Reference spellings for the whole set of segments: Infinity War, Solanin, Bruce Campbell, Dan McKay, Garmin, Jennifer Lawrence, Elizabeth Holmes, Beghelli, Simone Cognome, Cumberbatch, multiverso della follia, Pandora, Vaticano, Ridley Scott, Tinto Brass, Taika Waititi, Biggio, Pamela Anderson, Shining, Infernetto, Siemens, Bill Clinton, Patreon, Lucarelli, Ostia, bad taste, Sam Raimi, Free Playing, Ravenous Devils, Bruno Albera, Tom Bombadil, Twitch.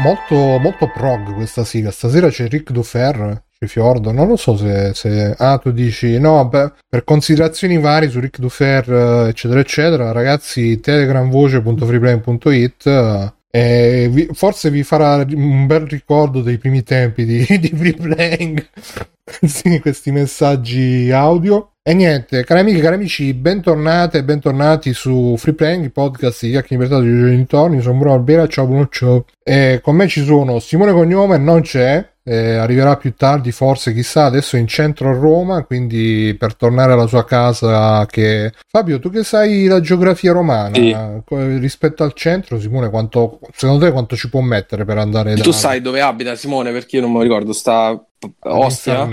molto, molto prog questa sigla. Stasera c'è Rick Dufer, c'è Fiordo, non lo so se... Ah, tu dici... No, beh, per considerazioni varie su Rick Dufer, eccetera, eccetera, ragazzi, telegramvoce.freeplay.it... forse vi farà un bel ricordo dei primi tempi di Free Playing. Sì, questi messaggi audio. E niente, cari amiche, cari amici, bentornate e bentornati su Free Playing, il podcast di Chiacchiere in Libertà dei Giorni Intorni. Sono Bruno Albera, ciao Bruno, ciao. E con me ci sono Simone Cognome, non c'è, arriverà più tardi forse, chissà, adesso è in centro a Roma, quindi per tornare alla sua casa. Che Fabio, tu che sai la geografia romana, sì, rispetto al centro, Simone, quanto secondo te quanto ci può mettere per andare tu da... sai dove abita Simone, perché io non me ricordo, sta Ostia,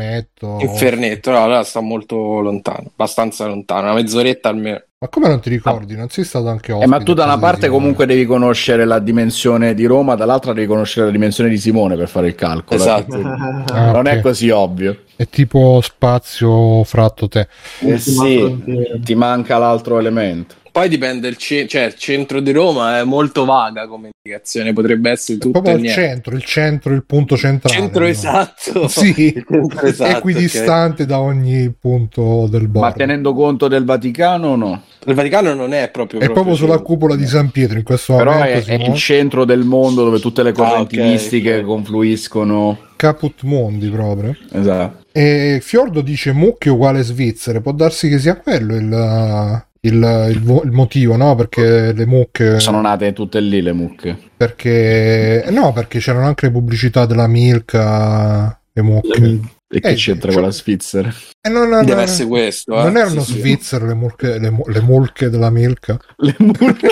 Infernetto, no, allora sta molto lontano, abbastanza lontano, una mezz'oretta almeno. Ma come non ti ricordi? Non sei stato anche ospite? Ma tu da una parte comunque devi conoscere la dimensione di Roma, dall'altra devi conoscere la dimensione di Simone per fare il calcolo. Esatto. Ah, non okay. È così ovvio. È tipo spazio fratto te. Sì, ti manca l'altro elemento. Poi dipende, il centro di Roma è molto vaga come indicazione, potrebbe essere tutto proprio il centro, il punto centrale. Centro, no? Esatto. Sì, centro esatto, equidistante, okay, da ogni punto del bordo. Ma tenendo conto del Vaticano, no? Il Vaticano non è proprio sulla cupola di San Pietro in questo momento. Però è il centro del mondo dove tutte le cose antimistiche confluiscono. Caput mondi proprio. Esatto. E Fiordo dice mucchio uguale Svizzera, può darsi che sia quello il motivo, no? Perché le mucche sono nate tutte lì, le mucche, perché c'erano anche le pubblicità della Milka, le mucche. E che c'entra con la Svizzera? No, deve essere questo. Non erano svizzere le mucche della Milka? Le mucche?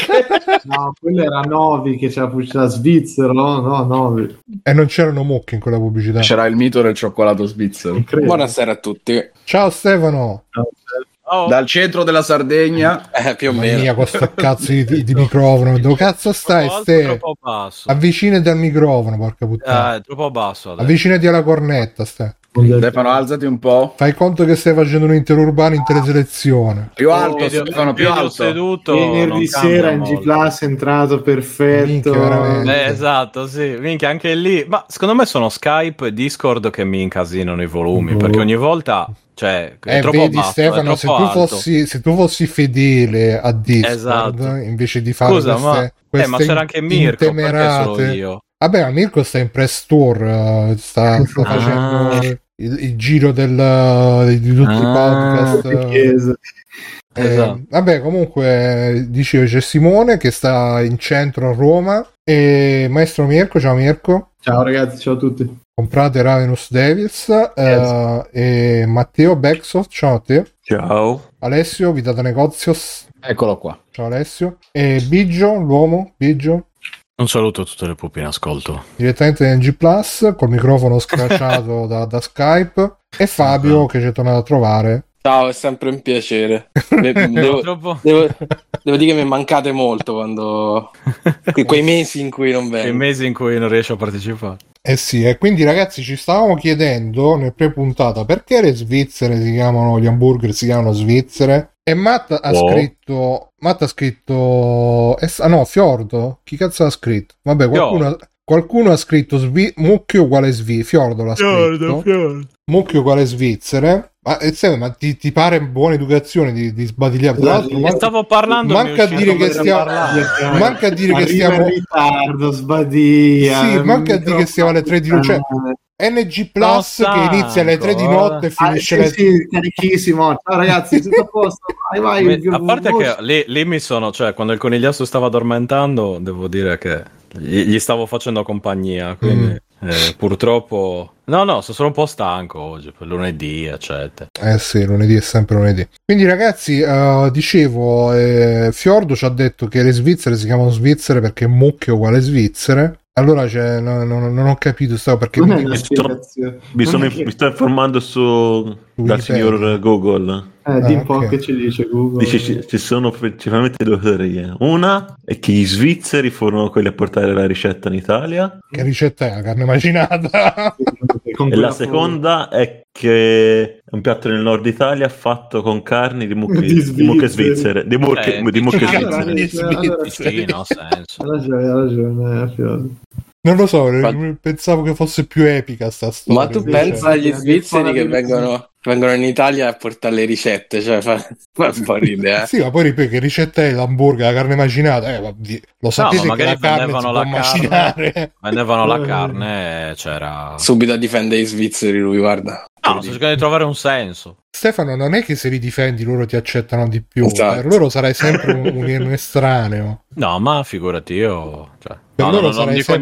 No, quella era Novi, che c'era la pubblicità svizzera, no, Novi. E non c'erano mucche in quella pubblicità. C'era il mito del cioccolato svizzero. Buonasera a tutti. Ciao Stefano. Ciao Stefano. Oh. Dal centro della Sardegna, più o meno. Mia, questo cazzo di microfono. Dove cazzo stai? Troppo basso. Avvicinati al microfono, porca puttana. Troppo basso. Adesso. Avvicinati alla cornetta, Stefano, alzati un po'. Fai conto che stai facendo un interurbano in teleselezione. Più alto, Stefano, più alto. Seduto, venerdì sera NG Plus è entrato perfetto. Minchia, esatto, sì. Minchia, anche lì. Ma secondo me sono Skype e Discord che mi incasinano i volumi, perché ogni volta... è troppo vedi basso, Stefano, è troppo se tu fossi fedele a Discord, esatto, invece di fare queste ma c'era anche Mirko, perché solo io. Vabbè, Mirko sta in press tour, sta facendo il giro di tutti i podcast. Esatto. Vabbè, comunque dicevo, c'è Simone che sta in centro a Roma e maestro Mirko, ciao Mirko. Ciao ragazzi, ciao a tutti. Comprate Ravenous Devils, e Matteo Becksoft, ciao a te. Ciao. Alessio, vita da negozios. Eccolo qua. Ciao Alessio. E Biggio, l'uomo, Biggio. Un saluto a tutte le pupi in ascolto. Direttamente da NG Plus, col microfono scratchato da Skype. E Fabio, che ci è tornato a trovare. Ciao, è sempre un piacere. Devo dire che mi mancate molto quando quei mesi in cui non vengo. Quei mesi in cui non riesco a partecipare. Eh sì, e quindi ragazzi ci stavamo chiedendo nel pre-puntata perché le svizzere gli hamburger si chiamano svizzere, e Matt ha scritto Fiordo, chi cazzo ha scritto? Vabbè, qualcuno ha scritto mucchio uguale Fiordo l'ha scritto, mucchio uguale svizzere. Ma ti pare buona educazione di sbadigliare? Stavo parlando. Manca a dire che stiamo. Ritardo, sbadia. Sì, manca a dire che stiamo alle 3 di notte. NG Plus che inizia alle 3 di notte e finisce alle 3. Sì, carichissimo. Ciao ragazzi, tutto a posto. Vai. A parte che lì mi sono, quando il conigliasso stava addormentando, devo dire che gli stavo facendo compagnia. Quindi. Purtroppo no, sono solo un po' stanco oggi per lunedì, eccetera. Lunedì è sempre lunedì. Quindi ragazzi, dicevo, Fiordo ci ha detto che le svizzere si chiamano svizzere perché mucche uguale svizzere. Allora non ho capito perché mi sto informando dal signor Google. Di un po' che ci dice Google. Dice, ci sono principalmente due teorie. Una è che gli svizzeri furono quelli a portare la ricetta in Italia. Che ricetta è? La carne macinata? E la seconda è che è un piatto nel nord Italia fatto con carni di mucche svizzere. Di mucche svizzere. Sì, no senso. Ha ragione, Non lo so, pensavo che fosse più epica sta storia. Ma tu pensa agli svizzeri che vengono in Italia a portare le ricette, cioè fa un po' ridere. Sì, ma poi che ricetta è l'hamburger, la carne macinata? Lo sapete, no, che la carne si può macinare. Vendevano la carne, c'era... Subito a difendere gli svizzeri lui, guarda. No, sto cercando di trovare un senso. Stefano, non è che se li difendi loro ti accettano di più, esatto. Per loro sarai sempre un estraneo. No, ma figurati io... Cioè... No, no, non dico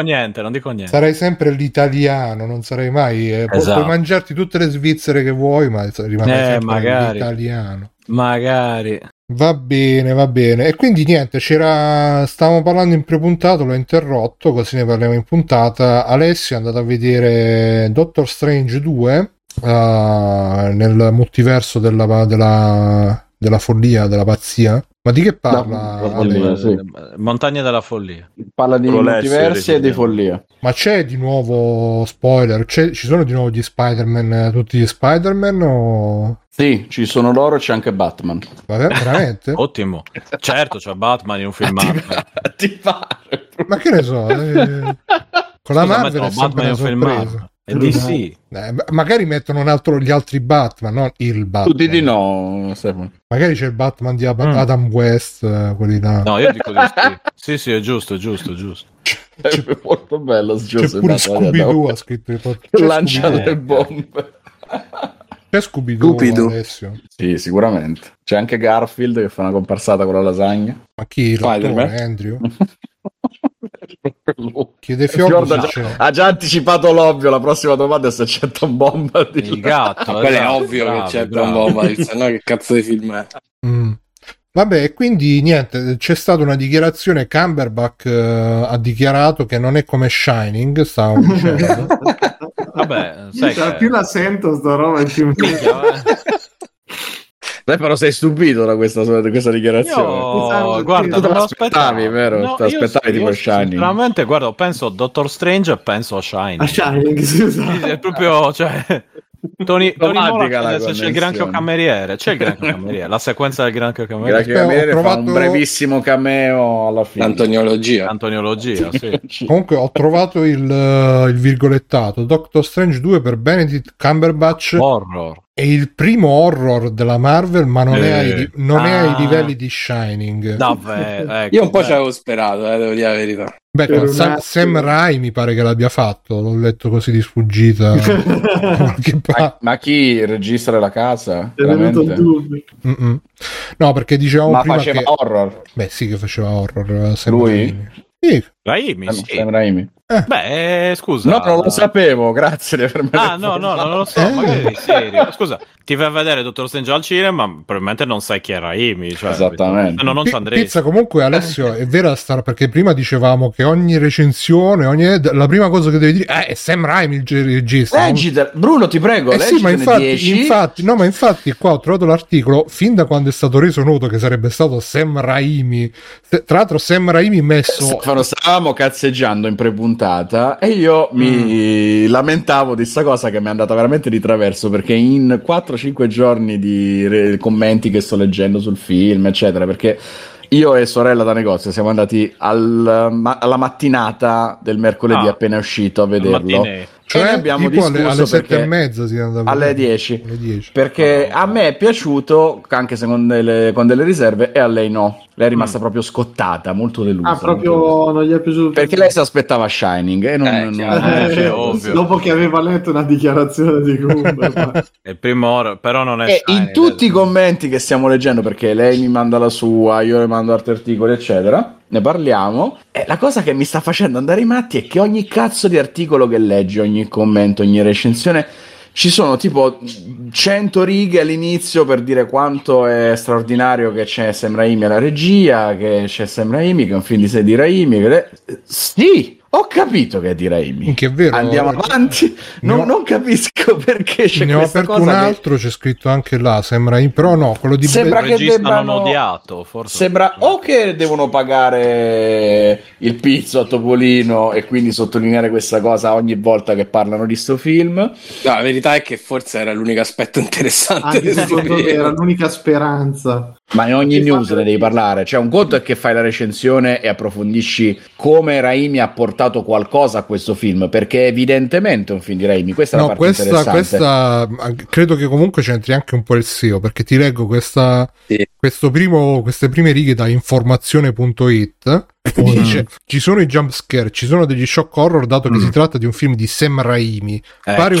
niente. Sarei sempre l'italiano, non sarei mai... Esatto. Puoi mangiarti tutte le svizzere che vuoi, ma rimanere sempre l'italiano. Magari. Va bene. E quindi niente, stavamo parlando in prepuntato, l'ho interrotto, così ne parliamo in puntata. Alessio è andato a vedere Doctor Strange 2 nel multiverso della follia, della pazzia. Ma di che parla? Montagne della follia. Parla di multiversi e di follia. Ma c'è di nuovo spoiler? Ci sono di nuovo gli Spider-Man? Tutti gli Spider-Man? O... Sì, ci sono loro, c'è anche Batman. Vabbè, veramente? Ottimo. Certo, c'è Batman in un film Marvel. Ma che ne so? Con la Marvel è sempre una sorpresa. Sì. Magari mettono gli altri Batman, non il Batman. Tu di no, Stefano. Magari c'è il Batman di Adam West, quelli là. No, io dico di sì, è giusto. È molto bello. C'è pure Scooby-Doo ha scritto lancia le bombe. C'è Scooby-Doo adesso? Sì, sicuramente. C'è anche Garfield che fa una comparsata con la lasagna. Ma chi? Spider-Man? Andrew? Chiede Fiordo. Ha già anticipato l'ovvio. La prossima domanda è se c'è Tom Bomba il gatto. Quello è ovvio, che c'è Tom Bomba, se no che cazzo di film è? Vabbè, quindi niente, c'è stata una dichiarazione. Cumberbatch ha dichiarato che non è come Shining, stavo dicendo. Vabbè, sai che... più la sento sta roba in Beh, però sei stupito da questa dichiarazione. Io, guarda, te lo aspettavi, vero? No, aspettavi tipo Shining. Veramente, guarda, penso a Doctor Strange e penso a Shining. A Shining, scusa. È proprio, cioè, Tony Mola, c'è il granchio cameriere, la sequenza del granchio cameriere. Ho trovato un brevissimo cameo alla fine. Antoniologia, sì. Comunque ho trovato il virgolettato Doctor Strange 2 per Benedict Cumberbatch. Horror. È il primo horror della Marvel, ma non è ai livelli di Shining. Davvero, ecco, io un po' ci avevo sperato, devo dire la verità. Beh, Sam Raimi mi pare che l'abbia fatto, l'ho letto così di sfuggita. ma chi registra la casa? No, perché dicevamo ma prima faceva che... horror. Beh sì, che faceva horror Sam Raimi. Sì. Raimi. Beh, scusa. No, non lo sapevo, grazie di avermi detto. No, non lo so, magari serio. Scusa, ti fai vedere Dottor Strange al cinema, ma probabilmente non sai chi è Raimi, cioè, esattamente. No, non ci andrei. Pizza, comunque Alessio, è vera star, perché prima dicevamo che ogni recensione, la prima cosa che devi dire è Sam Raimi il regista. Leggite, Bruno, ti prego, sì, ma infatti qua ho trovato l'articolo, fin da quando è stato reso noto che sarebbe stato Sam Raimi. Tra l'altro Sam Raimi messo... Stavamo cazzeggiando in prepuntata e io mi lamentavo di sta cosa che mi è andata veramente di traverso, perché in 4-5 giorni di commenti che sto leggendo sul film eccetera, perché io e sorella da negozio siamo andati alla mattinata del mercoledì appena uscito a vederlo, cioè abbiamo discusso alle 7:30 si andava alle 10, perché a me è piaciuto anche se con delle riserve, e a lei no, lei è rimasta proprio scottata, molto delusa, proprio non gli è piaciuto, perché lei si aspettava Shining e ovvio. Dopo che aveva letto una dichiarazione di Cumberbatch il primo horror, però non è Shining, in tutti i commenti che stiamo leggendo, perché lei mi manda la sua, io le mando altri articoli eccetera, ne parliamo, e la cosa che mi sta facendo andare i matti è che ogni cazzo di articolo che leggi, ogni commento, ogni recensione, ci sono tipo 100 righe all'inizio per dire quanto è straordinario che c'è Sam Raimi alla regia, che c'è Sam Raimi, che è un film di Raimi, sì! Ho capito che è di Raimi, che è vero, andiamo avanti, non capisco perché c'è questa cosa. Ne ho aperto un altro, c'è scritto anche là Sam Raimi, però no, quello di sembra che debbano odiato, forse sembra o che devono pagare il pizzo a Topolino e quindi sottolineare questa cosa ogni volta che parlano di sto film. No, la verità è che forse era l'unico aspetto interessante, anche secondo me era l'unica speranza. Ma in ogni news ne devi parlare, cioè un conto è che fai la recensione e approfondisci come Raimi ha portato qualcosa a questo film, perché evidentemente è un film di Raimi, questa è la parte interessante. Questa credo che comunque c'entri anche un po' il SEO, perché ti leggo questa, sì, queste prime righe da informazione.it. Dice, ci sono i jump scare, ci sono degli shock horror, dato che si tratta di un film di Sam Raimi, pare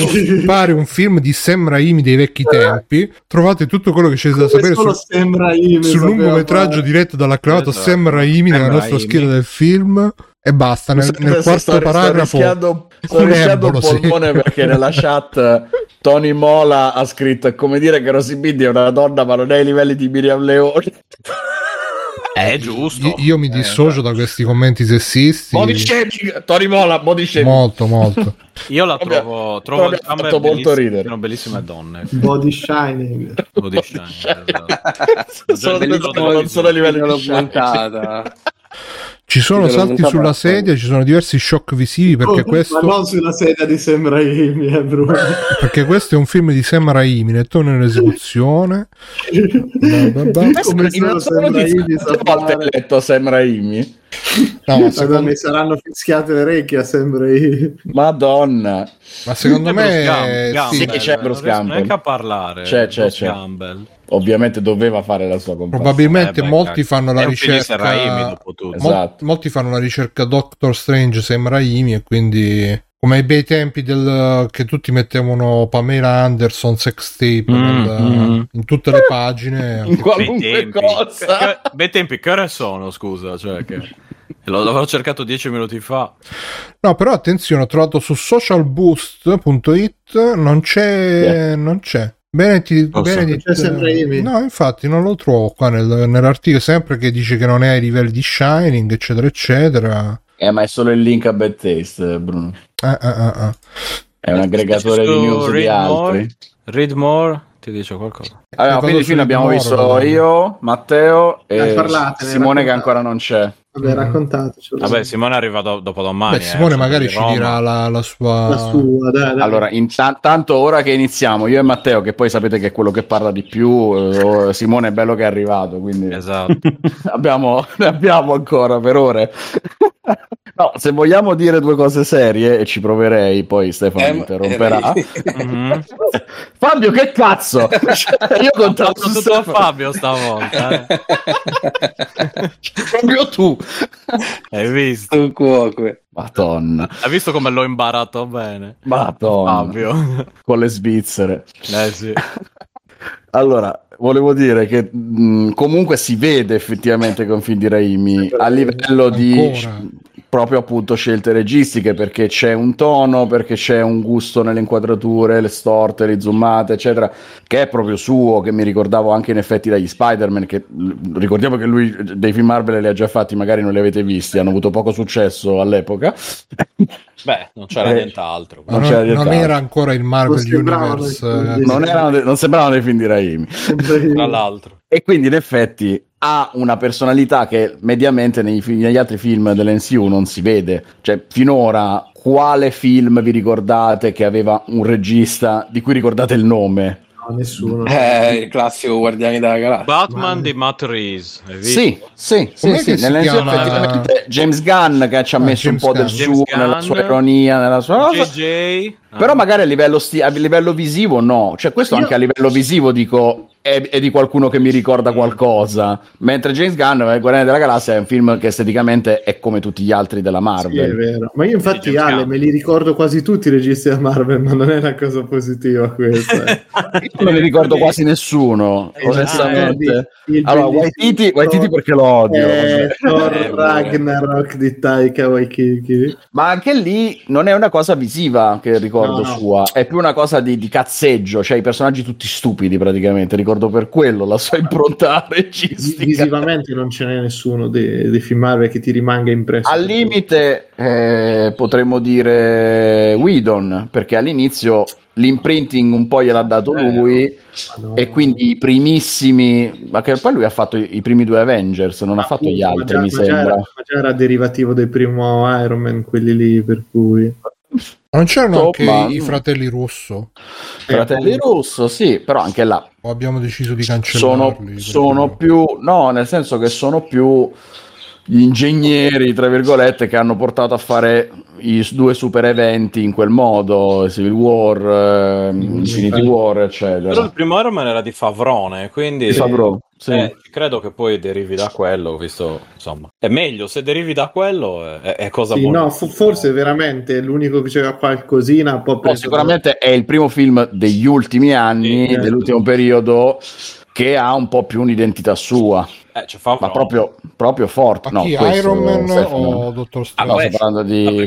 un film di Sam Raimi dei vecchi tempi. Trovate tutto quello che c'è da sapere sul lungometraggio diretto dall'acclamato Sam Raimi nella nostra scheda del film. E basta, nel quarto paragrafo sto rischiando un polmone, sì, perché nella chat Tony Mola ha scritto: è come dire che Rosy Bindi è una donna ma non è ai livelli di Miriam Leone. È giusto. Io mi dissocio da questi commenti sessisti. Tony Mola, molto, molto. Io la trovo fatto molto ridere. Sono bellissime donne. Body Shining. Non sono a livello di puntata. Ci sono salti sulla sedia, ci sono diversi shock visivi, perché questo... Ma non sulla sedia di Sam Raimi, Bruno. Perché questo è un film di Sam Raimi, nel tono dell'esecuzione. Quante volte hai letto Sam Raimi? No, ma secondo me saranno fischiate le orecchie a Sam Raimi. Madonna. Ma secondo me... Sì, c'è Bruce Campbell. Non è che a parlare. C'è. Campbell. Ovviamente doveva fare la sua comparsa. Probabilmente molti fanno la ricerca Raimi, dopo tutto. Esatto. Molti fanno la ricerca Doctor Strange Sam Raimi, e quindi come ai bei tempi che tutti mettevano Pamela Anderson sex tape in tutte le pagine, in qualunque cosa. Bei tempi, che ore sono, scusa, cioè che l'avevo cercato 10 minuti fa. No, però attenzione, ho trovato su socialboost.it non c'è. No, infatti non lo trovo qua nell'articolo, sempre che dice che non è ai livelli di Shining, eccetera, eccetera. Ma è solo il link a Bad Taste, Bruno. È un aggregatore di news di altri. Read More ti dice qualcosa. Allora, quindi film abbiamo visto io, Matteo e Simone, che ancora non c'è. Vabbè, raccontatecelo. Vabbè, Simone arriva dopo domani. Simone magari ci dirà la sua. Dai. Allora, intanto ora che iniziamo, io e Matteo, che poi sapete che è quello che parla di più, Simone è bello che è arrivato, quindi esatto. ne abbiamo ancora per ore. No, se vogliamo dire due cose serie, e ci proverei, poi Stefano interromperà. Fabio, che cazzo? Io contavo tutto a Fabio stavolta. Proprio tu. Hai visto il cuoco? Madonna. Hai visto come l'ho imbarato bene? Madonna. Fabio. Con le svizzere. Sì. Allora, volevo dire che comunque si vede effettivamente con film di Raimi a livello di... proprio appunto scelte registiche, perché c'è un tono, perché c'è un gusto nelle inquadrature, le storte, le zoomate, eccetera, che è proprio suo, che mi ricordavo anche in effetti dagli Spider-Man, che ricordiamo che lui dei film Marvel li ha già fatti, magari non li avete visti, hanno avuto poco successo all'epoca. Beh, non c'era nient'altro. Non era ancora il Marvel Universe. Non sembravano dei film di Raimi. Tra l'altro. E quindi in effetti ha una personalità che mediamente negli altri film dell'NCU non si vede. Cioè, finora, quale film vi ricordate che aveva un regista di cui ricordate il nome? Nessuno, il classico Guardiani della Galassia. Batman di Matt Reeves, sì. Effettivamente James Gunn, che ci ha messo James un po' del suo nella sua ironia, nella sua JJ. Però magari a livello visivo no, cioè questo anche a livello visivo dico è di qualcuno che mi ricorda qualcosa, mentre James Gunn Guardiani della Galassia è un film che esteticamente è come tutti gli altri della Marvel. Sì, è vero, ma io infatti me li ricordo quasi tutti i registi della Marvel, ma non è una cosa positiva questa. Io non li ricordo quasi nessuno, onestamente. Allora, Waititi perché lo odio. Thor Ragnarok di Taika Waititi. Ma anche lì non è una cosa visiva che ricordo. Sua è più una cosa di cazzeggio, cioè i personaggi tutti stupidi praticamente, ricordo per quello la sua impronta registica. Visivamente non ce n'è nessuno dei film Marvel che ti rimanga impresso al limite. Potremmo dire Whedon, perché all'inizio l'imprinting un po' gliel'ha dato lui, e quindi i primissimi, ma che poi lui ha fatto i primi due Avengers, non ha fatto gli altri, mi sembra. Ma già era derivativo del primo Iron Man, quelli lì, per cui... Non c'erano anche i fratelli Russo? Fratelli Russo, sì, però anche là o abbiamo deciso di cancellarli. Sono più, no, nel senso che sono più gli ingegneri, tra virgolette, che hanno portato a fare i due super eventi in quel modo, Civil War, Infinity War, eccetera. Però il primo Iron Man era di Favrone, quindi di Favreau, sì. Credo che poi derivi da quello, visto, insomma, è meglio se derivi da quello, è cosa sì, buona. No, forse veramente l'unico che c'era qualcosina un po' preso. Sicuramente è il primo film degli ultimi anni, sì, dell'ultimo periodo, che ha un po' più un'identità sua. Cioè fa ma proprio forte. Ma chi, no, Iron Man o Doctor Strange? No, sto parlando di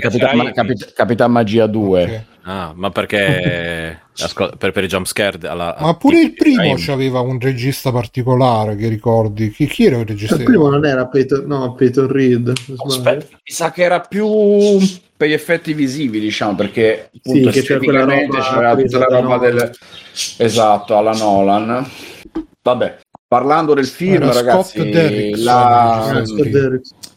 Capitan Magia 2. Okay. Ah, ma perché per i jumpscare alla... Ma pure il primo c'aveva un regista particolare, che ricordi? Chi era il regista? Il primo non era Peyton Reed. Aspetta, mi sa che era più per gli effetti visivi, diciamo, perché appunto sì, c'era tutta la roba del... Esatto, alla Nolan. Vabbè, parlando del film, ragazzi,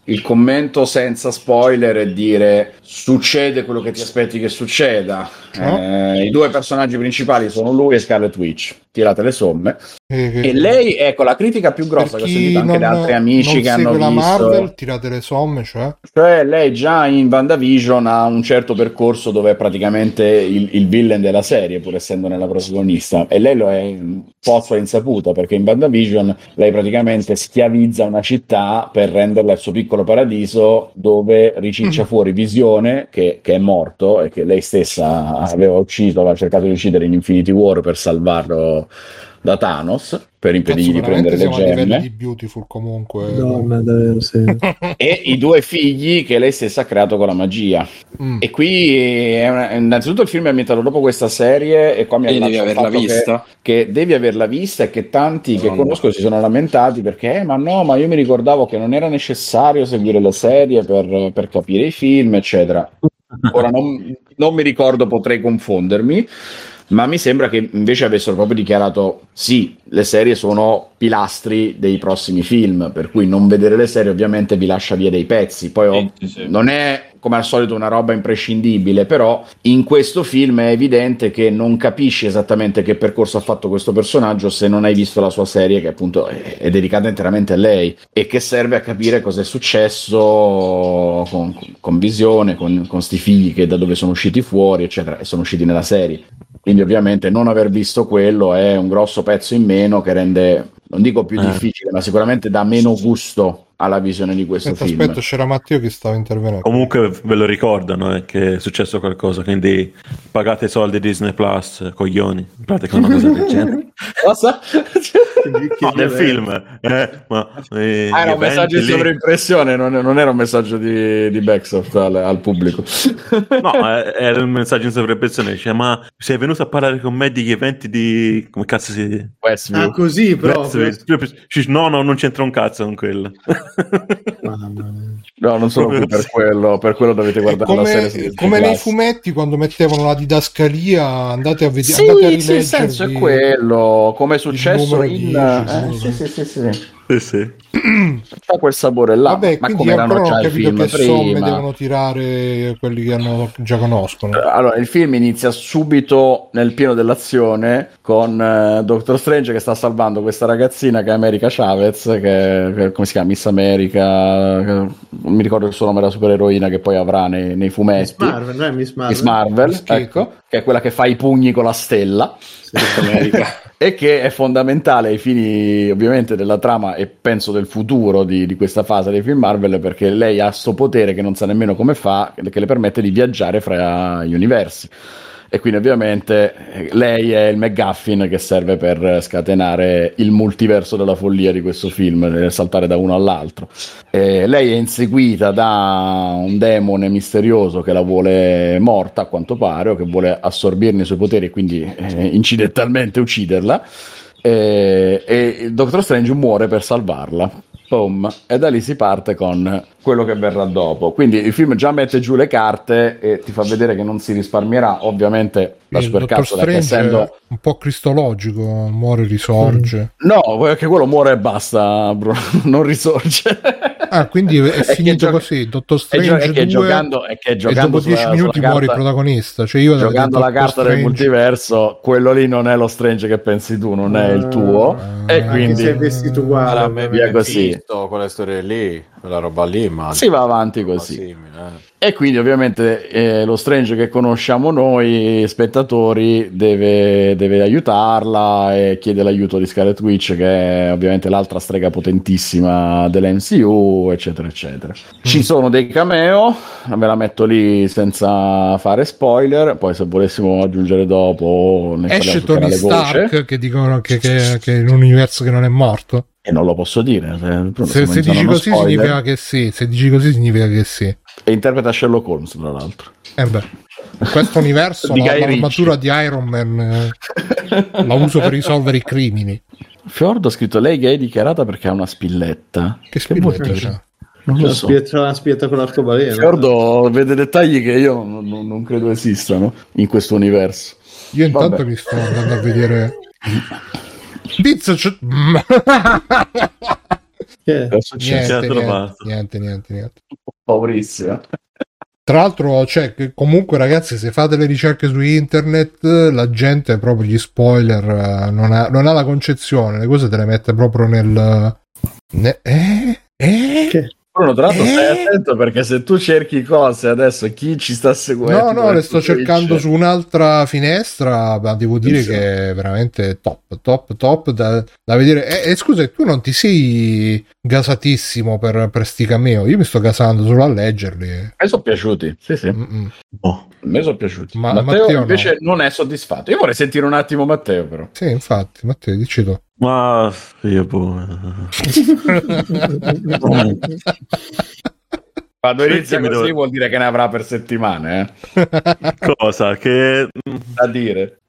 il commento senza spoiler è dire: succede quello che ti aspetti che succeda. I due personaggi principali sono lui e Scarlet Witch. Tirate le somme. E lei, ecco, la critica più grossa che ho sentito anche da altri amici che hanno visto Marvel, tirate le somme, cioè lei già in WandaVision ha un certo percorso dove è praticamente il villain della serie, pur essendo nella protagonista, e lei lo è un po' sua insaputa, perché in WandaVision lei praticamente schiavizza una città per renderla il suo piccolo paradiso, dove riciccia fuori Visione che è morto e che lei stessa aveva ucciso, aveva cercato di uccidere in Infinity War per salvarlo da Thanos, per impedirgli di prendere le gemme di Beautiful, comunque davvero, sì. E i due figli che lei stessa ha creato con la magia. E qui innanzitutto il film è ambientato dopo questa serie, e qua mi devi averla vista, che devi averla vista, e che tanti che conosco si sono lamentati perché ma io mi ricordavo che non era necessario seguire la serie per capire i film, eccetera. Ora non mi ricordo, potrei confondermi, ma mi sembra che invece avessero proprio dichiarato: sì, le serie sono pilastri dei prossimi film, per cui non vedere le serie ovviamente vi lascia via dei pezzi. Poi non è come al solito una roba imprescindibile, però in questo film è evidente che non capisci esattamente che percorso ha fatto questo personaggio se non hai visto la sua serie, che appunto è dedicata interamente a lei, e che serve a capire cosa è successo con Visione, con sti figli, che da dove sono usciti fuori, eccetera, e sono usciti nella serie. Quindi ovviamente non aver visto quello è un grosso pezzo in meno che rende, non dico più difficile, ma sicuramente dà meno gusto alla visione di questo film. Aspetta, c'era Matteo che stava intervenendo. Comunque ve lo ricordano che è successo qualcosa, quindi pagate i soldi Disney Plus, coglioni, praticamente una cosa del genere. Cosa? No, nel film. Era un messaggio di sovraimpressione, non era un messaggio di Becksoft al pubblico. No, era un messaggio di sovraimpressione, dice: ma sei venuto a parlare con me degli eventi di... come cazzo si... Westview. Ah, così però. No, non c'entra un cazzo con quello. No, non sono qui per quello dovete guardare come, la serie come nei fumetti, quando mettevano la didascalia, andate a vedere, sì, andate a rileggervi, il senso è quello, come è successo in 10, sì. C'ha quel sapore là. Vabbè, ma come erano già i film che somme devono tirare quelli che già conoscono. Allora il film inizia subito nel pieno dell'azione con Doctor Strange che sta salvando questa ragazzina che è America Chavez, che come si chiama, Miss America, non mi ricordo il suo nome, la supereroina che poi avrà nei fumetti. Miss Marvel, ecco, che è quella che fa i pugni con la stella, sì, e che è fondamentale ai fini ovviamente della trama e penso del futuro di questa fase dei film Marvel, perché lei ha sto potere che non sa nemmeno come fa, che le permette di viaggiare fra gli universi, e quindi ovviamente lei è il McGuffin che serve per scatenare il multiverso della follia di questo film, nel saltare da uno all'altro. Lei è inseguita da un demone misterioso che la vuole morta, a quanto pare, o che vuole assorbirne i suoi poteri e quindi incidentalmente ucciderla, e Doctor Strange muore per salvarla. E da lì si parte con quello che verrà dopo. Quindi il film già mette giù le carte e ti fa vedere che non si risparmierà ovviamente la supercazzola, che essendo un po' cristologico, muore, risorge. No, perché quello muore e basta, bro. Non risorge. Ah, quindi è finito così. Doctor Strange 2, giocando e dopo 10 minuti muore il protagonista. Cioè io giocando la carta del multiverso, quello lì non è lo Strange che pensi tu, non è il tuo, e quindi si è vestito uguale. A me via così, visto, quella storia lì, quella roba lì, ma si va avanti così. Simile. E quindi ovviamente lo Strange che conosciamo noi spettatori deve aiutarla e chiede l'aiuto di Scarlet Witch, che è ovviamente l'altra strega potentissima dell'MCU, eccetera eccetera. Ci sono dei cameo, ve la metto lì senza fare spoiler, poi se volessimo aggiungere dopo ne esce Tony Stark, che dicono che è un universo che non è morto, e non lo posso dire se dici così spoiler. Significa che sì, se dici così significa che sì. E interpreta Sherlock Holmes, tra l'altro. Questo universo l'armatura di Iron Man la uso per risolvere i crimini. Fiordo ha scritto: lei gay dichiarata perché ha una spilletta. Che spilletta? Non lo so. Una spilletta con l'arcobaleno. Fiordo vede dettagli che io non credo esistano in questo universo. Io intanto mi sto andando a vedere Pizza. Niente. Paurissima. Tra l'altro, cioè, che comunque ragazzi, se fate le ricerche su internet, la gente proprio gli spoiler non ha la concezione, le cose te le mette proprio Bruno, tra l'altro stai attento, perché se tu cerchi cose adesso, chi ci sta seguendo? No, le sto cercando su un'altra finestra, ma devo dire che è veramente top da vedere. Scusa, tu non ti sei gasatissimo per sti cameo? Io mi sto gasando solo a leggerli. Mi sono piaciuti, sì. Oh. Mi sono piaciuti. Ma Matteo invece no, non è soddisfatto. Io vorrei sentire un attimo Matteo, però. Sì, infatti, Matteo, dici tu. Ma io quando inizia così vuol dire che ne avrà per settimane, cosa che da dire,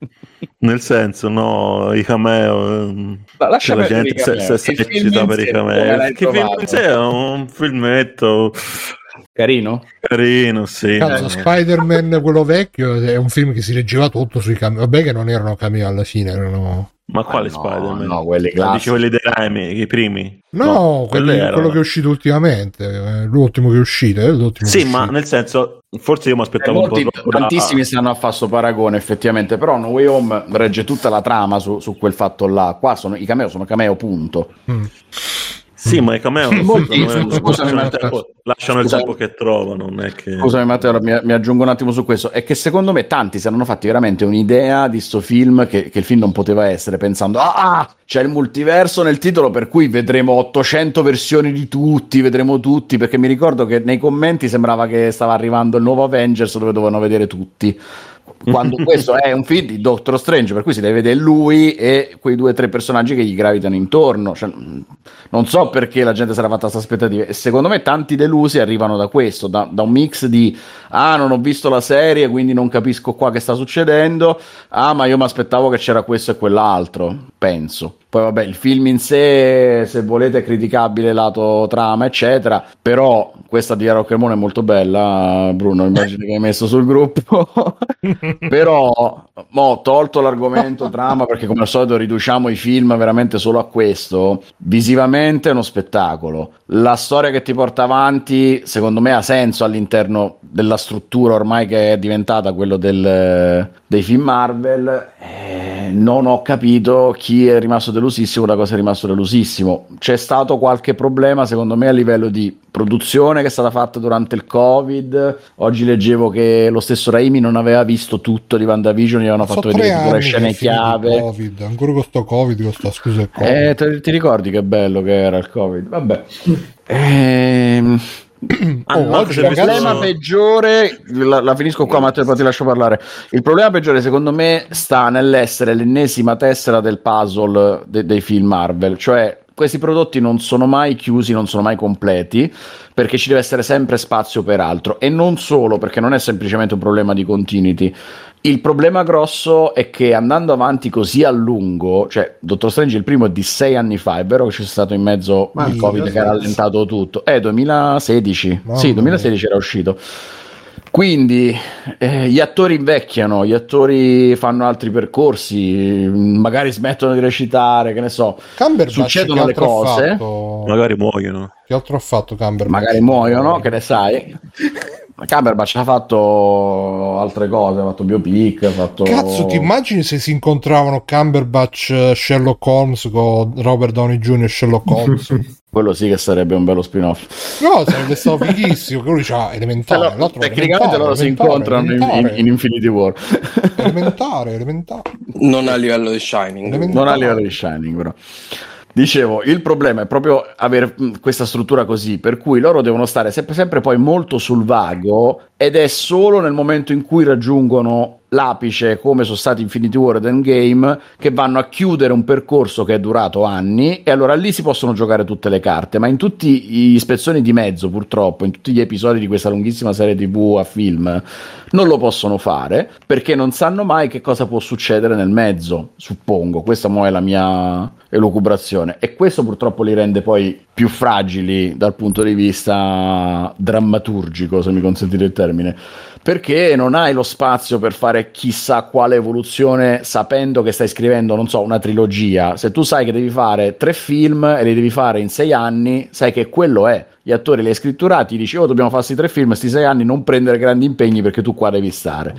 nel senso, no, i cameo, la gente si è eccitata per i cameo. Che film è? Un filmetto carino, sì. Cazzo, Spider-Man quello vecchio è un film che si reggeva tutto sui cameo. Vabbè che non erano cameo alla fine, erano... Ma quale Spider-Man? No, quelli classici. Quelli dei Raimi, i primi? No, quello che è uscito ultimamente, l'ultimo che è uscito. Ma nel senso, forse io mi aspettavo un po'. Tantissimi stanno a fare sto paragone, effettivamente, però No Way Home regge tutta la trama su quel fatto là. Qua sono cameo, punto. Sì, ma i cameo lasciano il tempo che trovano. Non è che... Scusami Matteo, mi aggiungo un attimo su questo. È che secondo me tanti si erano fatti veramente un'idea di sto film che il film non poteva essere, pensando c'è il multiverso nel titolo, per cui vedremo 800 versioni di tutti, vedremo tutti, perché mi ricordo che nei commenti sembrava che stava arrivando il nuovo Avengers dove dovevano vedere tutti. Quando questo è un film di Doctor Strange, per cui si deve vedere lui e quei 2 o 3 personaggi che gli gravitano intorno. Cioè, non so perché la gente sarà fatta questa aspettativa, e secondo me tanti delusi arrivano da questo, da un mix di non ho visto la serie, quindi non capisco qua che sta succedendo, ma io mi aspettavo che c'era questo e quell'altro, penso. Poi vabbè, il film in sé, se volete, è criticabile lato trama eccetera, però questa di Iaro Cremone è molto bella, Bruno, immagino che hai messo sul gruppo. Però ho tolto l'argomento trama, perché come al solito riduciamo i film veramente solo a questo. Visivamente è uno spettacolo, la storia che ti porta avanti secondo me ha senso all'interno della struttura ormai che è diventata quello dei film Marvel. Non ho capito chi è rimasto delusissimo, da cosa è rimasto delusissimo. C'è stato qualche problema secondo me a livello di produzione che è stata fatta durante il Covid. Oggi leggevo che lo stesso Raimi non aveva visto tutto di WandaVision, gli avevano fatto vedere tutte le scene chiave. Covid, ancora con sto Covid, ti ricordi che bello che era il Covid? Vabbè. Peggiore la finisco qua, Matteo, poi ti lascio parlare. Il problema peggiore secondo me sta nell'essere l'ennesima tessera del puzzle dei film Marvel, cioè questi prodotti non sono mai chiusi, non sono mai completi, perché ci deve essere sempre spazio per altro. E non solo, perché non è semplicemente un problema di continuity. Il problema grosso è che andando avanti così a lungo, cioè Dottor Strange il primo è di 6 anni fa, è vero che c'è stato in mezzo il Covid che ha rallentato tutto, 2016 era uscito. Quindi gli attori invecchiano, gli attori fanno altri percorsi, magari smettono di recitare, che ne so, succedono le cose, magari muoiono. Che altro ha fatto Cumberbatch? Magari muoiono, che ne sai. Cumberbatch ha fatto altre cose, ha fatto biopic, ha fatto... Cazzo, ti immagini se si incontravano Cumberbatch, Sherlock Holmes con Robert Downey Jr. e Sherlock Holmes? Quello sì che sarebbe un bello spin-off. No, sarebbe stato fighissimo, che lui c'ha Elementare. Allora, tecnicamente loro si incontrano in Infinity War. Elementare. Non a livello di Shining. Non a livello di Shining, però. Dicevo, il problema è proprio avere questa struttura così, per cui loro devono stare sempre poi molto sul vago, ed è solo nel momento in cui raggiungono l'apice, come sono stati Infinity War ed Endgame, che vanno a chiudere un percorso che è durato anni, e allora lì si possono giocare tutte le carte, ma in tutti gli spezzoni di mezzo, purtroppo, in tutti gli episodi di questa lunghissima serie TV a film, non lo possono fare, perché non sanno mai che cosa può succedere nel mezzo, suppongo. Questa mo è la mia elucubrazione, e questo purtroppo li rende poi più fragili dal punto di vista drammaturgico, se mi consentite il termine, perché non hai lo spazio per fare chissà quale evoluzione, sapendo che stai scrivendo, non so, una trilogia. Se tu sai che devi fare 3 film e li devi fare in 6 anni, sai che quello è. Gli attori li hai scritturati, dici, oh, dobbiamo fare questi 3 film, questi 6 anni, non prendere grandi impegni perché tu qua devi stare.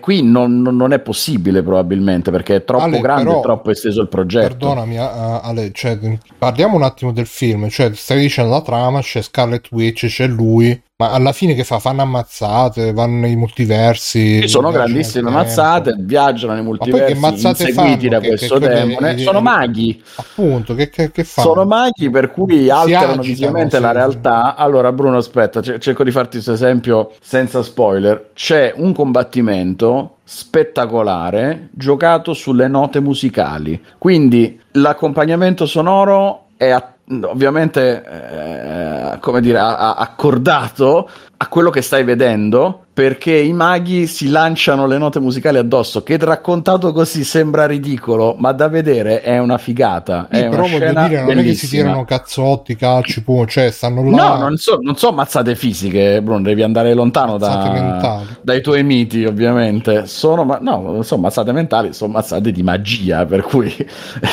Qui non è possibile, probabilmente, perché è troppo grande, però, è troppo esteso il progetto. Perdonami, Ale, cioè, parliamo un attimo del film, cioè stai dicendo la trama, c'è Scarlet Witch, c'è lui... Ma alla fine che fa? Fanno ammazzate, vanno nei multiversi. Che sono grandissime ammazzate, viaggiano nei multiversi, ma poi che inseguiti fanno da questo demone. Sono maghi. Appunto, che fanno? Sono maghi, per cui alterano visivamente la realtà. Allora, Bruno, aspetta, cerco di farti questo esempio senza spoiler. C'è un combattimento spettacolare giocato sulle note musicali. Quindi l'accompagnamento sonoro è ovviamente come dire, accordato a quello che stai vedendo, perché i maghi si lanciano le note musicali addosso, che raccontato così sembra ridicolo, ma da vedere è una figata. Sì, è però una scena dire, non bellissima. È che si tirano cazzotti, calci, cioè stanno là. No, non so mazzate fisiche, Bruno, devi andare lontano dai tuoi miti, ovviamente. Non sono mazzate mentali, sono mazzate di magia, per cui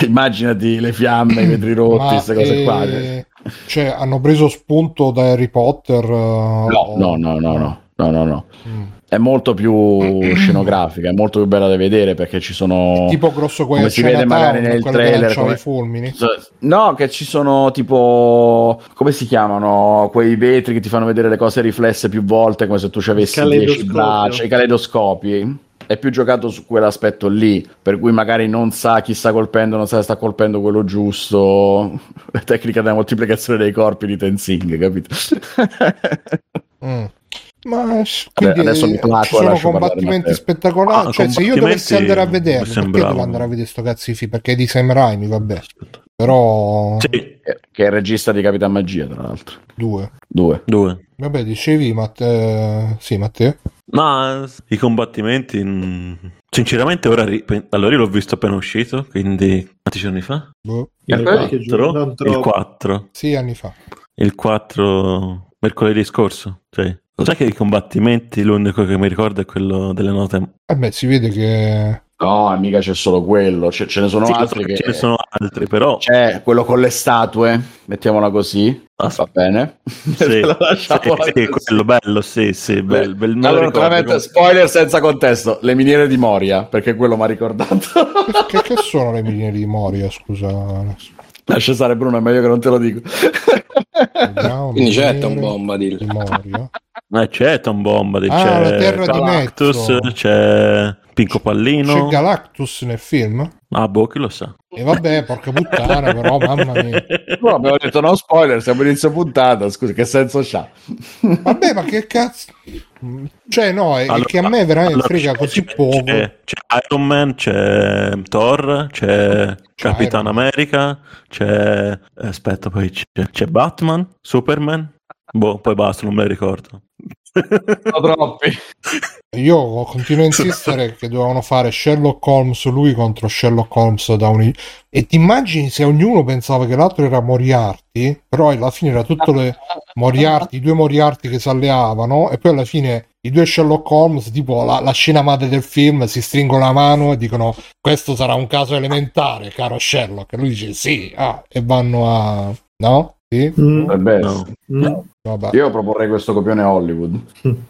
immaginati le fiamme, i vetri rotti, queste cose qua. Cioè, hanno preso spunto da Harry Potter? No. È molto più scenografica, è molto più bella da vedere, perché ci sono, tipo grosso, come si vede magari nel trailer, come... i fulmini. No, che ci sono tipo, come si chiamano, quei vetri che ti fanno vedere le cose riflesse più volte, come se tu ci avessi 10 braccia, i caleidoscopi. È più giocato su quell'aspetto lì, per cui magari non sa chi sta colpendo, non sa se sta colpendo quello giusto. La tecnica della moltiplicazione dei corpi di Tenzing, capito? Ma quindi adesso mi placo, ci sono combattimenti spettacolari. Cioè, se io dovessi andare a vederlo, perché devo andare a vedere sto cazzifi? Perché è di Sam Raimi, vabbè. Però sì. Che è il regista di Capitan Magia, tra l'altro. Due. Vabbè, dicevi, Matteo? No, i combattimenti... sinceramente ora... Allora, io l'ho visto appena uscito, quindi... Quanti giorni fa? Il 4. Sì, anni fa. Il 4... mercoledì scorso, sì. Lo sai che i combattimenti, l'unico che mi ricordo è quello delle note. Vabbè, si vede che... No, mica c'è solo quello, ce ne sono, sì, altri che... Ce ne sono altri, però... C'è quello con le statue, mettiamola così, va bene. Sì, sì, quello bello, sì, bello. Allora, veramente, spoiler senza contesto, le miniere di Moria, perché quello mi ha ricordato. Che sono le miniere di Moria, scusa? Lascia stare, Bruno, è meglio che non te lo dico. Quindi c'è Tom Bombadil. C'è Tom Bombadil, c'è Terra Galactus, di Mezzo. C'è Pinco Pallino. C'è Galactus nel film? Ah, boh, chi lo sa. E vabbè, porca puttana, però, mamma mia. No, abbiamo detto no spoiler, siamo inizio puntata, scusa, che senso c'ha? Vabbè, ma che cazzo... Cioè, no, è allora, che a me veramente frega così poco. C'è Iron Man, c'è Thor, c'è Capitan America, c'è... Aspetta, poi c'è Batman, Superman... Boh, poi basta, non me lo ricordo. Troppi. Io continuo a insistere che dovevano fare Sherlock Holmes lui contro Sherlock Holmes Downey, e ti immagini se ognuno pensava che l'altro era Moriarty, però alla fine era tutto le Moriarty, i due Moriarty che si alleavano, e poi alla fine i due Sherlock Holmes, tipo la scena madre del film, si stringono la mano e dicono questo sarà un caso elementare, caro Sherlock, e lui dice sì, ah, e vanno a... no? No. Vabbè. Io proporrei questo copione a Hollywood.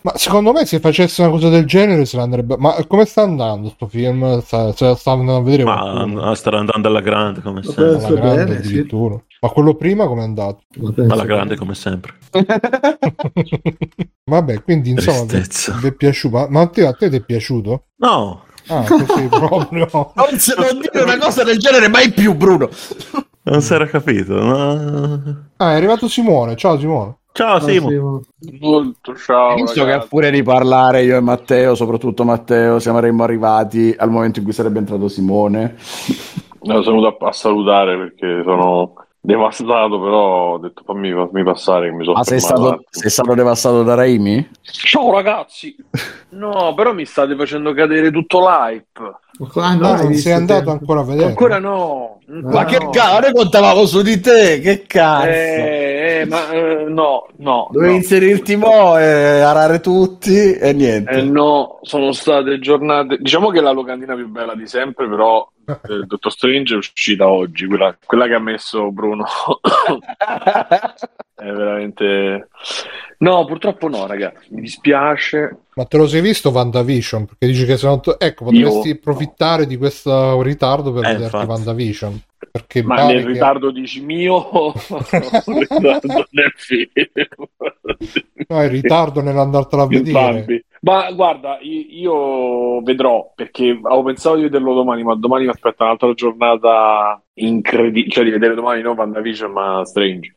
Ma secondo me se facesse una cosa del genere se l'andrebbe. Ma come sta andando sto film? Sta andando a vedere? Ma sta andando alla grande come sempre. Alla grande, bene, addirittura. Sì. Ma quello prima come è andato? Alla grande come sempre. Vabbè, quindi insomma vi è piaciuto. Ma Matteo, a te ti è piaciuto? No. Ah, così proprio. Non se non dire una cosa del genere mai più, Bruno. Non si era capito, ma... Ah, è arrivato Simone. Ciao Simone. Ciao Simone. Molto ciao. Penso che a furia di parlare io e Matteo, soprattutto Matteo, saremmo arrivati al momento in cui sarebbe entrato Simone. No, sono venuto a salutare perché sono devastato, però ho detto fammi passare che mi sono sei stato devastato da Raimi? Ciao ragazzi. No, però mi state facendo cadere tutto l'hype. Ah, no, non sei andato ancora a vedere? Ancora no. Ma che cazzo, noi contavamo su di te, che cazzo. No. Dovevi inserirti mo e arare tutti e niente. No, sono state giornate, diciamo che è la locandina più bella di sempre, però Doctor Strange è uscita oggi, quella che ha messo Bruno. È veramente... No, purtroppo no, ragazzi, mi dispiace. Ma te lo sei visto WandaVision? Perché dici che se non... Ecco, potresti approfittare di questo ritardo per vederti infatti. WandaVision. Perché ma nel ritardo dici mio o ritardo nel film? No, è ritardo nell'andartela a vedere. Ma guarda, io vedrò, perché avevo pensato di vederlo domani, ma domani mi aspetta un'altra giornata incredibile, cioè di vedere domani non WandaVision ma Strange.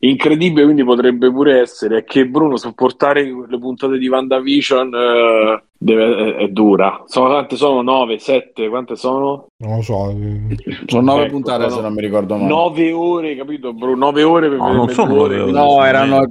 Incredibile, quindi potrebbe pure essere che Bruno sopportare le puntate di WandaVision è dura. Quante sono? 9, 7, quante sono? Non lo so. Sono 9 puntate, se non mi ricordo male. 9 ore, capito Bruno? 9 ore per vedere. No, erano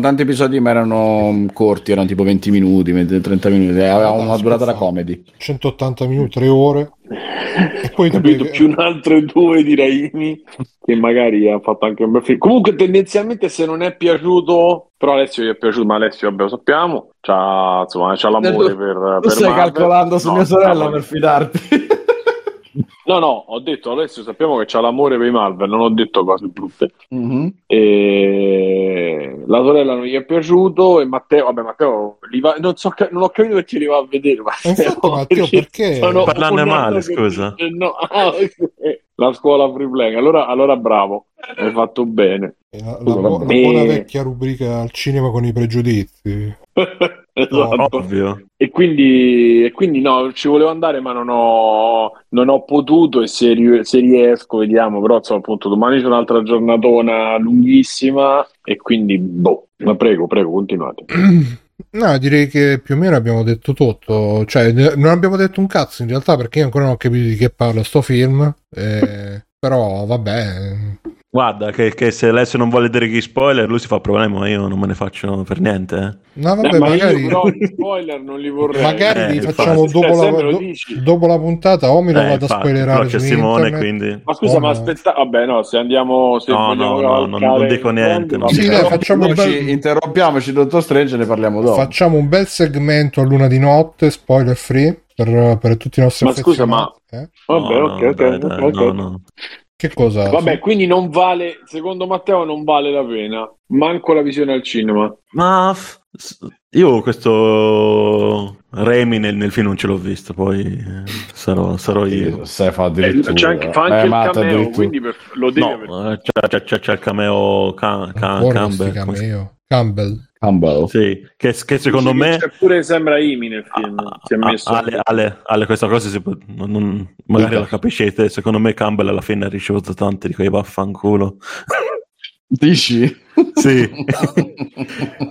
tanti episodi, ma erano corti, erano tipo 20 minuti, 30 minuti, aveva una durata da comedy. 180 minuti, 3 ore. E poi capito, più un altro 2 di Raimi che magari ha fatto anche un bel film. Comunque tendenzialmente se non è piaciuto, però Alessio gli è piaciuto, ma Alessio vabbè, lo sappiamo, c'ha l'amore per stai Marvel. Calcolando su mia sorella per fidarti. No, ho detto Alessio sappiamo che c'ha l'amore per i Marvel, non ho detto cose brutte. Mm-hmm. E... la sorella non gli è piaciuto e Matteo li va... non ho capito perché li va a vedere Matteo perché? Parlarne male, scusa. No, la scuola Free Playing, allora bravo, hai fatto bene. La buona vecchia rubrica al cinema con i pregiudizi. Esatto. Ovvio. E quindi no, ci volevo andare ma non ho potuto, e se riesco vediamo, però insomma, appunto domani c'è un'altra giornatona lunghissima e quindi ma prego continuate. No, direi che più o meno abbiamo detto tutto, cioè non abbiamo detto un cazzo in realtà, perché io ancora non ho capito di che parla sto film, però vabbè. Guarda, che se Alessio non vuole dire gli spoiler, lui si fa problema, ma io non me ne faccio per niente. No, vabbè, ma magari io però gli spoiler non li vorrei. Magari li facciamo dopo la puntata, o me lo vado a spoilerare su Simone, quindi. Ma scusa, ma aspetta, vabbè, no, se andiamo... Se non dico niente. No. Sì, facciamo interrompiamoci, Dottor Strange, e ne parliamo dopo. Facciamo un bel segmento a luna di notte, spoiler free, per tutti i nostri affezionati. Ma scusa, ma... Ok. Che cosa? Vabbè, quindi non vale, secondo Matteo non vale la pena, manco la visione al cinema. Ma io questo Raimi nel film non ce l'ho visto, poi sarò io. Fa anche il cameo, quindi lo deve. No, c'è il cameo Campbell. Sì, che secondo me c'è pure Sam Raimi nel film. Si è messo Ale questa cosa non, magari la capiscete. Secondo me Campbell alla fine ha ricevuto tanti di quei vaffanculo. Dici? Sì.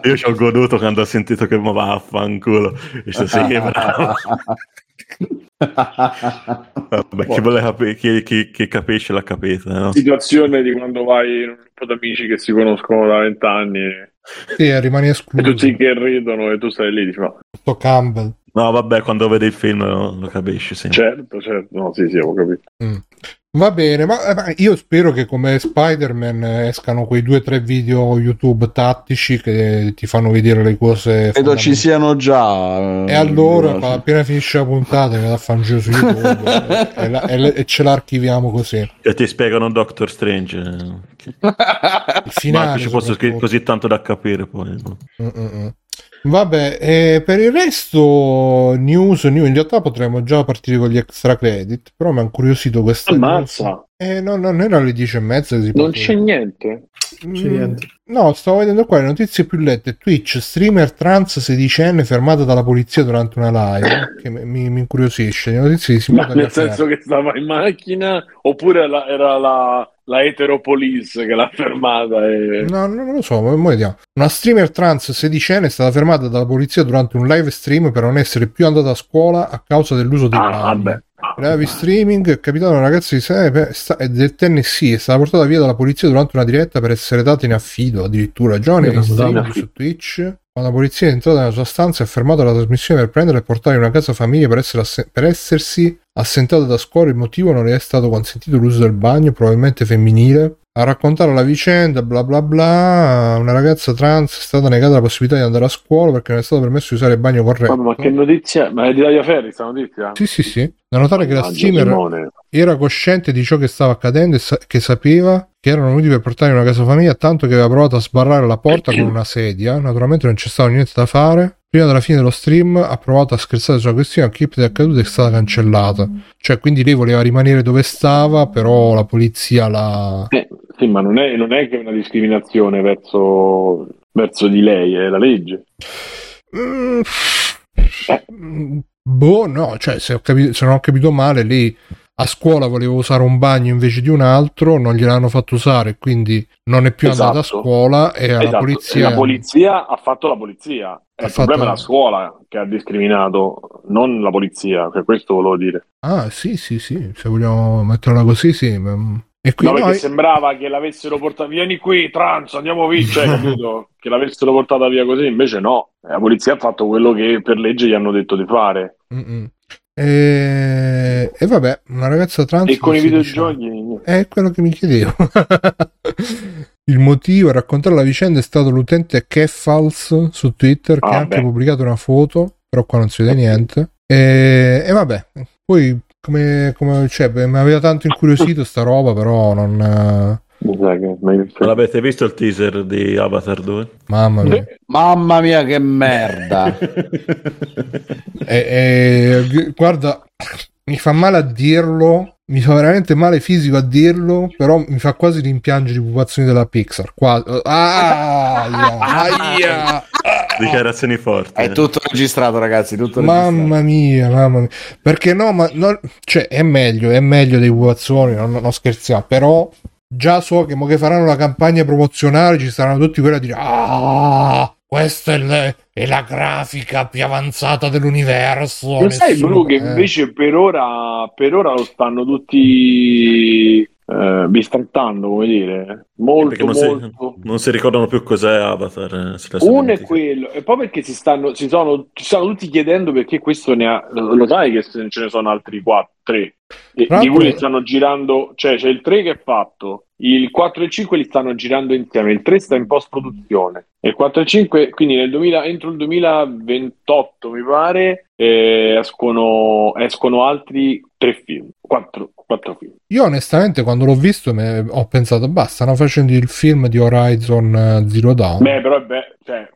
Io ci ho goduto quando ho sentito che vaffanculo. Sì, bravo. Vabbè, chi capisce l'ha capita, no? Situazione di quando vai in un gruppo d'amici che si conoscono da 20 anni Sì, rimani escluso. E tutti che ridono e tu stai lì, dici, ma... Tutto Campbell. No, vabbè, quando vedi il film lo capisci, sì. Certo, no, sì, ho capito. Va bene, ma io spero che come Spider-Man escano quei 2-3 video YouTube tattici che ti fanno vedere le cose. Credo ci siano già. E allora, appena finisce la puntata, mi da fare un giro su YouTube e ce l'archiviamo così. E ti spiegano Doctor Strange. Il finale, ma ci fosse così tanto da capire poi. Vabbè, per il resto news, in realtà potremmo già partire con gli extra credit, però mi ha incuriosito questa cosa. No, non era alle 10:30 che si non c'è niente. No, stavo vedendo qua le notizie più lette. Twitch, streamer trans 16enne fermata dalla polizia durante una live. Che mi incuriosisce. Le notizie di nel senso che stava in macchina oppure era la Heteropolis che l'ha fermata e... No, non lo so, ma vediamo. Una streamer trans 16enne è stata fermata dalla polizia durante un live stream per non essere più andata a scuola a causa dell'uso dei vabbè. Live streaming è capitato a una ragazza del Tennessee, è stata portata via dalla polizia durante una diretta per essere data in affido. Addirittura Johnny su Twitch, quando la polizia è entrata nella sua stanza e ha fermato la trasmissione per prendere e portare in una casa famiglia per essersi assentata da scuola. Il motivo non è stato consentito l'uso del bagno, probabilmente femminile. A raccontare la vicenda, bla bla bla, una ragazza trans è stata negata la possibilità di andare a scuola perché non è stato permesso di usare il bagno corretto. Ma che notizia, ma è di Dario Ferri questa notizia? Sì. Da notare che la streamer era cosciente di ciò che stava accadendo e che sapeva che erano venuti per portare in una casa famiglia, tanto che aveva provato a sbarrare la porta con una sedia. Naturalmente non c'è stato niente da fare. Prima della fine dello stream ha provato a scherzare sulla questione, anche clip è accaduto è stata cancellata. Cioè, quindi lei voleva rimanere dove stava, però la polizia la... sì, ma non è che è una discriminazione verso di lei, è la legge. Boh, no, cioè, se non ho capito male, lei a scuola voleva usare un bagno invece di un altro, non gliel'hanno fatto usare, quindi non è più andata a scuola e alla polizia... E la polizia ha fatto la polizia. Il problema è la scuola che ha discriminato, non la polizia, per questo volevo dire. Ah, sì, se vogliamo metterla così, sì. E qui no, perché sembrava che l'avessero portata... Vieni qui, trans, andiamo via, capito? Che l'avessero portata via così, invece no. La polizia ha fatto quello che per legge gli hanno detto di fare. E vabbè, una ragazza trans... E con i videogiochi... È quello che mi chiedevo. Il motivo a raccontare la vicenda è stato l'utente Kefals su Twitter, che ha anche pubblicato una foto, però qua non si vede niente. E vabbè, poi come cioè, mi aveva tanto incuriosito sta roba, però non... L'avete visto il teaser di Avatar 2? Mamma mia che merda. Guarda, mi fa male a dirlo, mi fa veramente male fisico a dirlo, però mi fa quasi rimpiangere le pubblicazioni della Pixar. Dichiarazioni forti. È tutto registrato, ragazzi, tutto registrato. Mamma mia. Perché no, cioè è meglio dei pubblicazioni, non scherziamo, però già so che faranno la campagna promozionale ci saranno tutti quelli a dire questa è la grafica più avanzata dell'universo. Lo sai, Bru, che invece per ora lo stanno tutti bistrattando, come dire, non si ricordano più cos'è Avatar. Uno è quello, e poi perché ci stanno tutti chiedendo perché questo ne ha, lo sai che ce ne sono altri 4-3 di cui li stanno girando, cioè c'è il 3 che è fatto, il 4 e il 5 li stanno girando insieme, il 3 sta in post produzione e il 4 e 5 quindi entro il 2028 mi pare escono altri 3 film, 4 film. Io onestamente quando l'ho visto ho pensato basta, stanno facendo il film di Horizon Zero Dawn.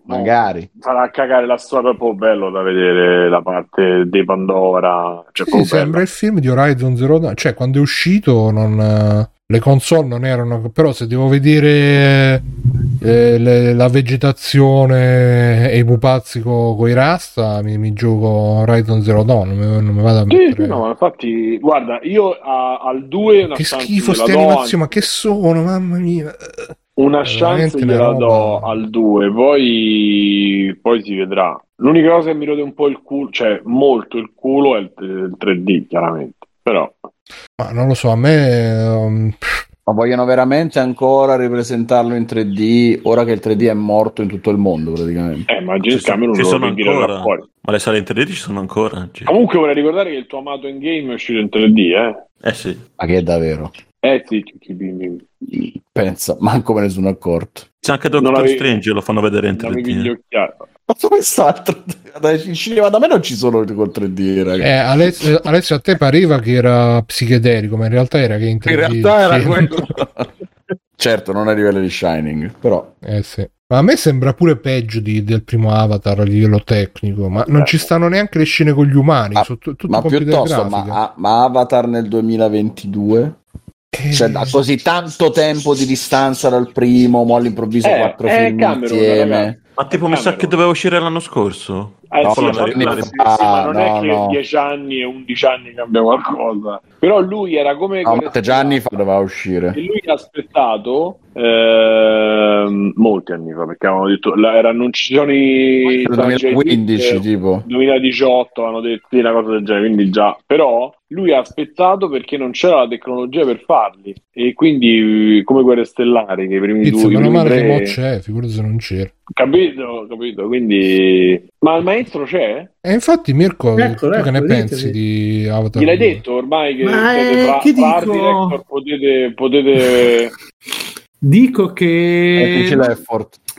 Magari farà cagare la storia, proprio bello da vedere la parte di Pandora, cioè, sì, sembra bello. Il film di Horizon Zero Dawn, cioè quando è uscito le console non erano, però se devo vedere la vegetazione e i pupazzi coi rasta mi gioco Horizon Zero Dawn, non mi vado a mettere. Sì, no, infatti guarda, io al 2 una che schifo ste animazioni, ma che sono, mamma mia, una chance gliela do al 2, poi si vedrà. L'unica cosa che mi rode un po' il culo, cioè molto il culo, è il 3D chiaramente, però ma non lo so, a me Ma vogliono veramente ancora ripresentarlo in 3D, ora che il 3D è morto in tutto il mondo praticamente. Ma James Cameron non lo vendire là fuori. Ma le sale in 3D ci sono ancora. Comunque vorrei ricordare che il tuo amato Endgame è uscito in 3D, eh? Eh sì. Ma che è davvero? Eh sì. Pensa, manco me ne sono accorto. C'è anche Doctor Strange, lo fanno vedere in 3D. Ma quest'altro in cinema da me non ci sono col 3D, ragazzi. Alessio, a te pareva che era psichedelico, ma in realtà era che in 3D. In realtà era quello. Certo, non a livello di Shining, però. Eh sì. Ma a me sembra pure peggio del primo Avatar a livello tecnico, ma non ci stanno neanche le scene con gli umani. Ma piuttosto, ma Avatar nel 2022? Cioè, da così tanto tempo di distanza dal primo, mo all'improvviso 4 film insieme. Ma tipo mi sa che doveva uscire l'anno scorso? No, sì, ma non è che 10 anni e 11 anni cambia qualcosa. Però lui era come... No, 10 anni fa doveva uscire. E lui ha aspettato molti anni fa, perché avevano detto... non ci sono i... 2015, tipo. 2018 hanno detto una cosa del genere, quindi già... Però lui ha aspettato perché non c'era la tecnologia per farli. E quindi, come Guerre Stellari, che i primi due... Meno male che mo c'è, figurati se non c'era. Capito, quindi... Ma il maestro c'è? E infatti Mirko, tu che ne pensi di Avatar? Gliel'hai detto ormai che Director potete... Dico che...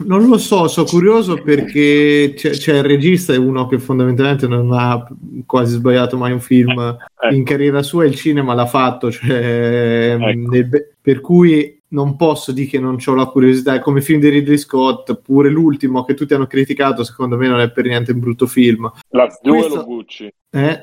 Non lo so, sono curioso perché c'è il regista, è uno che fondamentalmente non ha quasi sbagliato mai un film in carriera sua, il cinema l'ha fatto, cioè, per cui... non posso dire che non c'ho la curiosità. È come film di Ridley Scott, pure l'ultimo che tutti hanno criticato, secondo me non è per niente un brutto film. Last Duel o Gucci?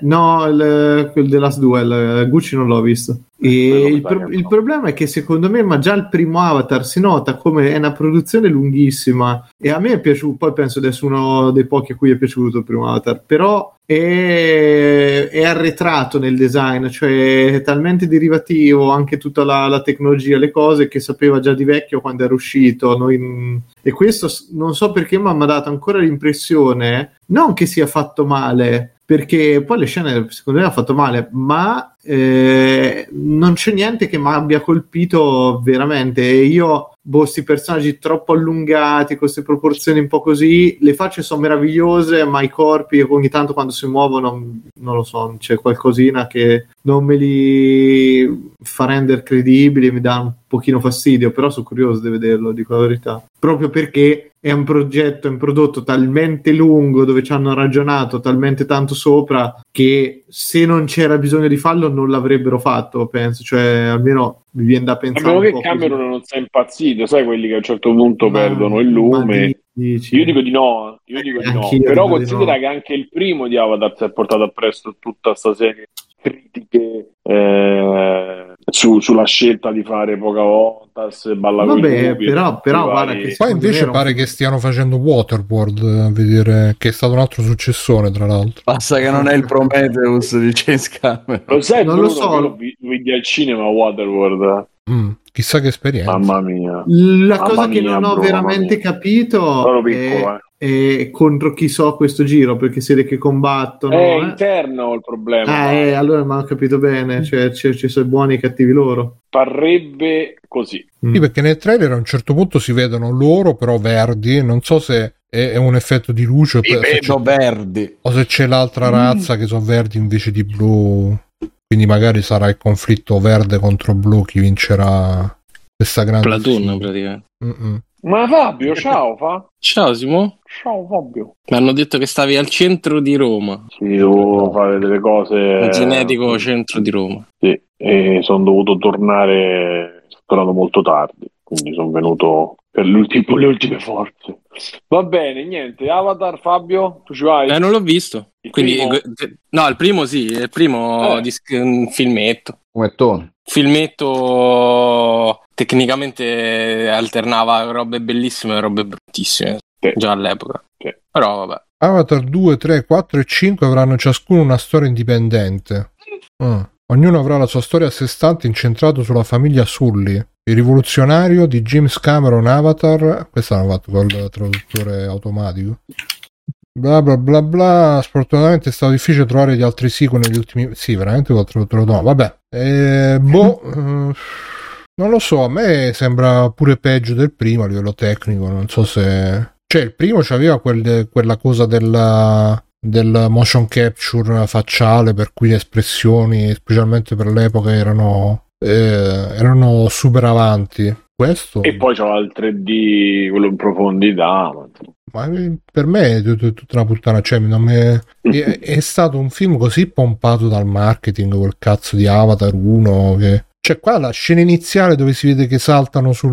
No, quel The Last Duel, Gucci non l'ho visto. E il problema è che secondo me, ma già il primo Avatar si nota come è una produzione lunghissima, e a me è piaciuto, poi penso di essere uno dei pochi a cui è piaciuto il primo Avatar, però è arretrato nel design, cioè è talmente derivativo anche tutta la tecnologia, le cose che sapeva già di vecchio quando era uscito. E questo non so perché, ma mi ha dato ancora l'impressione, non che sia fatto male, perché poi le scene secondo me ha fatto male, ma non c'è niente che mi abbia colpito veramente. E io questi personaggi troppo allungati, queste proporzioni un po' così, le facce sono meravigliose, ma i corpi ogni tanto quando si muovono non lo so, c'è qualcosina che non me li fa rendere credibili, mi dà un pochino fastidio, però sono curioso di vederlo, dico la verità, proprio perché è un progetto, è un prodotto talmente lungo dove ci hanno ragionato talmente tanto sopra che se non c'era bisogno di farlo non l'avrebbero fatto, penso, cioè almeno mi viene da pensare. Abbiamo che Cameron non sia impazzito, sai quelli che a un certo punto perdono il lume. Dici. Io dico di no, però considera che anche il primo di Avatar si è portato appresso tutta questa serie critiche sulla scelta di fare poca volta se balla. Vabbè, però guarda che poi invece pare che stiano facendo Waterworld, a vedere, che è stato un altro successore tra l'altro. Basta che non è il Prometheus di James Cameron. Lo sai, non Bruno, lo so, lo vedi al cinema Waterworld. Chissà che esperienza. Mamma mia. La cosa che non ho veramente capito è contro chi so questo giro, perché siete che combattono. È interno il problema. Allora non ho capito bene, cioè ci sono i buoni e i cattivi loro. Parrebbe così. Sì, perché nel trailer a un certo punto si vedono loro però verdi, non so se è un effetto di luce verdi o se c'è l'altra razza che sono verdi invece di blu. Quindi magari sarà il conflitto verde contro blu, chi vincerà questa grande Platoon praticamente. Ma Fabio, ciao Simo. Ciao Fabio. Mi hanno detto che stavi al centro di Roma. Sì, devo fare delle cose. Il genetico centro di Roma. Sì, e sono dovuto tornare, sono tornato molto tardi, quindi sono venuto per le ultime forze. Va bene, niente. Avatar, Fabio, tu ci vai? Non l'ho visto. Quindi, no, il primo sì, il primo un filmetto. Fumettone. Filmetto tecnicamente alternava robe bellissime e robe bruttissime, già all'epoca. Però vabbè. Avatar 2, 3, 4 e 5 avranno ciascuno una storia indipendente. Ognuno avrà la sua storia a sé stante, incentrato sulla famiglia Sully. Il rivoluzionario di James Cameron Avatar, questo l'hanno fatto col traduttore automatico. Bla bla bla bla. Sfortunatamente è stato difficile trovare gli altri sequel negli ultimi. Sì, veramente col traduttore automatico. Vabbè. Non lo so, a me sembra pure peggio del primo a livello tecnico, non so se... Cioè, il primo c'aveva quella cosa del motion capture facciale, per cui le espressioni, specialmente per l'epoca, erano super avanti. Questo... E poi c'era il 3D, quello in profondità. Ma per me è tutta una puttana, cioè non me... è stato un film così pompato dal marketing, quel cazzo di Avatar 1, che... Cioè, qua la scena iniziale dove si vede che saltano su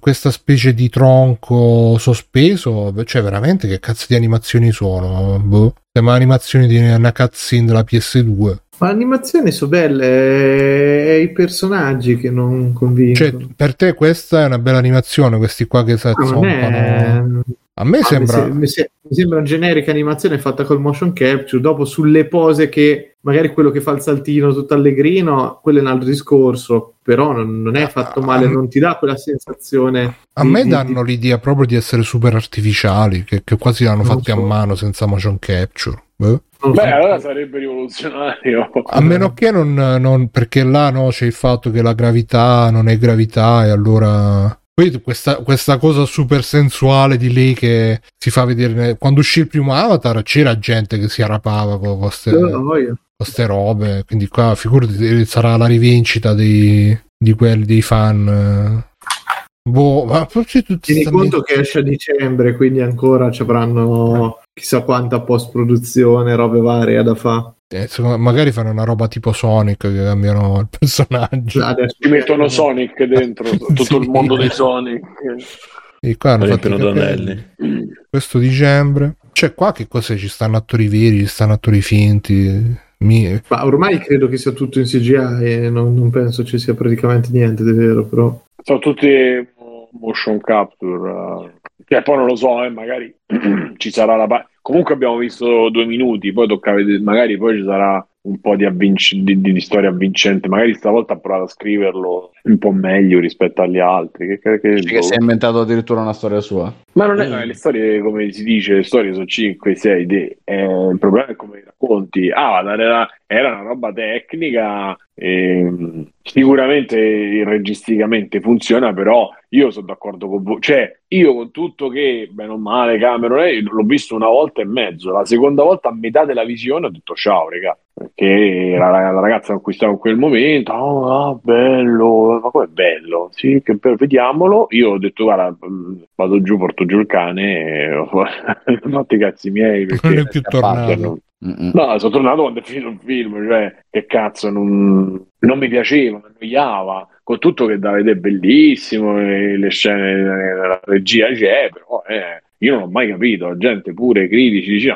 questa specie di tronco sospeso, cioè veramente che cazzo di animazioni sono? Boh. Sembra animazioni di una cutscene della PS2. Ma le animazioni sono belle, è i personaggi che non convincono. Cioè, per te questa è una bella animazione, questi qua che saltano. A me sembra... Mi sembra una generica animazione fatta col motion capture, dopo sulle pose che magari quello che fa il saltino tutto allegrino, quello è un altro discorso, però non è fatto male, non ti dà quella sensazione. A me danno l'idea proprio di essere super artificiali, che quasi l'hanno fatti a mano senza motion capture. Beh, allora sarebbe rivoluzionario. A meno che non perché là no, c'è il fatto che la gravità non è gravità e allora... Questa cosa super sensuale di lei che si fa vedere quando uscì il primo Avatar, c'era gente che si arrapava con queste robe, quindi qua figurati, sarà la rivincita di quelli dei fan. Boh, ma forse tutti tieni conto che esce a dicembre, quindi ancora ci avranno chissà quanta post produzione, robe varie da fare. Magari fanno una roba tipo Sonic, che cambiano il personaggio, ci mettono Sonic dentro tutto sì. Il mondo dei Sonic e qua hanno fatto questo dicembre. Cioè qua che cos'è? Ci stanno attori veri, ci stanno attori finti. Ma ormai credo che sia tutto in CGI e non penso ci sia praticamente niente di vero, però sono tutti motion capture, che poi non lo so, magari ci sarà la parte. Comunque abbiamo visto 2 minuti, poi tocca vedere, magari poi ci sarà un po' di storia avvincente, magari stavolta ha provato a scriverlo un po' meglio rispetto agli altri, che si è inventato addirittura una storia sua. Ma non è le storie, come si dice, le storie sono 5-6 idee, il problema è come racconti. Era una roba tecnica, sicuramente registicamente funziona, però io sono d'accordo con voi, cioè io con tutto che bene o male Cameron l'ho visto una volta e mezzo, la seconda volta a metà della visione ho detto ciao raga, perché la ragazza con cui stavo in quel momento bello, ma com'è bello, sì che bello, vediamolo, io ho detto guarda vado giù, porto giù il cane e... fatti i cazzi miei, perché non è più tornato. No, sono tornato quando è finito il film, cioè che cazzo, non mi piaceva, mi annoiava, con tutto che Davide è bellissimo, le scene, la regia c'è, però io non ho mai capito, la gente pure, critici, dice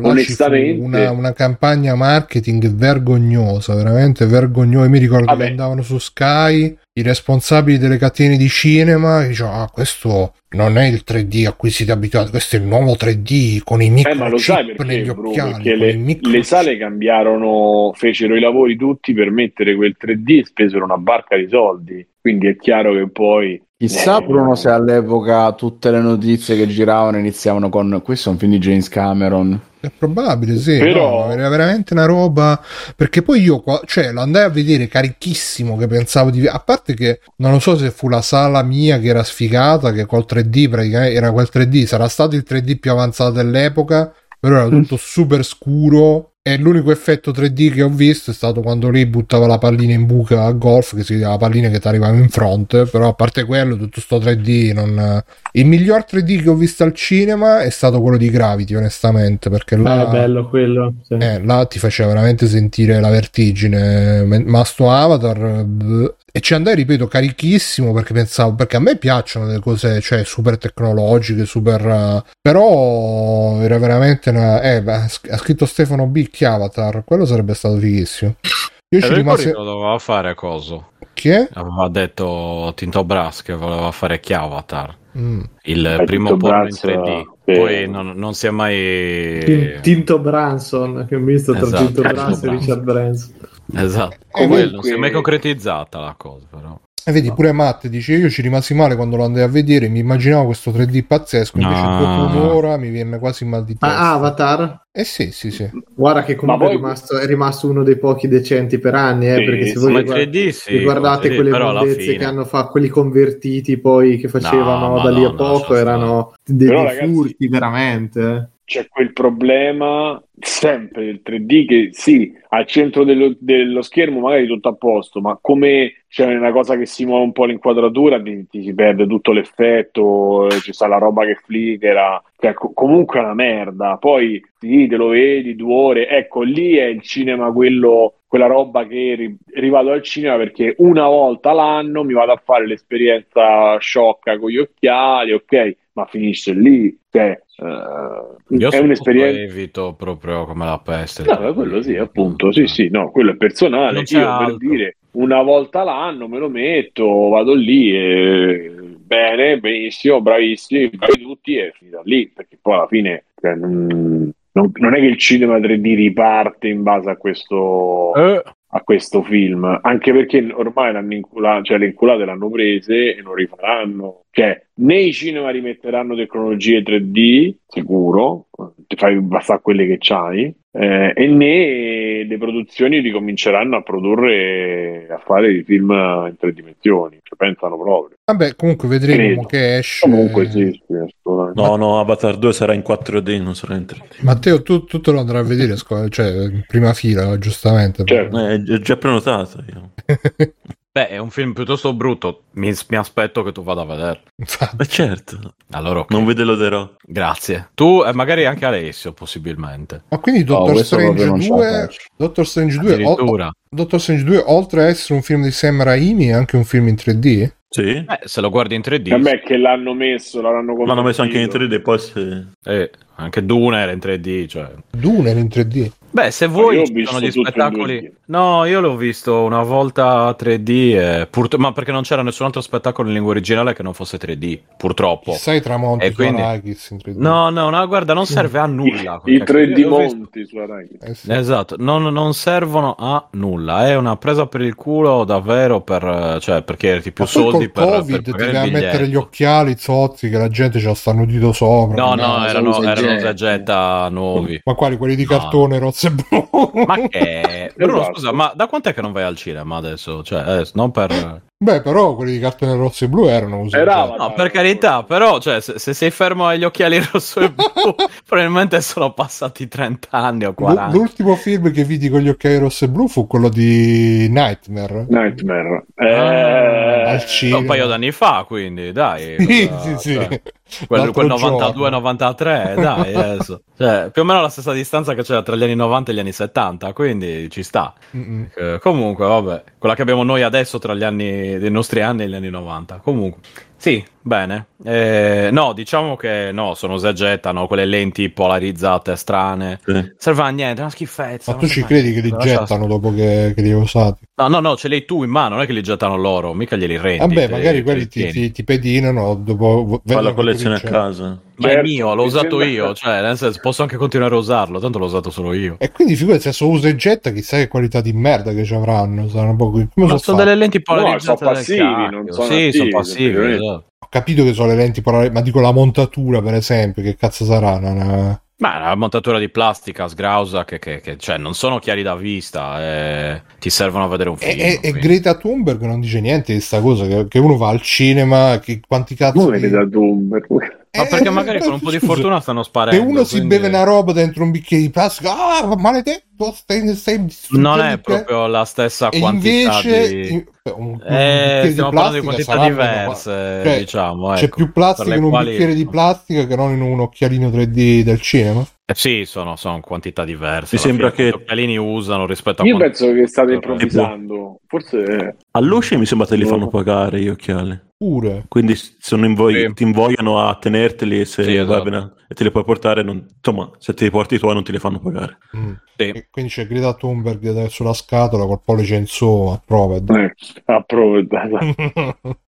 onestamente una campagna marketing vergognosa, veramente vergognosa. Mi ricordo che andavano su Sky i responsabili delle catene di cinema e dicevano questo non è il 3D a cui siete abituati, questo è il nuovo 3D con i microchip negli occhiali, perché le sale cambiarono, fecero i lavori tutti per mettere quel 3D e spesero una barca di soldi, quindi è chiaro che poi chissà Bruno se all'epoca tutte le notizie che giravano iniziavano con questo è un film di James Cameron. È probabile, sì, però... no, era veramente una roba, perché poi io qua, cioè lo andai a vedere carichissimo, che pensavo di, a parte che non lo so se fu la sala mia che era sfigata, che col 3D praticamente era quel 3D, sarà stato il 3D più avanzato dell'epoca, però era tutto super scuro e l'unico effetto 3D che ho visto è stato quando lei buttava la pallina in buca a golf, che si vedeva la pallina che ti arrivava in fronte, però a parte quello tutto sto 3D non... Il miglior 3D che ho visto al cinema è stato quello di Gravity, onestamente, perché là è bello quello, sì. Là ti faceva veramente sentire la vertigine, ma sto Avatar e ci andai, ripeto, carichissimo, perché pensavo, perché a me piacciono le cose, cioè super tecnologiche, super, però era veramente una ha scritto Stefano Bicchi Avatar, quello sarebbe stato fighissimo. Io ci rimasi... lo doveva fare coso. Che? Aveva detto Tinto Brass che voleva fare Chiavatar. Il primo porno in 3D. Poi non si è mai... Tinto Branson, che ho visto tra Tinto Brass e Richard Branson. Esatto. Comunque... non si è mai concretizzata la cosa, però. E vedi, pure Matt dice: io ci rimasi male quando lo andai a vedere, mi immaginavo questo 3D pazzesco, invece dopo un'ora mi viene quasi mal di testa. Ah, Avatar? Eh sì, sì, sì. Guarda che comunque poi... è rimasto uno dei pochi decenti per anni, sì, perché se voi guardate quelle bellezze che hanno fatto quelli convertiti poi che facevano da lì a poco erano dei furti veramente. C'è quel problema sempre del 3D che sì, al centro dello schermo magari tutto a posto, ma come c'è una cosa che si muove un po' l'inquadratura ti si perde tutto l'effetto, ci sta la roba che flickera, cioè, comunque è una merda. Poi sì, te lo vedi 2 ore, ecco lì è il cinema quello, quella roba che rivado al cinema perché una volta l'anno mi vado a fare l'esperienza sciocca con gli occhiali, ok, ma finisce lì, cioè io è un'esperienza evito proprio come la peste, no, quello sì, appunto, sì, sì, no, quello è personale, io altro. Per dire una volta l'anno me lo metto, vado lì e bene, benissimo, bravissimi, bravi tutti e fino lì, perché poi alla fine non è che il cinema 3D riparte in base a questo a questo film, anche perché ormai l'hanno le inculate l'hanno prese e non rifaranno, cioè nei cinema rimetteranno tecnologie 3D sicuro, ti fai bastare quelle che c'hai, e né le produzioni ricominceranno a produrre, a fare i film in 3 dimensioni, ci pensano proprio. Vabbè, comunque vedremo che esce. Comunque sì, no, Avatar 2 sarà in 4D, non sarà in 3D. Matteo, tu te lo andrai a vedere, cioè in prima fila, giustamente. Certo. È già prenotato io. Beh, è un film piuttosto brutto, mi aspetto che tu vada a vederlo. Ma certo. Allora, okay. Non ve lo darò. Grazie. Tu e magari anche Alessio, possibilmente. Ma quindi Doctor Strange 2, oltre a essere un film di Sam Raimi, è anche un film in 3D? Sì. Se lo guardi in 3D. A me che l'hanno messo anche in 3D, poi se... anche Dune era in 3D, cioè. Dune era in 3D. Beh, se vuoi ci sono gli spettacoli. No, io l'ho visto una volta 3D, ma perché non c'era nessun altro spettacolo in lingua originale che non fosse 3D, purtroppo. Sai, tramonti quindi... su Arrakis in 3D. No, guarda, non serve a nulla. I 3D monti su Arrakis. Sì. Esatto, non servono a nulla. È una presa per il culo davvero per, cioè, per chiederti più soldi per Covid, per ti devi mettere gli occhiali zozzi che la gente ce lo sta nudito sopra. No, erano Zagetta nuovi. Ma quelli di cartone rosso. Ma che Bruno, scusa, ma da quant'è che non vai al cinema adesso? Cioè, non per... Beh, però quelli di cartone rosso e blu erano così. No, per carità, però cioè, se sei fermo agli occhiali rosso e blu probabilmente sono passati 30 anni o 40. L'ultimo film che vidi con gli occhiali rosso e blu fu quello di Nightmare. Al cinema. Un paio d'anni fa, quindi, dai. Sì. Cioè, quel 92-93, dai, adesso. Cioè, più o meno la stessa distanza che c'era tra gli anni 90 e gli anni 70, quindi ci sta. Comunque, vabbè, quella che abbiamo noi adesso tra gli anni dei nostri anni e gli anni 90, comunque sì, bene, no, diciamo che no, sono Zagetta, no, quelle lenti polarizzate strane, sì. Serve a niente, è una schifezza. Ma tu ci credi che li gettano dopo che li hai usati? No, ce li hai tu in mano, non è che li gettano loro, mica glieli rendi. Vabbè, magari quelli ti pedinano dopo, fa la collezione a casa. Ma certo, è mio, l'ho usato io, cioè nel senso posso anche continuare a usarlo, tanto l'ho usato solo io. E quindi figurati, se sono usa e getta, chissà che qualità di merda che ci avranno, saranno poco... Ma sono delle lenti polarizzate, no, sono passivi, esatto. Ho capito che sono le lenti polarizzate, ma dico la montatura per esempio, che cazzo sarà? Ma la montatura di plastica sgrausa che cioè non sono chiari da vista, ti servono a vedere un film. E Greta Thunberg non dice niente di sta cosa, che uno va al cinema, che quanti cazzo... Non è Greta Thunberg... Ma perché magari con un po' di fortuna stanno sparendo. Se uno si beve una roba dentro un bicchiere di plastica, maledetto, stai non è proprio la stessa quantità di... stiamo parlando di quantità diverse, cioè, diciamo, ecco, c'è più plastica in un bicchiere di plastica che non in un occhialino 3D del cinema. Sì, sono quantità diverse. Mi sembra che gli occhialini usano rispetto a... Io penso che state improvvisando. Forse all'uscio mi sembra te li fanno pagare gli occhiali. Pure. Quindi ti invogliano a tenerteli se... Sì, esatto. e te le puoi portare, non... insomma, se te li porti tu non ti le fanno pagare. Sì. Quindi c'è Greta Thunberg sulla scatola col pollice in su, approved.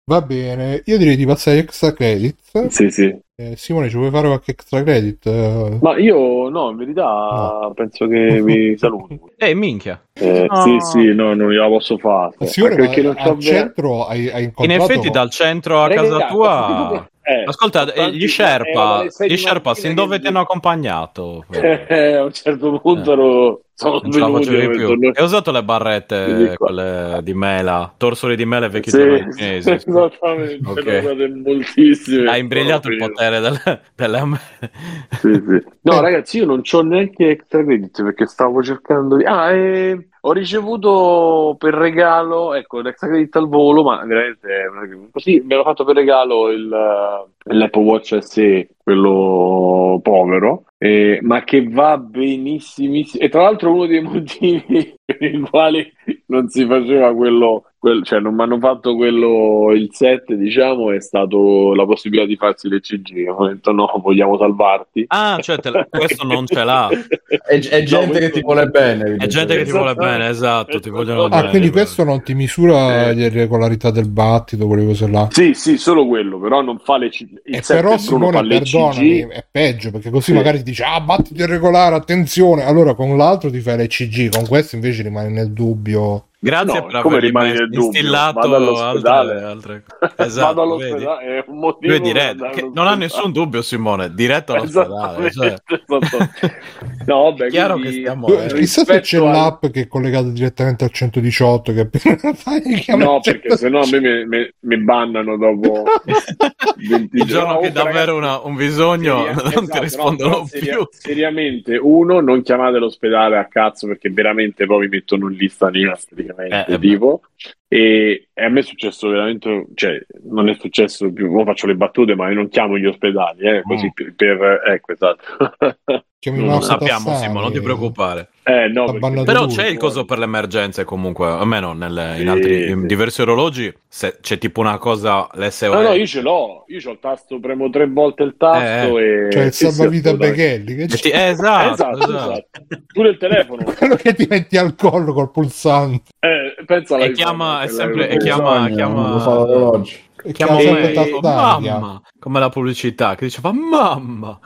Va bene, io direi di passare extra credit. Sì, sì. Simone, ci vuoi fare qualche extra credit? Ma io no, in verità no. Penso che vi saluti. Minchia. No. Sì, sì, no, non gliela posso fare. Simone, perché non al centro hai incontrato... In effetti dal centro a casa tua... ascolta, gli Sherpa, sin dove ti hanno accompagnato? A un certo punto sono venuti più. Hai usato le barrette quelle di mela, torsoli di mela e vecchi giapponesi. Esattamente, okay. Moltissime. Hai imbrigliato il potere della mela. Sì, sì. No, ragazzi, io non c'ho neanche extra credit perché stavo cercando di... Ho ricevuto per regalo, ecco, l'extra credit al volo, ma veramente così mi hanno fatto per regalo l'Apple Watch SE, quello povero, ma che va benissimissimo. E tra l'altro uno dei motivi per i quali non si faceva cioè non mi hanno fatto quello, il set, diciamo, è stato la possibilità di farsi le CG. Ho detto no, vogliamo salvarti. Ah, cioè questo non ce l'ha. È gente che ti vuole bene. È gente che ti vuole bene, esatto. Ti vogliono bene, quindi questo non ti misura l'irregolarità del battito, quelle cose là. Sì, sì, solo quello, però non fa le CG. E però Simone, perdonami, è peggio, perché così magari ti dice battito irregolare, attenzione. Allora con l'altro ti fai le CG, con questo invece rimane nel dubbio. Grazie per aver instillato altre esatto, all'ospedale. Non ha nessun dubbio, Simone, diretto all'ospedale. No, vabbè, chiaro che stiamo chissà se c'è l'app che è collegata direttamente al 118 che no, perché sennò a me mi bannano dopo 20 il giorno che davvero un bisogno non ti rispondono più. Seriamente, non chiamate l'ospedale a cazzo, perché veramente poi vi mettono in lista nera tipo. E a me è successo veramente, cioè non è successo più, non faccio le battute, ma io non chiamo gli ospedali così per esatto. Non sappiamo, Simone, non ti preoccupare. No, perché... Però c'è il coso per le emergenze comunque, almeno in altri in diversi orologi, se c'è tipo una cosa l'SOS. No, io ce l'ho, io c'ho il tasto, premo 3 volte il tasto e cioè il salvavita Beghelli che esatto. Pure il telefono. Quello che ti metti al collo col pulsante. Pensa alla chiama mamma, come la pubblicità che diceva mamma.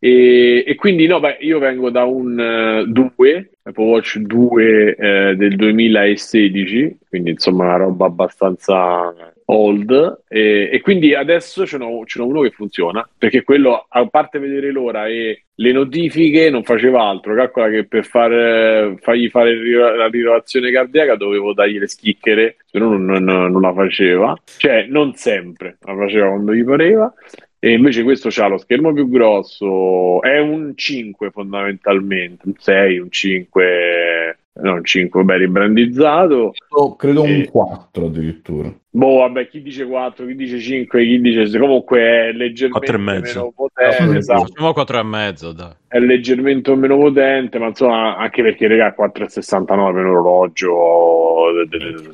E quindi no, beh, io vengo da un 2 Apple Watch 2 del 2016, quindi insomma una roba abbastanza old, e quindi adesso ce n'ho uno che funziona, perché quello, a parte vedere l'ora e le notifiche, non faceva altro. Calcola che per fargli fare la rilevazione cardiaca dovevo dargli le schicchere, se no non la faceva, cioè non sempre la faceva quando gli pareva. E invece questo c'ha lo schermo più grosso, è un 5 fondamentalmente, un 6, un 5, no, un 5 beh ribrandizzato, credo un 4 addirittura. Boh, vabbè, chi dice 4, chi dice 5, chi dice, comunque è leggermente meno potente, no, esatto. 4,5 dai. È leggermente meno potente, ma insomma, anche perché regà 4,69 un orologio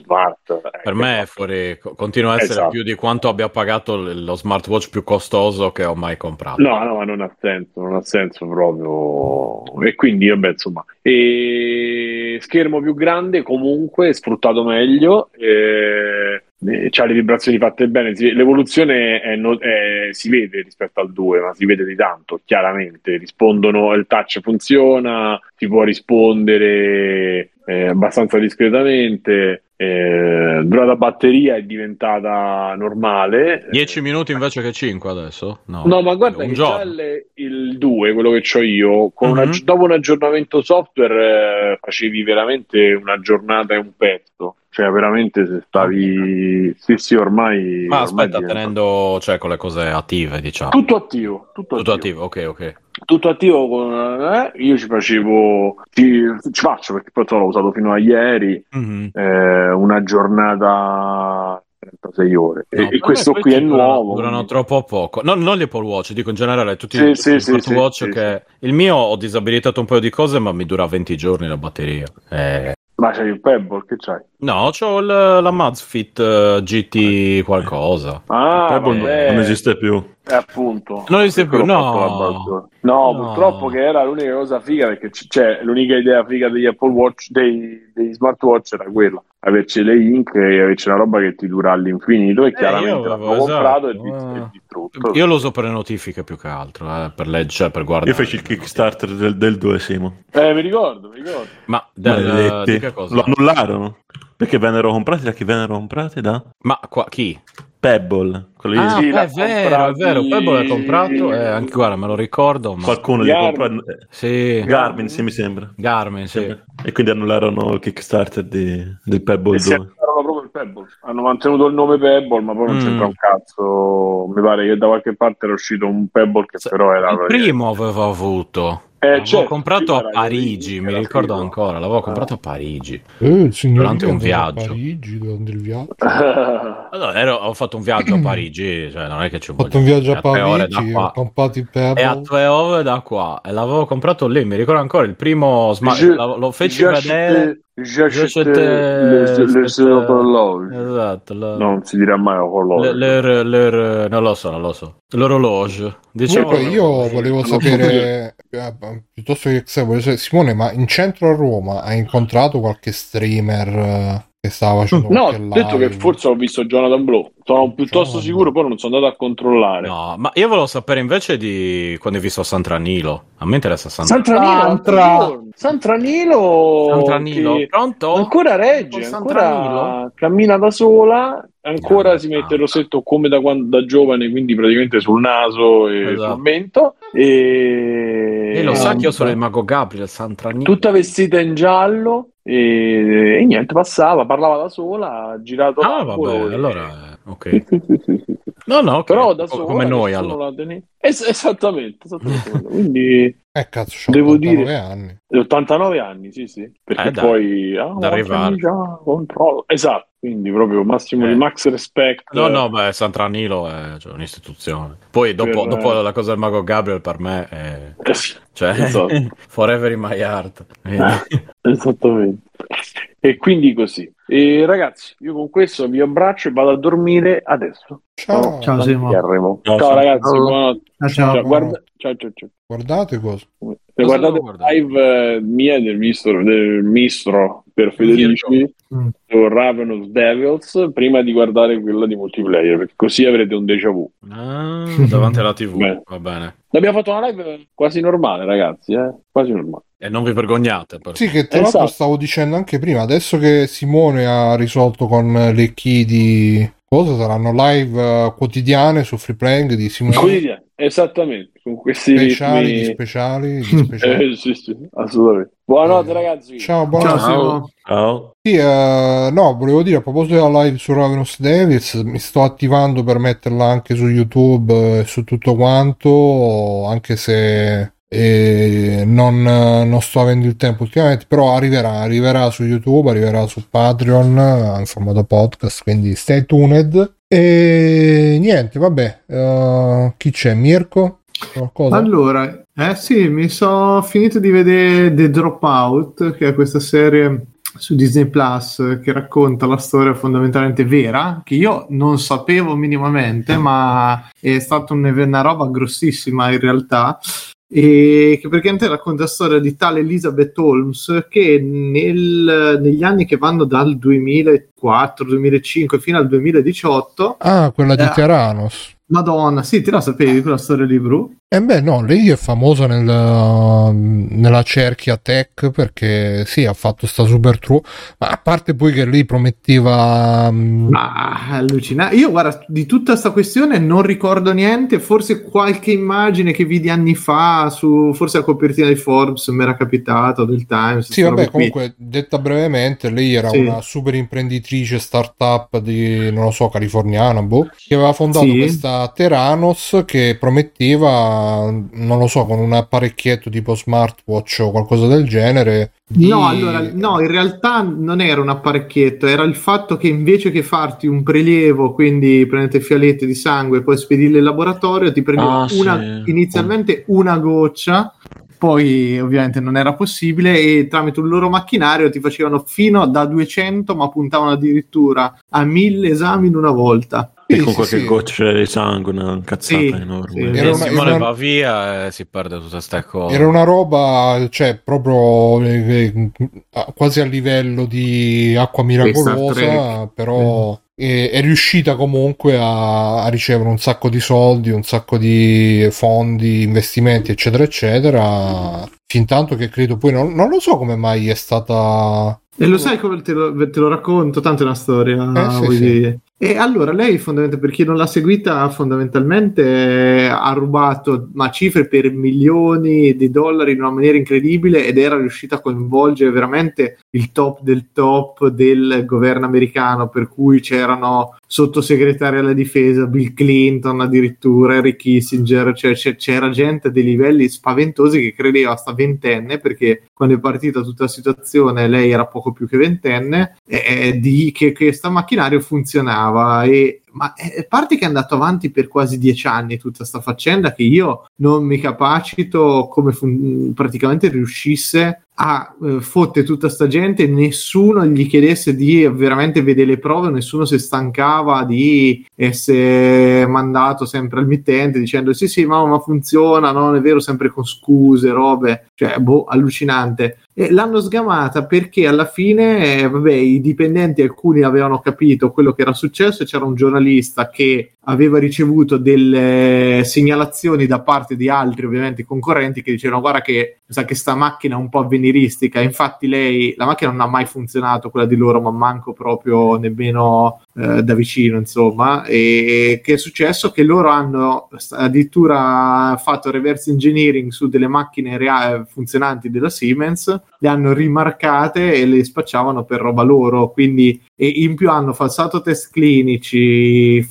smart. Per me è fuori, continua a essere più di quanto abbia pagato lo smartwatch più costoso che ho mai comprato. No, non ha senso proprio. E quindi vabbè, insomma, schermo più grande comunque, sfruttato meglio, c'ha le vibrazioni fatte bene, l'evoluzione si vede rispetto al 2, ma si vede di tanto, chiaramente rispondono, il touch funziona, si può rispondere abbastanza discretamente, durata batteria è diventata normale, 10 minuti invece che 5 adesso? No, ma guarda che c'è il 2, quello che c'ho io, con dopo un aggiornamento software facevi veramente una giornata e un pezzo, cioè veramente se stavi sì ormai, ma aspetta, ormai tenendo, cioè con le cose attive, diciamo tutto attivo. ok tutto attivo con io ci faccio, perché poi l'ho usato fino a ieri, una giornata 36 ore e questo qui è nuovo, durano troppo poco, non gli Apple Watch, dico in generale tutti gli Apple Watch il mio ho disabilitato un paio di cose, ma mi dura 20 giorni la batteria. Ma c'hai il Pebble, che c'hai? No, c'ho la Mazfit GT qualcosa. Ah, il Pebble non esiste più. Appunto, non li sei più, no. No, purtroppo, che era l'unica cosa figa, perché cioè, l'unica idea figa degli Apple Watch, degli smartwatch era quella, averci le ink e averci una roba che ti dura all'infinito, e chiaramente l'avevo comprato, esatto, e distrutto. Io lo uso per le notifiche più che altro, per leggere, per guardare. Io feci il Kickstarter del 2, Simo. Mi ricordo. Ma di che cosa? Lo annullarono, perché vennero comprate da... Ma qua chi? Pebble, sì, è vero, Pebble l'ha comprato, anche guarda, me lo ricordo, ma... qualcuno li compra, sì. Garmin, sì, mi sembra. Garmin, sì. E quindi annullarono il Kickstarter del Pebble 2. Sì, annullarono proprio il Pebble. Hanno mantenuto il nome Pebble, ma poi non c'entra un cazzo. Mi pare che da qualche parte era uscito un Pebble che però era... Il primo aveva avuto... L'avevo comprato a Parigi, mi ricordo ancora, l'avevo comprato a Parigi durante un viaggio. Allora, ho fatto un viaggio a Parigi, cioè non è che ci ho fatto un viaggio a Parigi, e a 2 ore da qua, e l'avevo comprato lì, mi ricordo ancora il primo lo feci vedere. Esatto, non si dirà mai orologio. Non lo so. L'orologio. Diciamo comunque, io volevo sapere, piuttosto che Simone, ma in centro a Roma hai incontrato qualche streamer che stava facendo live? No, ho detto che forse ho visto Jonathan Blow. Sono piuttosto sicuro, poi non sono andato a controllare. No, ma io volevo sapere invece di quando hai visto Santranilo. A me interessa Santranilo. Che... Pronto? Ancora regge, ancora cammina da sola, ancora si mette il rossetto come da giovane, quindi praticamente sul naso e sul mento. E lo sa che io sono il Mago Gabriel, Santranilo. Tutta vestita in giallo e niente, passava, parlava da sola, ha girato allora... Ok, no, okay. Però da solo, come noi allora. Esattamente. Quindi cazzo, devo 89 dire anni. 89 anni, sì, perché poi da arrivare controllo. Esatto, quindi proprio massimo di max respect. No, ma Santranilo è un'istituzione. Poi dopo la cosa del Mago Gabriel per me è esatto. Forever in my heart. Esattamente. E quindi così. E ragazzi, io con questo vi abbraccio e vado a dormire adesso. Ciao Simo. Ciao ragazzi, buonanotte. Ciao. Guardate cosa? Guardate live mia del mistro per Federici su Ravenous Devils prima di guardare quella di multiplayer, perché così avrete un déjà vu davanti alla TV. Beh, va bene. Abbiamo fatto una live quasi normale, ragazzi, quasi normale. E non vi vergognate. Però. Sì, che tra l'altro stavo dicendo anche prima, adesso che Simone ha risolto con le key di cosa, saranno live quotidiane su Free Playing di Simone. Esattamente, con questi speciali. Sì, assolutamente. Buonanotte ragazzi. Ciao, buonanotte. Ciao. Sì, volevo dire, a proposito della live su Ravenous Devils, mi sto attivando per metterla anche su YouTube e su tutto quanto, anche se non sto avendo il tempo ultimamente, però arriverà su YouTube, arriverà su Patreon in formato podcast, quindi stay tuned. E niente, vabbè, chi c'è? Mirko? Qualcosa? Allora, sì, mi sono finito di vedere The Dropout, che è questa serie su Disney Plus che racconta la storia fondamentalmente vera, che io non sapevo minimamente, ma è stata una roba grossissima in realtà, e che praticamente racconta la storia di tale Elizabeth Holmes che negli anni che vanno dal 2004-2005 fino al 2018 quella di Tiaranos. Madonna, sì, te la sapevi quella storia di Bru? Lei è famosa nella cerchia tech, perché sì, ha fatto sta super true, ma a parte poi che lei prometteva... Ma allucinante. Io guarda, di tutta sta questione non ricordo niente, forse qualche immagine che vidi anni fa, forse la copertina di Forbes mi era capitato, del Times. Sì, vabbè, comunque, detta brevemente, lei era una super imprenditrice startup di, non lo so, californiana, che aveva fondato questa Theranos che prometteva, non lo so, con un apparecchietto tipo smartwatch o qualcosa del genere. No, in realtà non era un apparecchietto, era il fatto che invece che farti un prelievo, quindi prendete fialette di sangue e poi spedirle in laboratorio, ti prendi inizialmente una goccia, poi ovviamente non era possibile, e tramite un loro macchinario ti facevano fino da 200, ma puntavano addirittura a 1000 esami in una volta. Sì, con qualche goccia di sangue, una cazzata enorme. Sì. Simone va via e si perde tutta sta cosa. Era una roba, cioè, proprio quasi a livello di Acqua Miracolosa, però è riuscita comunque a ricevere un sacco di soldi, un sacco di fondi, investimenti, eccetera, eccetera. Fintanto che credo poi non lo so come mai è stata. E lo sai come te lo racconto? Tanto è una storia. E allora lei, fondamentalmente, per chi non l'ha seguita, fondamentalmente ha rubato cifre per milioni di dollari in una maniera incredibile, ed era riuscita a coinvolgere veramente il top del governo americano, per cui c'erano sottosegretari alla difesa, Bill Clinton addirittura, Henry Kissinger, cioè c'era gente a dei livelli spaventosi che credeva sta ventenne, perché quando è partita tutta la situazione lei era poco più che ventenne, che sta macchinario funzionava. Ma a parte che è andato avanti per quasi 10 anni tutta sta faccenda, che io non mi capacito come praticamente riuscisse a fotte tutta sta gente, nessuno gli chiedesse di veramente vedere le prove, nessuno si stancava di essere mandato sempre al mittente dicendo sì ma funziona, non è vero, sempre con scuse, robe, cioè allucinante. E l'hanno sgamata perché alla fine i dipendenti, alcuni avevano capito quello che era successo, e c'era un giornalista che aveva ricevuto delle segnalazioni da parte di altri, ovviamente concorrenti, che dicevano guarda che sa che sta macchina è un po' avveniristica. Infatti lei, la macchina non ha mai funzionato, quella di loro, ma manco proprio nemmeno da vicino, insomma. E che è successo che loro hanno addirittura fatto reverse engineering su delle macchine funzionanti della Siemens, le hanno rimarcate e le spacciavano per roba loro, quindi, e in più hanno falsato test clinici,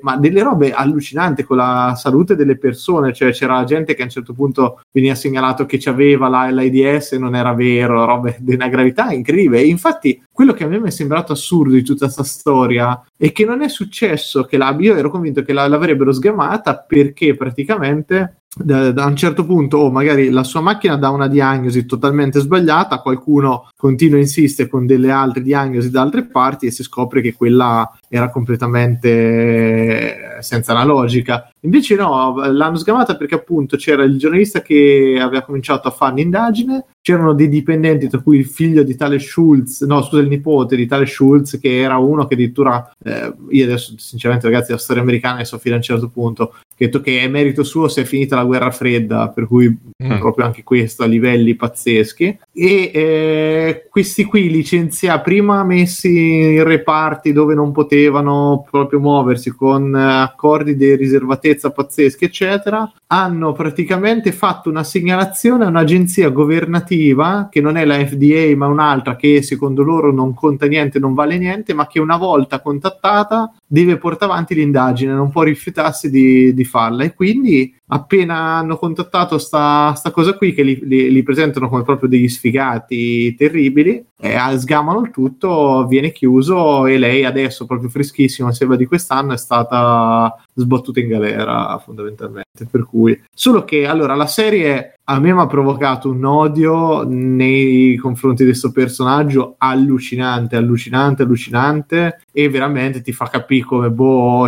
ma delle robe allucinanti con la salute delle persone, cioè c'era gente che a un certo punto veniva segnalato che c'aveva l'AIDS e non era vero, robe di una gravità incredibile. E infatti quello che a me mi è sembrato assurdo di tutta questa storia è che non è successo che io ero convinto che l'avrebbero sgamata, perché praticamente da un certo punto magari la sua macchina dà una diagnosi totalmente sbagliata, qualcuno continua a insistere con delle altre diagnosi da altre parti e si scopre che quella era completamente senza la logica. Invece no, l'hanno sgamata perché appunto c'era il giornalista che aveva cominciato a fare un'indagine, c'erano dei dipendenti, tra cui il figlio di tale Schulz, il nipote di tale Schulz, che era uno che addirittura io adesso sinceramente, ragazzi, la storia americana ne so fino a un certo punto, che ha detto che è merito suo se è finita la guerra fredda, per cui proprio anche questo a livelli pazzeschi. E questi qui licenziati, prima messi in reparti dove non potevano proprio muoversi, con accordi di riservatezza pazzeschi eccetera, hanno praticamente fatto una segnalazione a un'agenzia governativa che non è la FDA ma un'altra, che secondo loro non conta niente, non vale niente, ma che una volta contattata deve portare avanti l'indagine, non può rifiutarsi di farla. E quindi appena hanno contattato sta cosa qui, che li presentano come proprio degli sfigati terribili, sgamano il tutto, viene chiuso, e lei adesso proprio freschissima, sembra di quest'anno, è stata sbattuta in galera fondamentalmente. Per cui, solo che allora la serie a me mi ha provocato un odio nei confronti di questo personaggio allucinante, e veramente ti fa capire come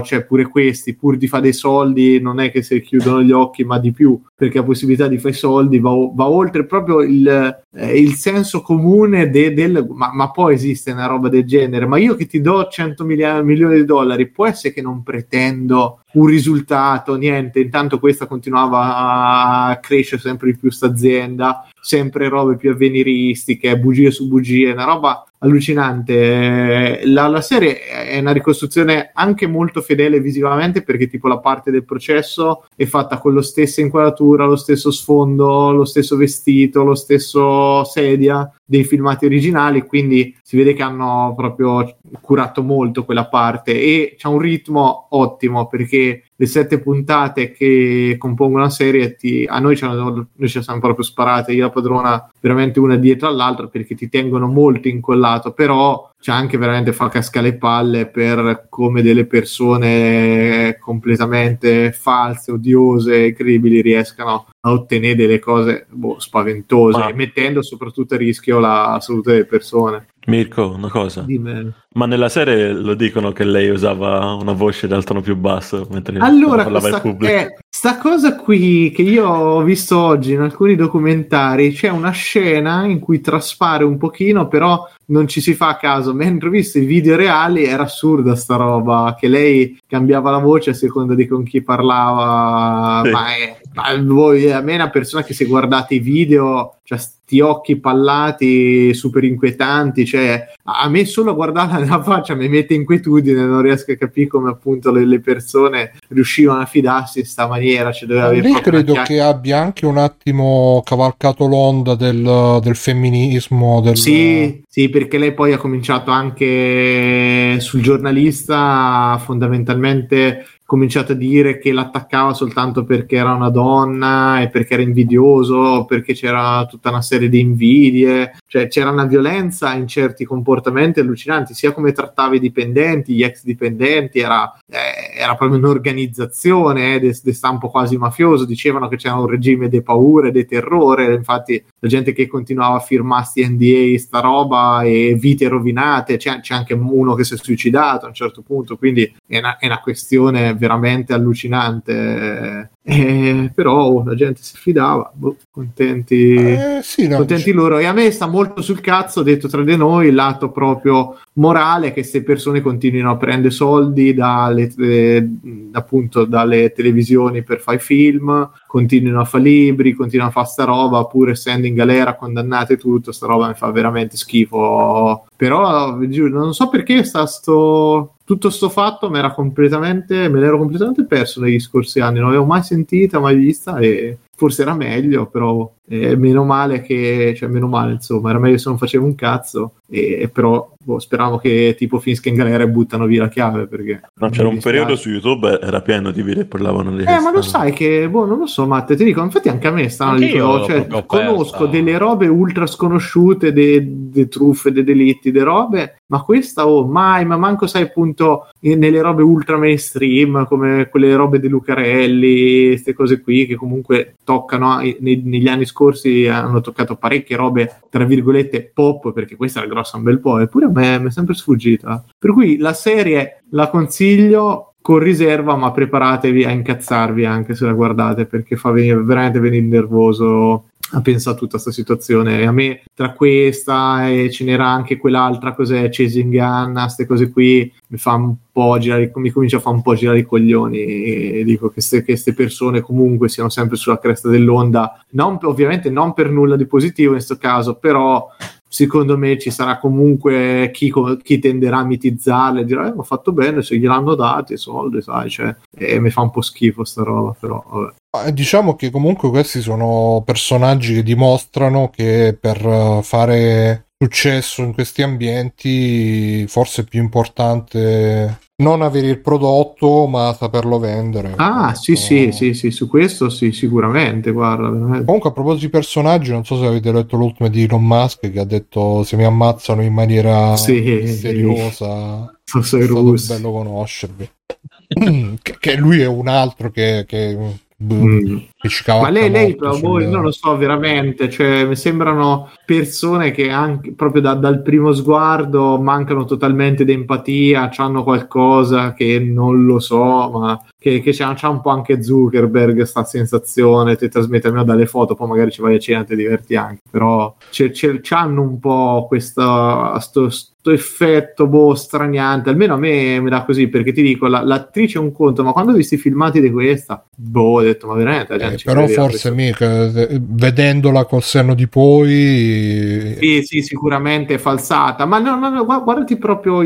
cioè pure questi, pur di fare dei soldi, non è che se chiudono gli occhi, ma di più, perché la possibilità di fare soldi va oltre proprio il senso comune ma poi esiste una roba del genere, ma io che ti do 100 milioni di dollari, può essere che non pretendo un risultato, niente. Intanto questa continuava a crescere sempre di più sta azienda, sempre robe più avveniristiche, bugie su bugie, una roba allucinante. La serie è una ricostruzione anche molto fedele visivamente, perché tipo la parte del processo è fatta con la stessa inquadratura, lo stesso sfondo, lo stesso vestito, lo stesso sedia dei filmati originali, quindi si vede che hanno proprio curato molto quella parte, e c'è un ritmo ottimo, perché le 7 puntate che compongono la serie noi ci siamo proprio sparate, io e la padrona, veramente una dietro all'altra, perché ti tengono molto incollato. Però c'è anche veramente fa casca le palle per come delle persone completamente false, odiose, incredibili riescano a ottenere delle cose spaventose, mettendo soprattutto a rischio la salute delle persone. Mirko, una cosa. Dimmi. Ma nella serie lo dicono che lei usava una voce dal tono più basso mentre parlava in pubblico. Sta cosa qui che io ho visto oggi in alcuni documentari, c'è una scena in cui traspare un pochino, però non ci si fa caso. Mentre ho visto i video reali era assurda sta roba, che lei cambiava la voce a seconda di con chi parlava. Sì. A me è una persona che, se guardate i video, cioè sti occhi pallati, super inquietanti, cioè a me solo guardarla nella faccia mi mette inquietudine, non riesco a capire come appunto le persone riuscivano a fidarsi in sta maniera, cioè doveva aver fatto. Credo che abbia anche un attimo cavalcato l'onda del femminismo, sì, perché lei poi ha cominciato anche sul giornalista, fondamentalmente cominciato a dire che l'attaccava soltanto perché era una donna e perché era invidioso, perché c'era tutta una serie di invidie, cioè c'era una violenza in certi comportamenti allucinanti, sia come trattava i dipendenti, gli ex dipendenti, era proprio un'organizzazione di stampo quasi mafioso, dicevano che c'era un regime di paure, di terrore, infatti la gente che continuava a firmarsi NDA, sta roba, e vite rovinate, c'è anche uno che si è suicidato a un certo punto, quindi è una questione veramente allucinante. Però la gente si fidava, contenti loro. E a me sta molto sul cazzo, detto tra di noi, il lato proprio morale, che queste persone continuino a prendere soldi dalle televisioni per fare film, continuano a fare libri, continuano a fare sta roba, pur essendo in galera, condannate, tutto. Sta roba mi fa veramente schifo. Però non so perché tutto sto fatto me l'ero completamente perso negli scorsi anni, non avevo mai sentita, mai vista, e forse era meglio, però meno male, era meglio se non facevo un cazzo, però speravo che tipo finisca in galera e buttano via la chiave, perché c'era un periodo su YouTube era pieno di video e parlavano di ma lo sai che non lo so, Matte, ti dico, infatti anche a me stanno dicendo, cioè conosco delle robe ultra sconosciute, de truffe, dei delitti, de robe, ma questa mai, ma manco sai, appunto, nelle robe ultra mainstream come quelle robe di Lucarelli, queste cose qui che comunque toccano negli anni scorsi, hanno toccato parecchie robe tra virgolette pop, perché questa era grossa un bel po', eppure a me mi è sempre sfuggita, per cui la serie la consiglio con riserva, ma preparatevi a incazzarvi anche se la guardate, perché fa veramente venire nervoso a pensare a tutta questa situazione. E a me tra questa e ce n'era anche quell'altra, cos'è, Chasing Anna, queste cose qui mi comincia a fare un po' girare i coglioni, e dico che queste persone comunque siano sempre sulla cresta dell'onda, ovviamente non per nulla di positivo in questo caso, però secondo me ci sarà comunque chi tenderà a mitizzarle e dirà ho fatto bene, se gliel'hanno dati i soldi, sai, cioè, e mi fa un po' schifo sta roba, però vabbè. Diciamo che comunque questi sono personaggi che dimostrano che per fare successo in questi ambienti forse è più importante non avere il prodotto ma saperlo vendere. Sì, su questo sì, sicuramente, guarda, veramente. Comunque, a proposito di personaggi, non so se avete letto l'ultima di Elon Musk, che ha detto se mi ammazzano in maniera misteriosa, sì, sì. È stato bello conoscervi. che lui è un altro che ma lei però non lo so veramente, cioè mi sembrano persone che anche proprio dal primo sguardo mancano totalmente di empatia, c'hanno qualcosa che non lo so, ma che c'ha un po' anche Zuckerberg, sta sensazione, ti trasmette almeno dalle foto, poi magari ci vai a cena e ti diverti anche, però c'hanno un po' questo effetto straniante, almeno a me mi dà così, perché ti dico l'attrice è un conto, ma quando ho visto i filmati di questa ho detto ma veramente però forse mica, vedendola col senno di poi sì, sicuramente è falsata, ma no, guardati proprio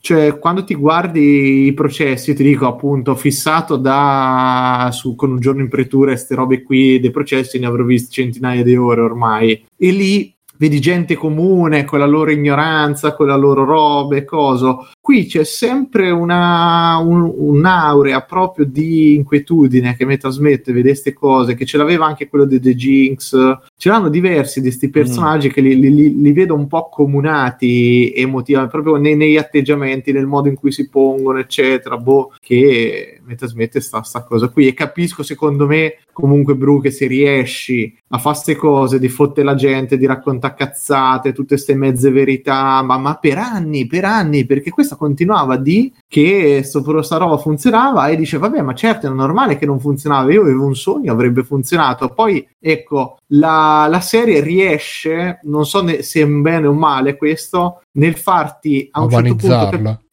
cioè quando ti guardi i processi, ti dico appunto fissato con Un giorno in pretura e ste robe qui dei processi ne avrò visti centinaia di ore ormai, e lì vedi gente comune con la loro ignoranza, con la loro roba e coso. Qui c'è sempre un'aurea proprio di inquietudine che mi trasmette, vede queste cose, che ce l'aveva anche quello di The Jinx, ce l'hanno diversi di questi personaggi che li vedo un po' comunati emotivamente, proprio nei atteggiamenti, nel modo in cui si pongono, eccetera, che mi trasmette sta cosa qui. E capisco, secondo me, comunque Bru, che se riesci a fare queste cose, di fottere la gente, di raccontare cazzate, tutte queste mezze verità, ma per anni, perché questa continuava di che sta roba funzionava e dice vabbè, ma certo, è normale che non funzionava, io avevo un sogno, avrebbe funzionato. Poi ecco, la serie riesce, non so se è bene o male questo, nel farti a un certo punto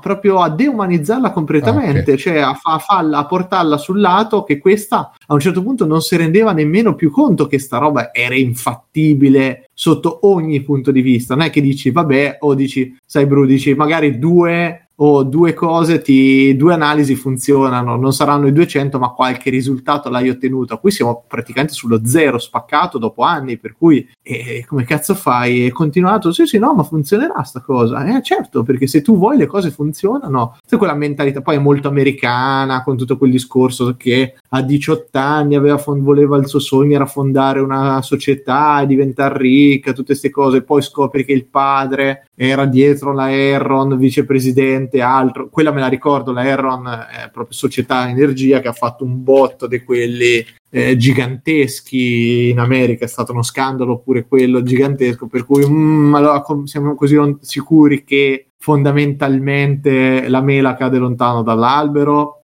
proprio a deumanizzarla completamente, okay. Cioè a portarla sul lato che questa a un certo punto non si rendeva nemmeno più conto che sta roba era infattibile sotto ogni punto di vista. Non è che dici vabbè, o dici sai Bru, dici magari due cose, due analisi funzionano, non saranno i 200 ma qualche risultato l'hai ottenuto. Qui siamo praticamente sullo zero spaccato dopo anni, per cui come cazzo fai? È continuato, sì no, ma funzionerà sta cosa, certo, perché se tu vuoi le cose funzionano. C'è quella mentalità poi è molto americana, con tutto quel discorso che a 18 anni voleva, il suo sogno era fondare una società e diventare ricca, tutte queste cose, poi scopri che il padre era dietro la Enron, vicepresidente, altro. Quella me la ricordo, la Enron è proprio società energia che ha fatto un botto di quelli giganteschi in America, è stato uno scandalo pure quello gigantesco, per cui allora siamo così sicuri che fondamentalmente la mela cade lontano dall'albero,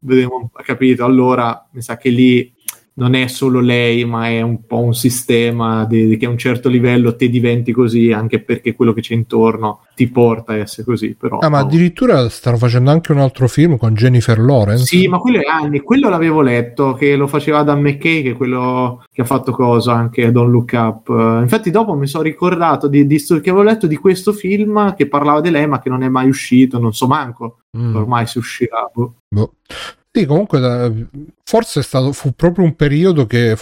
vediamo, capito? Allora mi sa che lì non è solo lei, ma è un po' un sistema che a un certo livello te diventi così, anche perché quello che c'è intorno ti porta a essere così. Però ma addirittura stanno facendo anche un altro film con Jennifer Lawrence. Sì, ma quello è anni, quello l'avevo letto, che lo faceva Dan McKay, che è quello che ha fatto cosa anche Don't Look Up. Infatti dopo mi sono ricordato che avevo letto di questo film che parlava di lei, ma che non è mai uscito, non so manco ormai si uscirà. Boh. Sì, comunque forse fu proprio in quel periodo che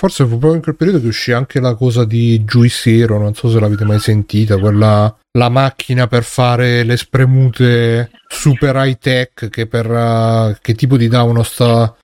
uscì anche la cosa di Juicero, non so se l'avete mai sentita, quella, la macchina per fare le spremute super high tech che tipo ti davano sta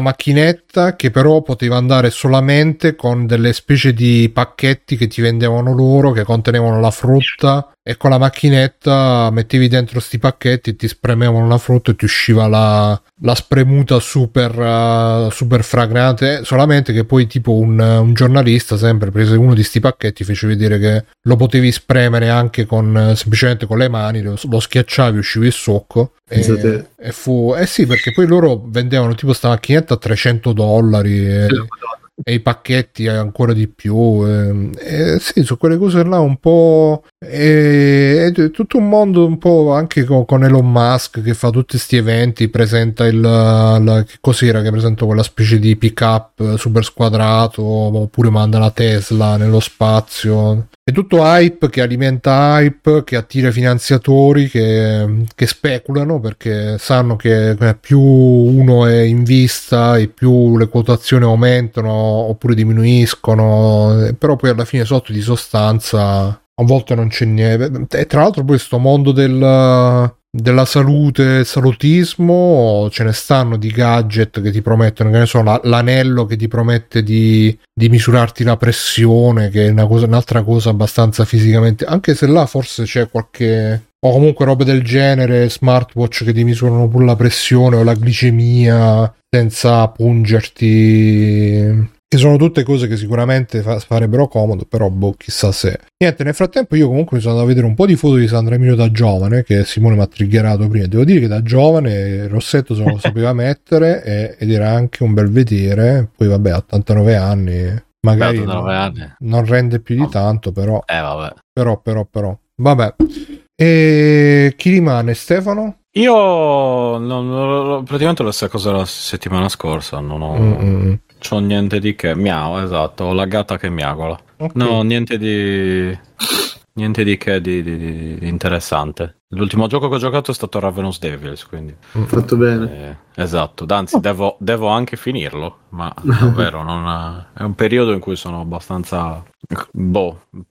macchinetta che però poteva andare solamente con delle specie di pacchetti che ti vendevano loro, che contenevano la frutta, e con la macchinetta mettevi dentro sti pacchetti e ti spremevano la frutta e ti usciva la spremuta super fragrante, solamente che poi tipo un giornalista sempre prese uno di sti pacchetti, fece vedere che lo potevi spremere anche semplicemente con le mani, lo schiacciavi, usciva il succo. E fu sì, perché poi loro vendevano tipo sta macchinetta a $300 e i pacchetti ancora di più, sì, su quelle cose là un po' è tutto un mondo, un po' anche con Elon Musk che fa tutti sti eventi, presenta che cos'era che presenta quella specie di pick up super squadrato, oppure manda la Tesla nello spazio. È tutto hype che alimenta hype, che attira finanziatori che speculano, perché sanno che più uno è in vista e più le quotazioni aumentano oppure diminuiscono, però poi alla fine sotto di sostanza a volte non c'è niente. E tra l'altro poi sto mondo della salute, salutismo, ce ne stanno di gadget che ti promettono, che ne so, l'anello che ti promette di misurarti la pressione, che è un'altra cosa abbastanza fisicamente, anche se là forse c'è qualche, o comunque roba del genere, smartwatch che ti misurano pure la pressione o la glicemia senza pungerti, che sono tutte cose che sicuramente farebbero comodo, però boh, chissà se. Niente, nel frattempo io comunque mi sono andato a vedere un po' di foto di San Remiro da giovane, che Simone mi ha triggerato prima. Devo dire che da giovane Rossetto se lo sapeva mettere ed era anche un bel vedere. Poi vabbè, a 89 anni magari 89 anni. Non rende più di tanto, però vabbè. Però vabbè. E chi rimane? Stefano? Io praticamente la stessa cosa la settimana scorsa, non ho c'ho niente di che, miau, esatto, ho la gatta che miagola, okay. No, niente di Niente di che di interessante. L'ultimo gioco che ho giocato è stato Ravenous Devils, quindi fatto bene. Esatto, anzi devo anche finirlo, ma davvero è un periodo in cui sono abbastanza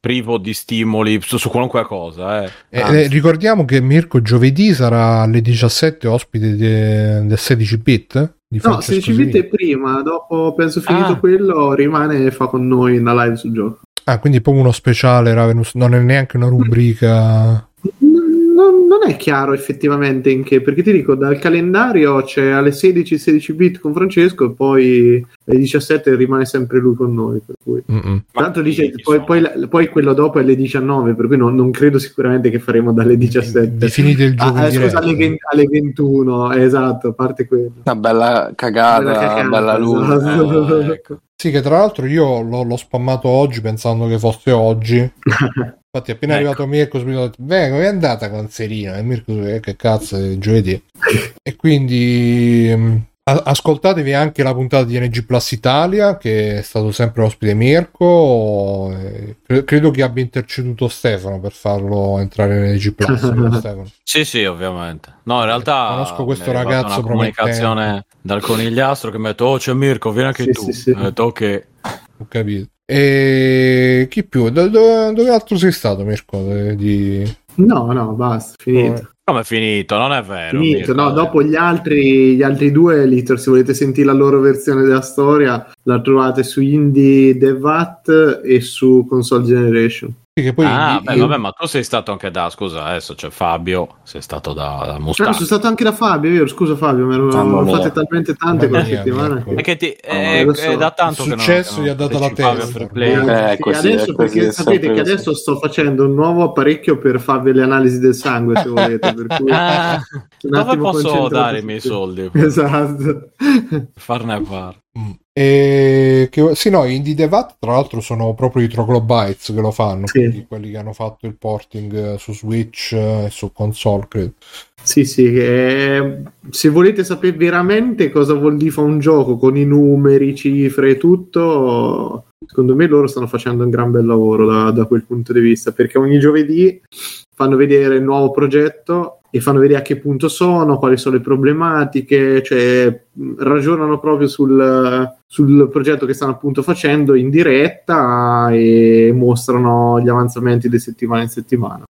privo di stimoli su qualunque cosa. Ricordiamo che Mirko giovedì sarà alle 17 ospite del 16-bit. No, 16-bit è prima, dopo penso finito quello rimane e fa con noi una live sul gioco. Quindi poi uno speciale Ravenous, non è neanche una rubrica... Non è chiaro effettivamente in che, perché ti dico dal calendario c'è alle 16 bit con Francesco e poi alle 17 rimane sempre lui con noi, per cui tanto dice poi quello dopo è alle 19, per cui non credo sicuramente che faremo dalle 17 definite il gioco alle 21, esatto, a parte quello una bella cagata, bella luna, esatto. Ecco. Sì, che tra l'altro io l'ho spammato oggi pensando che fosse oggi. Infatti appena arrivato Mirko subito ho detto come è andata con Serino? E Mirko che cazzo è giovedì? E quindi ascoltatevi anche la puntata di NG Plus Italia, che è stato sempre ospite Mirko, credo che abbia interceduto Stefano per farlo entrare in NG Plus. Sì, ovviamente. No, in realtà conosco questo ragazzo, una comunicazione dal conigliastro che mi ha detto c'è Mirko, vieni anche tu. Sì. Ho detto ok. Ho capito. E chi più? Dove altro sei stato, Mirko? No, basta, finito. Come è finito? Non è vero. Finito, Mirko, no, dopo gli altri due, se volete sentire la loro versione della storia, la trovate su Indie Devat e su Console Generation. Che poi ma tu sei stato anche da, scusa, adesso c'è Fabio, sei stato da Mustang. Sono stato anche da Fabio, io scusa Fabio, me l'ho fatte talmente tante questa settimana. È da tanto il successo gli ha dato la testa. Adesso perché sapete che adesso sto facendo un nuovo apparecchio per farvi le analisi del sangue, se volete, per cui dove posso dare i miei soldi? Esatto. Farne a parte. Indie Devat tra l'altro sono proprio i Troglobites che lo fanno, sì. Quindi quelli che hanno fatto il porting su Switch e su console, credo. Se volete sapere veramente cosa vuol dire fa un gioco con i numeri, cifre e tutto, secondo me loro stanno facendo un gran bel lavoro da quel punto di vista, perché ogni giovedì fanno vedere il nuovo progetto e fanno vedere a che punto sono, quali sono le problematiche, cioè ragionano proprio sul progetto che stanno appunto facendo in diretta e mostrano gli avanzamenti di settimana in settimana.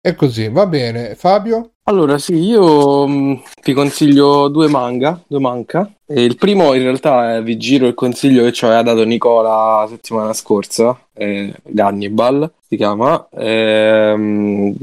E così, va bene. Fabio? Allora sì, io ti consiglio due manga. E il primo in realtà vi giro il consiglio che ci aveva dato Nicola settimana scorsa, Gannibal si chiama, di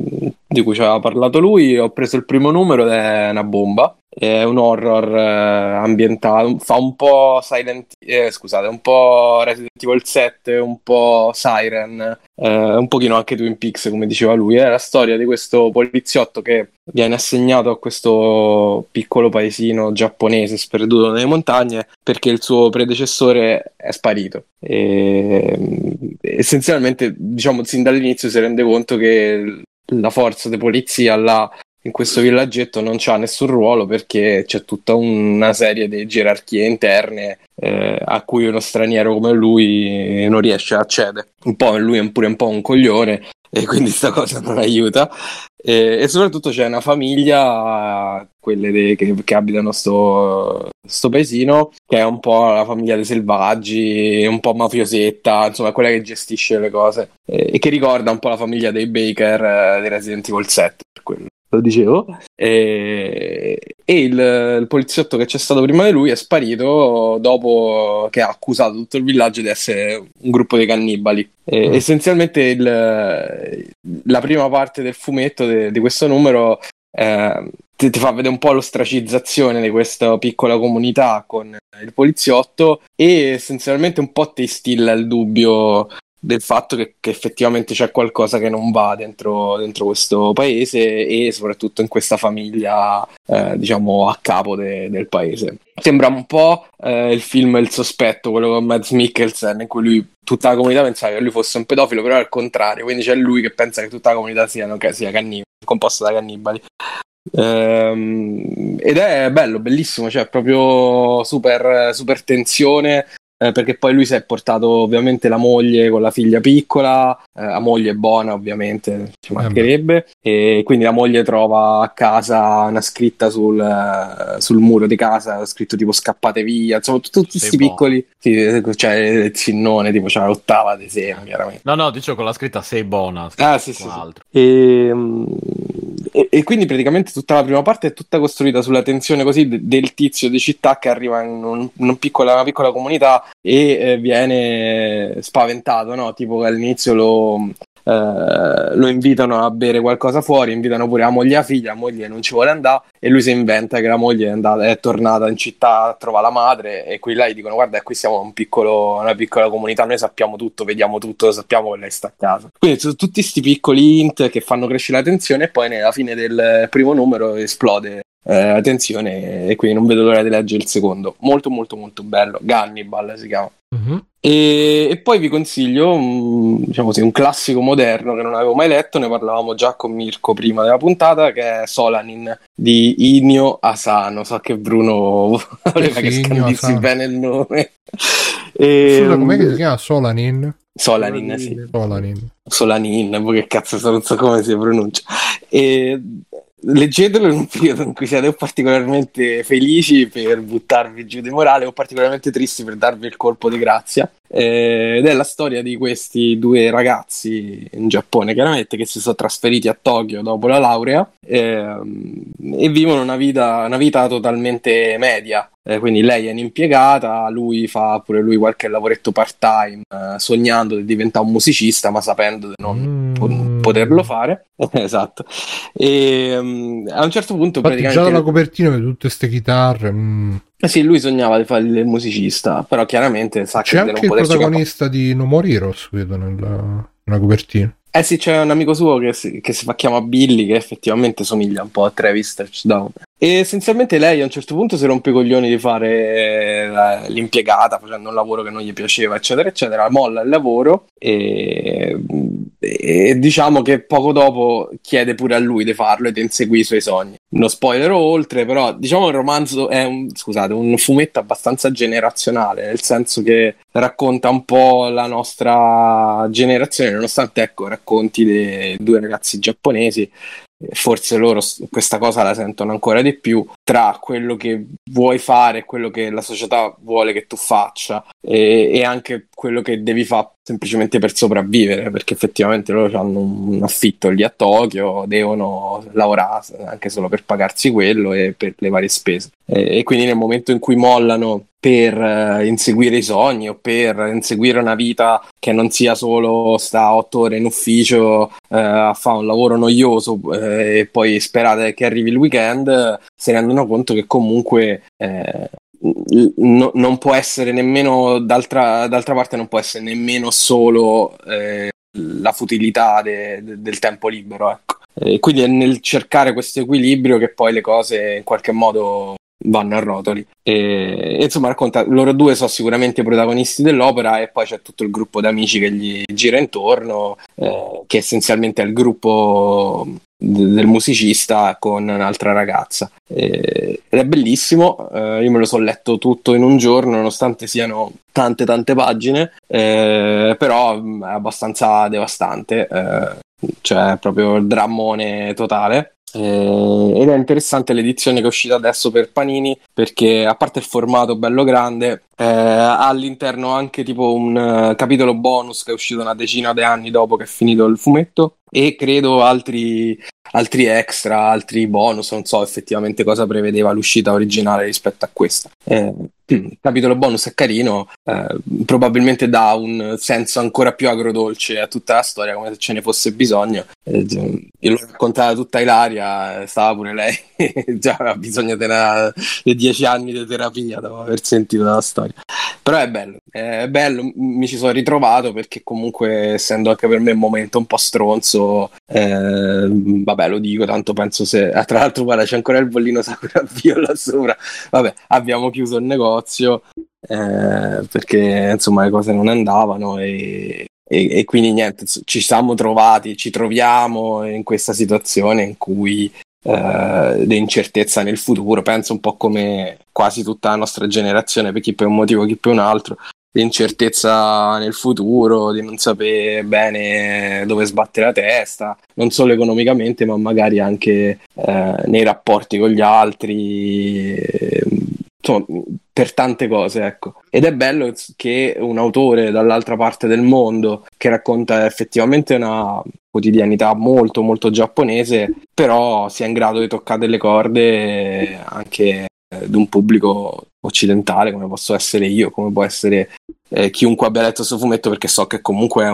cui ci aveva parlato lui. Ho preso il primo numero ed è una bomba. È un horror ambientato, fa un po' un po' Resident Evil 7, un po' Siren, un pochino anche Twin Peaks, come diceva lui. È la storia di questo poliziotto che viene assegnato a questo piccolo paesino giapponese sperduto nelle montagne perché il suo predecessore è sparito. E essenzialmente, diciamo, sin dall'inizio si rende conto che la forza di polizia in questo villaggetto non c'ha nessun ruolo perché c'è tutta una serie di gerarchie interne a cui uno straniero come lui non riesce a accedere. Un po' lui è pure un po' un coglione e quindi sta cosa non aiuta. E soprattutto c'è una famiglia, quelle che abitano sto paesino, che è un po' la famiglia dei selvaggi, un po' mafiosetta, insomma quella che gestisce le cose e che ricorda un po' la famiglia dei Baker di Resident Evil 7, per quello lo dicevo. E il poliziotto che c'è stato prima di lui è sparito dopo che ha accusato tutto il villaggio di essere un gruppo di cannibali. Essenzialmente la prima parte del fumetto di questo numero ti fa vedere un po' l'ostracizzazione di questa piccola comunità con il poliziotto e essenzialmente un po' ti instilla il dubbio del fatto che effettivamente c'è qualcosa che non va dentro questo paese e soprattutto in questa famiglia diciamo a capo del paese. Sembra un po' il film Il Sospetto, quello con Mads Mikkelsen, in cui lui, tutta la comunità pensava che lui fosse un pedofilo, però è al contrario, quindi c'è lui che pensa che tutta la comunità sia composta da cannibali. Ed è bellissimo, cioè proprio super, super tensione. perché poi lui si è portato ovviamente la moglie con la figlia piccola, la moglie è buona ovviamente, ci mancherebbe, e quindi la moglie trova a casa una scritta sul muro di casa, scritto tipo scappate via, insomma tutti questi piccoli, cioè cinnone, tipo c'è l'ottava di sera, chiaramente. No, dicevo con la scritta sei buona, altro. E quindi praticamente tutta la prima parte è tutta costruita sulla tensione così del tizio di città che arriva in una piccola comunità e viene spaventato, no? Tipo che all'inizio lo invitano a bere qualcosa fuori, invitano pure la moglie e la moglie non ci vuole andare e lui si inventa che la moglie è tornata in città a trovare la madre e qui là gli dicono guarda qui siamo una piccola comunità, noi sappiamo tutto, vediamo tutto, sappiamo che lei sta a casa. Quindi sono tutti questi piccoli hint che fanno crescere la tensione e poi alla fine del primo numero esplode la tensione e quindi non vedo l'ora di leggere il secondo. Molto molto molto bello, Gannibal si chiama. Mm-hmm. E poi vi consiglio un classico moderno che non avevo mai letto, ne parlavamo già con Mirko prima della puntata, che è Solanin di Inyo Asano. So che Bruno voleva che scandissi bene il nome. Scusa, com'è che si chiama? Solanin, poi che cazzo, non so come si pronuncia. Leggetelo in un periodo in cui siete o particolarmente felici per buttarvi giù di morale o particolarmente tristi per darvi il colpo di grazia, ed è la storia di questi due ragazzi in Giappone chiaramente che si sono trasferiti a Tokyo dopo la laurea e vivono una vita totalmente media, quindi lei è un'impiegata, lui fa pure lui qualche lavoretto part time, sognando di diventare un musicista ma sapendo di non poterlo fare. Esatto. E a un certo punto infatti praticamente già la copertina vede tutte ste chitarre. Sì, lui sognava di fare il musicista, però chiaramente sa c'è che anche non il protagonista di No More Heroes, vedo nella copertina. Sì, c'è un amico suo che si chiama Billy, che effettivamente somiglia un po' a Travis Touchdown. E essenzialmente lei a un certo punto si rompe i coglioni di fare l'impiegata, facendo un lavoro che non gli piaceva, eccetera, eccetera. Molla il lavoro e diciamo che poco dopo chiede pure a lui di farlo e di inseguire i suoi sogni. Non spoilerò oltre, però diciamo il romanzo è un fumetto abbastanza generazionale, nel senso che racconta un po' la nostra generazione, nonostante ecco racconti dei due ragazzi giapponesi. Forse loro questa cosa la sentono ancora di più tra quello che vuoi fare e quello che la società vuole che tu faccia e anche quello che devi fare semplicemente per sopravvivere, perché effettivamente loro hanno un affitto lì a Tokyo, devono lavorare anche solo per pagarsi quello e per le varie spese e quindi nel momento in cui mollano per inseguire i sogni o per inseguire una vita che non sia solo sta 8 ore in ufficio a fare un lavoro noioso e poi sperate che arrivi il weekend, si rendono conto che comunque non può essere nemmeno d'altra parte non può essere nemmeno solo la futilità del tempo libero, ecco. E quindi è nel cercare questo equilibrio che poi le cose in qualche modo vanno a rotoli e insomma racconta, loro due sono sicuramente i protagonisti dell'opera e poi c'è tutto il gruppo d'amici che gli gira intorno che essenzialmente è il gruppo del musicista con un'altra ragazza ed è bellissimo, io me lo sono letto tutto in un giorno nonostante siano tante pagine però è abbastanza devastante cioè proprio il drammone totale. Ed è interessante l'edizione che è uscita adesso per Panini perché a parte il formato bello grande ha all'interno anche tipo un capitolo bonus che è uscito una decina di anni dopo che è finito il fumetto e credo altri extra, altri bonus, non so effettivamente cosa prevedeva l'uscita originale rispetto a questa. Il capitolo bonus è carino, probabilmente dà un senso ancora più agrodolce a tutta la storia, come se ce ne fosse bisogno. E lo raccontava tutta Ilaria, stava pure lei, già aveva bisogno dei 10 anni di terapia dopo aver sentito la storia. Però è bello, mi ci sono ritrovato perché comunque essendo anche per me un momento un po' stronzo, vabbè lo dico, tanto penso se... tra l'altro guarda c'è ancora il bollino Sakura Bio là sopra, vabbè abbiamo chiuso il negozio. Perché insomma le cose non andavano e quindi niente, ci siamo trovati, ci troviamo in questa situazione in cui l'incertezza nel futuro, penso un po' come quasi tutta la nostra generazione, per chi per un motivo, chi per un altro, l'incertezza nel futuro, di non sapere bene dove sbatte la testa, non solo economicamente ma magari anche nei rapporti con gli altri, insomma per tante cose, ecco. Ed è bello che un autore dall'altra parte del mondo, che racconta effettivamente una quotidianità molto molto giapponese, però sia in grado di toccare delle corde anche di un pubblico occidentale come posso essere io, come può essere chiunque abbia letto questo fumetto, perché so che comunque è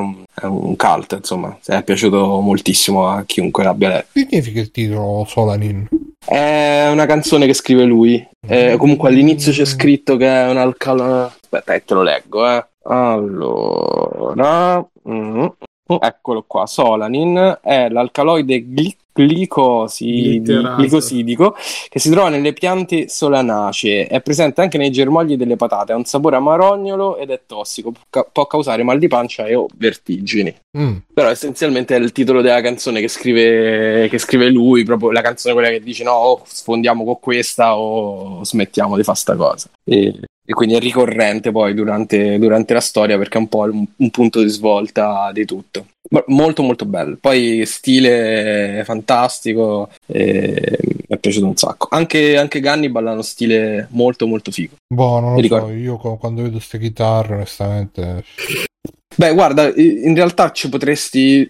un cult, insomma, è piaciuto moltissimo a chiunque l'abbia letto. Che significa il titolo Solanin? È una canzone che scrive lui, comunque all'inizio c'è scritto che è un alcalino, aspetta te lo leggo, allora eccolo qua. Solanin è l'alcaloide glicosidico che si trova nelle piante solanacee, è presente anche nei germogli delle patate, ha un sapore amarognolo ed è tossico, può causare mal di pancia e vertigini. Però essenzialmente è il titolo della canzone che scrive lui, proprio la canzone quella che dice no, o sfondiamo con questa o smettiamo di fare sta cosa, e quindi è ricorrente poi durante la storia, perché è un po' un punto di svolta di tutto. Molto molto bello, poi stile fantastico, mi è piaciuto un sacco. Anche Gannibal ha uno stile molto molto figo. Boh, non lo so, io quando vedo ste chitarre onestamente... Beh, guarda, in realtà ci potresti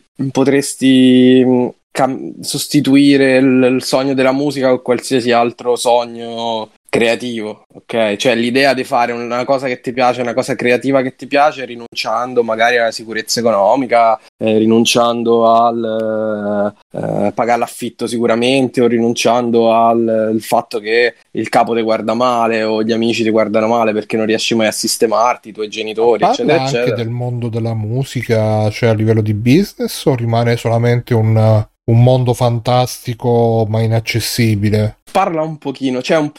sostituire il sogno della musica con qualsiasi altro sogno creativo, ok? Cioè l'idea di fare una cosa che ti piace, una cosa creativa che ti piace, rinunciando magari alla sicurezza economica, rinunciando al pagare l'affitto sicuramente, o rinunciando al fatto che il capo ti guarda male o gli amici ti guardano male perché non riesci mai a sistemarti, i tuoi genitori, parla eccetera anche eccetera. Del mondo della musica, cioè a livello di business, o rimane solamente un mondo fantastico ma inaccessibile? Parla un pochino, c'è un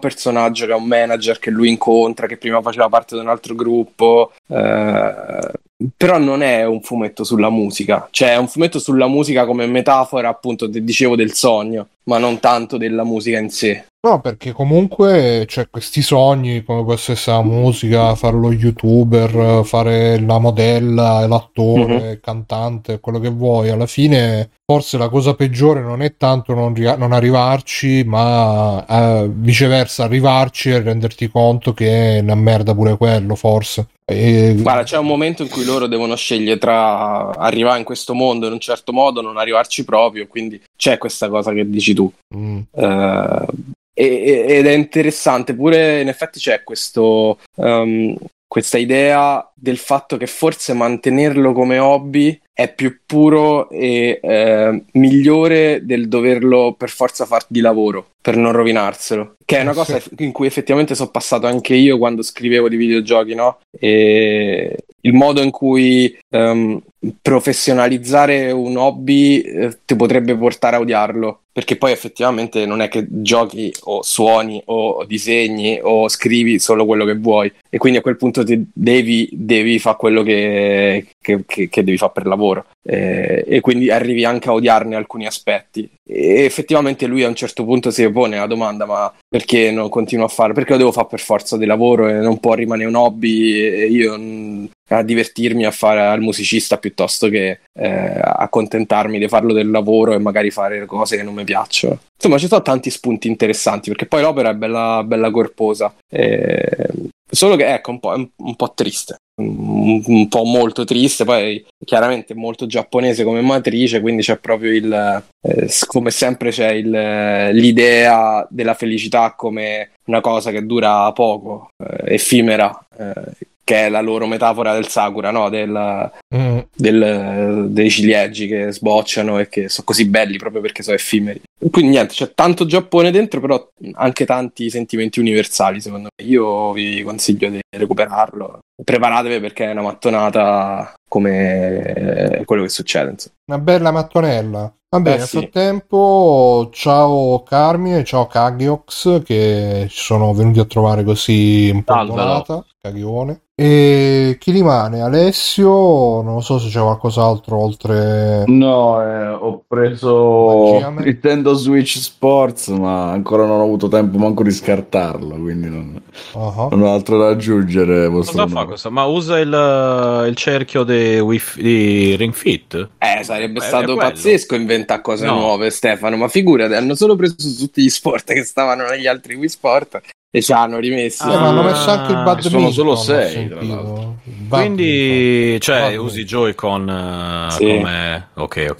personaggio che è un manager che lui incontra, che prima faceva parte di un altro gruppo, però non è un fumetto sulla musica, cioè è un fumetto sulla musica come metafora, appunto, dicevo, del sogno, ma non tanto della musica in sé. No, perché comunque c'è questi sogni, come può essere la musica, fare lo youtuber, fare la modella, l'attore, il cantante, quello che vuoi. Alla fine forse la cosa peggiore non è tanto non arrivarci, ma viceversa arrivarci e renderti conto che è una merda pure quello, forse. Guarda, c'è un momento in cui loro devono scegliere tra arrivare in questo mondo in un certo modo, non arrivarci proprio, quindi c'è questa cosa che dici tu. Ed è interessante pure, in effetti c'è questo questa idea del fatto che forse mantenerlo come hobby è più puro e migliore del doverlo per forza far di lavoro per non rovinarselo, che è una cosa in cui effettivamente sono passato anche io quando scrivevo di videogiochi, no? E il modo in cui professionalizzare un hobby ti potrebbe portare a odiarlo, perché poi effettivamente non è che giochi o suoni o disegni o scrivi solo quello che vuoi, e quindi a quel punto ti devi fare quello che devi fare per lavoro, e quindi arrivi anche a odiarne alcuni aspetti. E effettivamente lui a un certo punto si pone la domanda: ma perché non continuo a fare? Perché lo devo fare per forza di lavoro e non può rimanere un hobby e io a divertirmi a fare al musicista piuttosto che accontentarmi di farlo del lavoro e magari fare cose che non mi piacciono. Insomma, ci sono tanti spunti interessanti, perché poi l'opera è bella, bella corposa, solo che ecco un po' triste, un po' molto triste, poi chiaramente molto giapponese come matrice, quindi c'è proprio il come sempre c'è l'idea della felicità come una cosa che dura poco, effimera, che è la loro metafora del sakura, no? Dei ciliegi che sbocciano e che sono così belli proprio perché sono effimeri. Quindi niente, c'è tanto Giappone dentro, però anche tanti sentimenti universali, secondo me. Io vi consiglio di recuperarlo. Preparatevi perché è una mattonata come quello che succede, insomma. Una bella mattonella. Vabbè, nel frattempo, ciao Carmine, ciao Kagiox, che ci sono venuti a trovare così un po' donata, Caglione. E chi rimane? Alessio? Non so se c'è qualcos'altro oltre... No, ho preso Nintendo Switch Sports, ma ancora non ho avuto tempo manco di scartarlo, quindi non ho altro da aggiungere. Cosa fa questo? Ma usa il cerchio di Ring Fit? Sarebbe stato pazzesco inventare cose nuove, Stefano, ma figurati, hanno solo preso tutti gli sport che stavano negli altri Wii Sport e ci hanno rimessi, ma hanno messo anche il badminton, sono solo 6 tra l'altro, quindi usi Joy-Con come vabbè,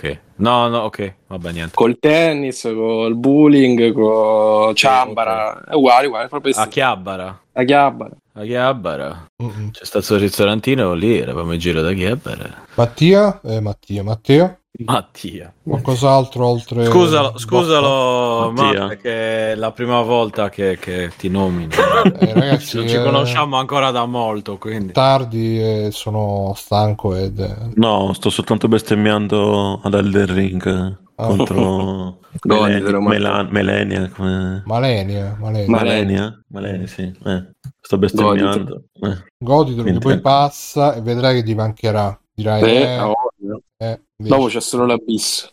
niente, col tennis, col bowling, con ciambara è uguale proprio a Chiabara. A Chiabara c'è stato il ristorantino lì, eravamo in giro da Chiabara. Mattia, qualcos'altro oltre? Scusalo, Mattia, perché è la prima volta che ti nomino. Ragazzi, non ci conosciamo ancora da molto, quindi tardi sono stanco No, sto soltanto bestemmiando ad Elden Ring contro Malenia, sì. Sto bestemmiando. Goditelo, che poi passa e vedrai che ti mancherà. Dirai dopo c'è solo l'abisso.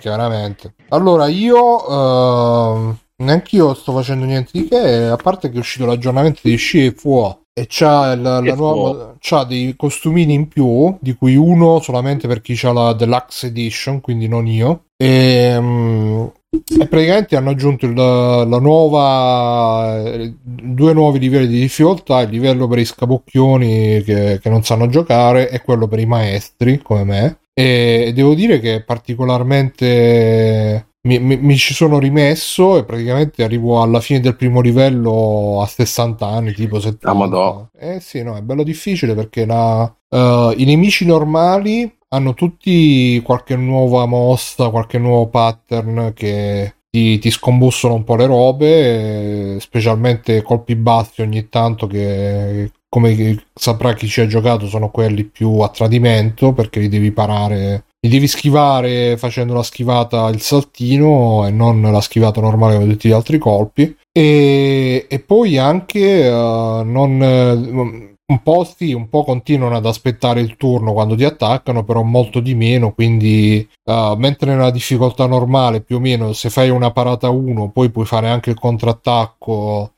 Chiaramente. Allora io neanch'io sto facendo niente di che, a parte che è uscito l'aggiornamento di Sci e Fuo e c'ha la nuova, c'ha dei costumini in più, di cui uno solamente per chi c'ha la Deluxe Edition, quindi non io, e praticamente hanno aggiunto due nuovi livelli di difficoltà: il livello per i scapocchioni che non sanno giocare e quello per i maestri come me, e devo dire che particolarmente mi ci sono rimesso e praticamente arrivo alla fine del primo livello a 60 anni, tipo 70. È bello difficile perché i nemici normali hanno tutti qualche nuova mossa, qualche nuovo pattern che ti scombussono un po' le robe, specialmente colpi bassi ogni tanto, che come saprà chi ci ha giocato sono quelli più a tradimento, perché li devi schivare facendo la schivata, il saltino, e non la schivata normale come tutti gli altri colpi, e poi anche un po' continuano ad aspettare il turno quando ti attaccano, però molto di meno, quindi mentre nella difficoltà normale più o meno se fai una parata 1 poi puoi fare anche il contrattacco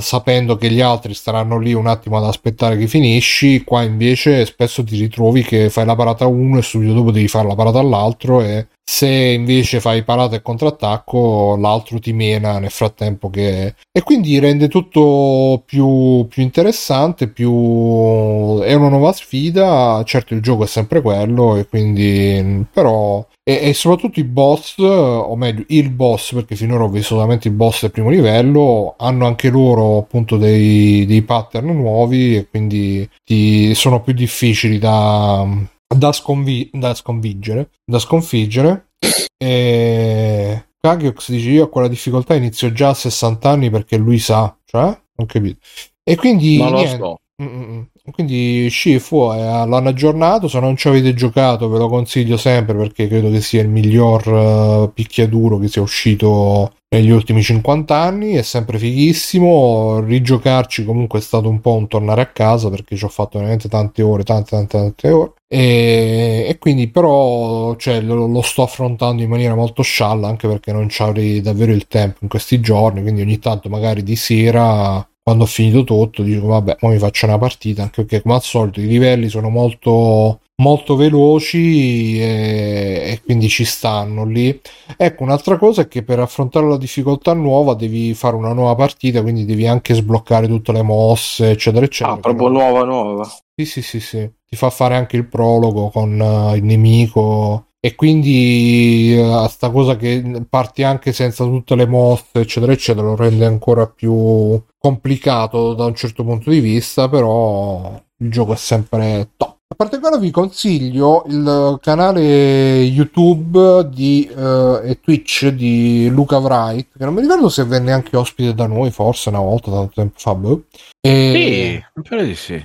sapendo che gli altri staranno lì un attimo ad aspettare che finisci, qua invece spesso ti ritrovi che fai la parata 1 e subito dopo devi fare la parata all'altro, e se invece fai parata e contrattacco l'altro ti mena nel frattempo e quindi rende tutto più interessante, è una nuova sfida. Certo, il gioco è sempre quello, e quindi però e soprattutto i boss, o meglio il boss, perché finora ho visto solamente il boss del primo livello, hanno anche loro appunto dei pattern nuovi, e quindi sono più difficili da sconfiggere. E Kagiox dice: io a quella difficoltà inizio già a 60 anni perché lui sa, cioè non capito, e quindi quindi Sci e Fuo l'hanno aggiornato. Se non ci avete giocato ve lo consiglio sempre, perché credo che sia il miglior picchiaduro che sia uscito negli ultimi 50 anni, è sempre fighissimo. Rigiocarci comunque è stato un po' un tornare a casa, perché ci ho fatto veramente tante ore, e quindi però lo sto affrontando in maniera molto scialla, anche perché non c'avrei davvero il tempo in questi giorni, quindi ogni tanto magari di sera, quando ho finito tutto, dico vabbè, poi mi faccio una partita, anche perché come al solito i livelli sono molto molto veloci e quindi ci stanno lì. Ecco, un'altra cosa è che per affrontare la difficoltà nuova devi fare una nuova partita, quindi devi anche sbloccare tutte le mosse eccetera eccetera. Proprio nuova. Sì, ti fa fare anche il prologo con il nemico, e quindi sta cosa che parti anche senza tutte le mosse eccetera eccetera lo rende ancora più complicato da un certo punto di vista, però il gioco è sempre top. A parte quello, vi consiglio il canale YouTube e Twitch di Luca Wright, che non mi ricordo se venne anche ospite da noi forse una volta tanto tempo fa, sì, pare di sì.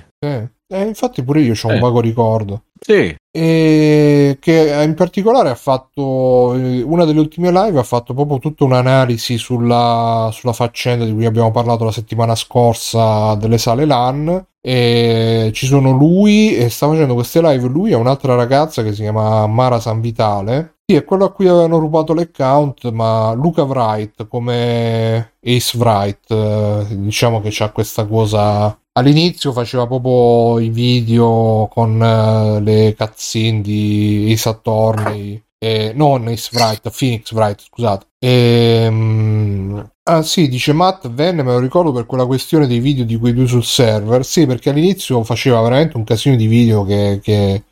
Infatti pure io c'ho un vago ricordo. Sì. E che in particolare ha fatto una delle ultime live, ha fatto proprio tutta un'analisi sulla faccenda di cui abbiamo parlato la settimana scorsa delle sale LAN, E ci sono lui e sta facendo queste live lui e un'altra ragazza che si chiama Mara Sanvitale. Sì, è quello a cui avevano rubato l'account, ma Luca Wright, come Ace Wright, diciamo che c'ha questa cosa. All'inizio faceva proprio i video con le cutscene di Ace Attorney, non Ace Wright, Phoenix Wright, scusate. Ah sì, dice Matt, venne, me lo ricordo per quella questione dei video di quei due sul server. Sì, perché all'inizio faceva veramente un casino di video che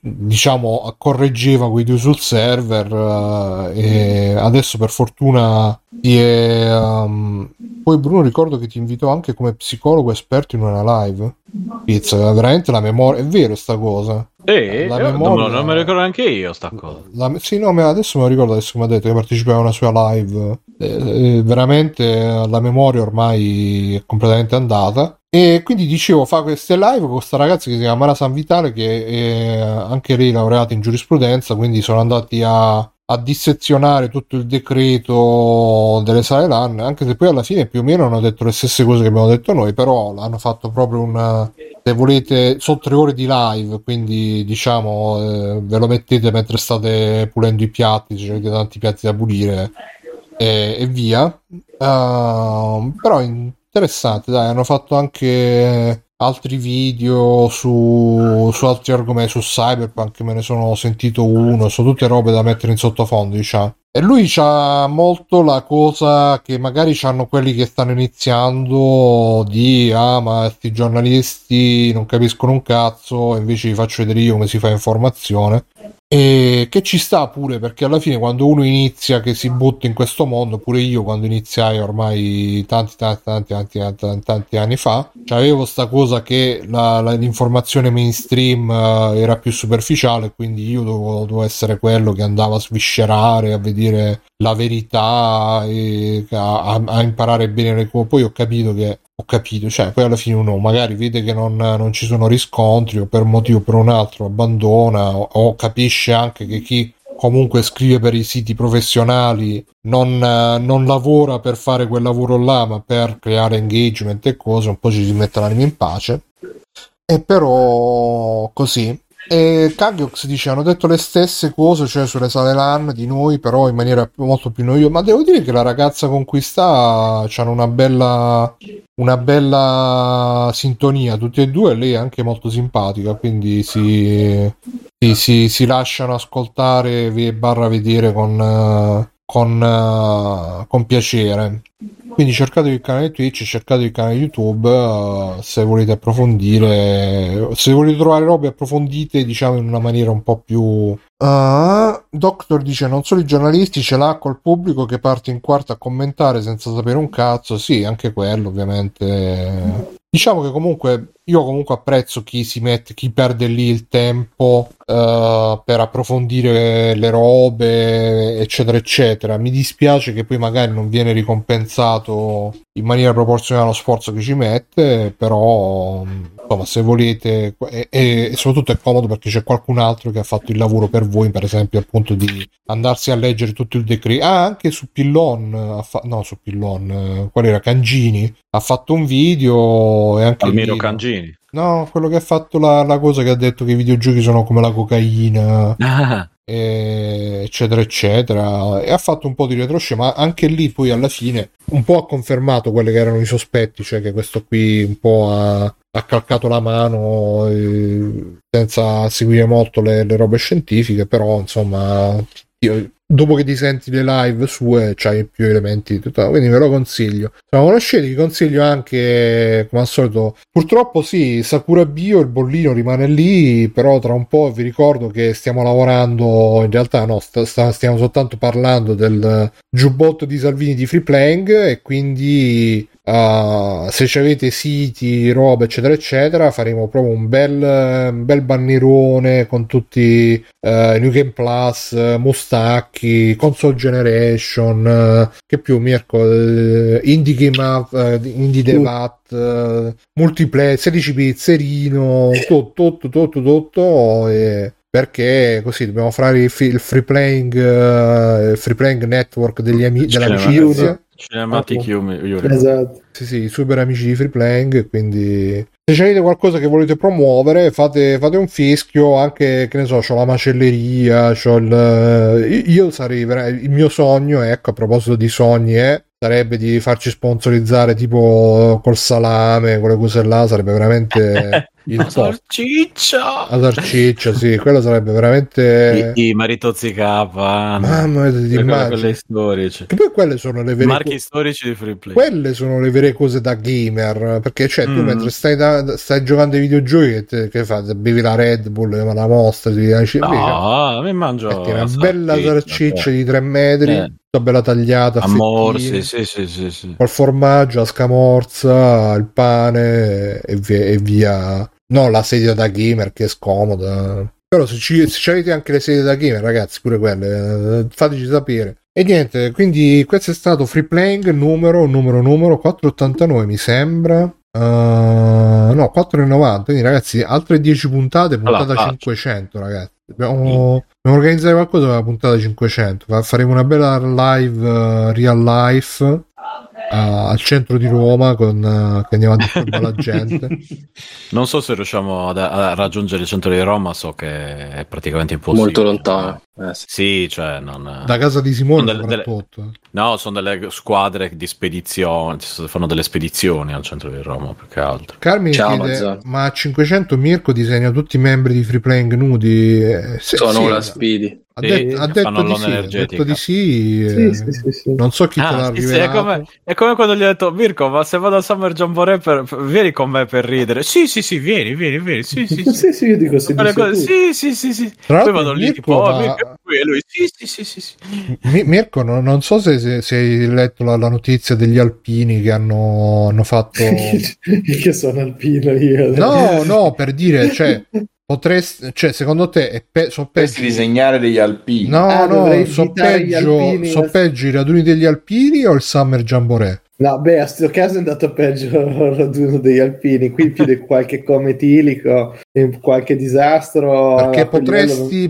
diciamo correggeva quei due sul server, e adesso per fortuna poi Bruno ricordo che ti invitò anche come psicologo esperto in una live. Pizza, veramente la memoria, è vero sta cosa. La memoria, non me lo ricordo neanche io sta cosa. Sì, no, ma adesso me lo ricordo, adesso mi ha detto che partecipava a una sua live. Veramente la memoria ormai è completamente andata. E quindi dicevo, fa queste live con questa ragazza che si chiama Mara Sanvitale, che è anche lei laureata in giurisprudenza, quindi sono andati a dissezionare tutto il decreto delle sale LAN, anche se poi alla fine più o meno hanno detto le stesse cose che abbiamo detto noi, però hanno fatto proprio un, se volete, sono 3 ore di live, quindi diciamo ve lo mettete mentre state pulendo i piatti, se avete tanti piatti da pulire, e via. Però interessante, dai, hanno fatto anche altri video su altri argomenti, su Cyberpunk me ne sono sentito uno, sono tutte robe da mettere in sottofondo, diciamo. E lui c'ha molto la cosa che magari c'hanno quelli che stanno iniziando di ma sti giornalisti non capiscono un cazzo, invece vi faccio vedere io come si fa informazione. E che ci sta pure, perché alla fine quando uno inizia che si butta in questo mondo, pure io quando iniziai ormai tanti anni fa, c'avevo sta cosa che l'informazione mainstream era più superficiale, quindi io dovevo essere quello che andava a sviscerare, a vedere la verità e a imparare bene le cose. Poi ho capito, cioè poi alla fine uno magari vede che non ci sono riscontri o per un motivo o per un altro abbandona, o capisce anche che chi comunque scrive per i siti professionali non lavora per fare quel lavoro là, ma per creare engagement e cose, un po' ci si mette l'anima in pace. E però così. E Kagiox dice, hanno detto le stesse cose, cioè sulle sale LAN di noi, però in maniera molto più noiosa, ma devo dire che la ragazza con cui sta c'hanno una bella sintonia tutti e due, e lei è anche molto simpatica, quindi si lasciano ascoltare / vedere con piacere. Quindi cercatevi il canale Twitch, cercatevi il canale YouTube, se volete approfondire, se volete trovare robe approfondite, diciamo, in una maniera un po' più... Doctor dice, non solo i giornalisti, ce l'ha col pubblico che parte in quarta a commentare senza sapere un cazzo. Sì, anche quello ovviamente... Diciamo che comunque io apprezzo chi si mette, chi perde lì il tempo per approfondire le robe, eccetera eccetera. Mi dispiace che poi magari non viene ricompensato in maniera proporzionale allo sforzo che ci mette, però insomma, se volete, e soprattutto è comodo perché c'è qualcun altro che ha fatto il lavoro per voi, per esempio appunto di andarsi a leggere tutto il decreto. Anche su Pillon, qual era? Cangini ha fatto un video, e anche Almiro Cangini, no, quello che ha fatto la cosa che ha detto che i videogiochi sono come la cocaina, eccetera eccetera, e ha fatto un po' di retroscena, ma anche lì poi alla fine un po' ha confermato quelli che erano i sospetti, cioè che questo qui un po' ha calcato la mano, senza seguire molto le robe scientifiche, però insomma dopo che ti senti le live sue c'hai più elementi di tutto, quindi ve lo consiglio. Se non conoscete, vi consiglio anche, come al solito, purtroppo sì, Sakura Bio, il bollino rimane lì, però tra un po' vi ricordo che stiamo lavorando, in realtà no, stiamo soltanto parlando del giubbotto di Salvini di Free Playing, e quindi se ci avete siti, roba eccetera eccetera, faremo proprio un bel bannerone con tutti New Game Plus, Mustacchi, Console Generation, che più Mirko, Indie Game Up, Indie Devat, Multiplayer, 16 pizzerino, tutto e... Perché così dobbiamo fare il free playing network dell'amicizia. Cinematic Esatto. Sì, super amici di Free Playing, quindi se avete qualcosa che volete promuovere, fate un fischio, anche, che ne so, c'ho la macelleria, io sarei, il mio sogno, ecco, a proposito di sogni, sarebbe di farci sponsorizzare tipo col salame, quelle cose là, sarebbe veramente la salsiccia, sì, quello sarebbe veramente i maritozzi K, mamma mia, quelle storici, che poi quelle sono le vere marchi storici di Free Play, quelle sono le vere cose da gamer, perché cioè tu mentre stai giocando ai videogiochi che fai, bevi la Red Bull, la Monster, mi mangio una bella salsiccia di 3 metri, bella tagliata a morsi, sì, col formaggio, la scamorza, il pane e via. No, la sedia da gamer che è scomoda, però se avete anche le sedie da gamer, ragazzi, pure quelle, fateci sapere. E niente, quindi questo è stato Free Playing numero 489, mi sembra. No, 4,90, quindi ragazzi, altre 10 puntate, puntata 500, ragazzi. Dobbiamo organizzare qualcosa per la puntata 500. Faremo una bella live, real life, al centro di Roma, che andiamo a disturbare la gente. Non so se riusciamo a raggiungere il centro di Roma, so che è praticamente impossibile. Molto lontano. Sì, cioè non... Da casa di Simone soprattutto. No, sono delle squadre di spedizioni, fanno delle spedizioni al centro di Roma, più che altro. Carmine chiede, ma a 500 Mirko disegna tutti i membri di Free Playing nudi? Sono la Speedy. Ha detto di sì. Sì. Non so chi te l'ha rivelato. È come quando gli ho detto, Mirko, ma se vado a Summer Jamboree, vieni con me per ridere. Sì, vieni. Sì, io dico sì. Poi vado lì, tipo, lui, sì. Mirko, non so se hai letto la notizia degli alpini che hanno fatto... Che sono alpino io. No, per dire, cioè... Potresti, cioè, secondo te sono peggio disegnare degli alpini? No, sono peggio i raduni degli alpini o il Summer Jamboree? No, beh, a questo caso è andato peggio il raduno degli alpini, qui più di qualche coma etilico, qualche disastro. Perché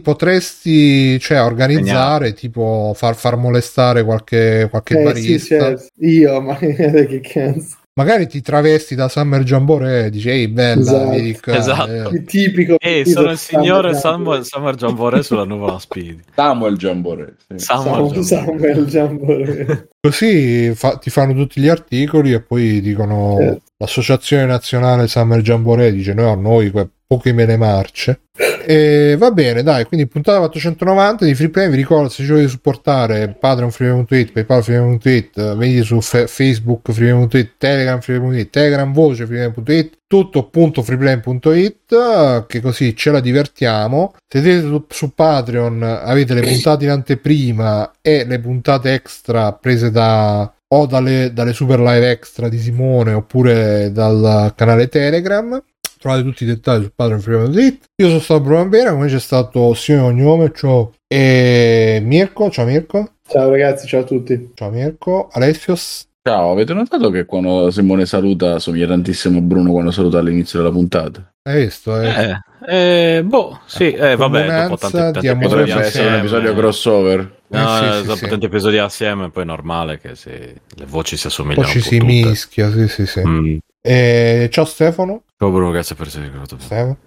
potresti cioè, organizzare, tipo far molestare qualche barista. Sì, cioè, io, ma che cazzo. Magari ti travesti da Summer Jamboree e dici, ehi, bella, esatto. È tipico. Sono il signore Summer Jamboree sulla nuvola Speedy. Samuel Jamboree. Sì. Samuel Jamboree. Così ti fanno tutti gli articoli e poi dicono l'Associazione Nazionale Summer Jamboree dice, noi poche mele marce. E va bene, dai, quindi puntata 490 di Free Play. Vi ricordo, se ci volete supportare, patreon.it, paypal.it, venite su Facebook freeplay.it, telegram.it, voce freeplay.it, tutto.freeplay.it, che così ce la divertiamo. Se siete su Patreon avete le puntate in anteprima e le puntate extra prese dalle super live extra di Simone oppure dal canale Telegram. Trovate tutti i dettagli su Patreon. Io sono stato Bruno Albera, come c'è stato Simone Cognome, ciao, e Mirko, ciao Mirko. Ciao ragazzi, ciao a tutti. Ciao Mirko, Alessio. Ciao, avete notato che quando Simone saluta somiglia tantissimo a Bruno quando saluta all'inizio della puntata? Hai visto? Sì, vabbè, dopo tanti potrebbe essere un episodio crossover. Tanti episodi assieme, poi è normale che se le voci si assomigliano un po' tutte. Poi ci si mischia, sì. Ciao Stefano. Ciao Bruno, grazie per essere venuto.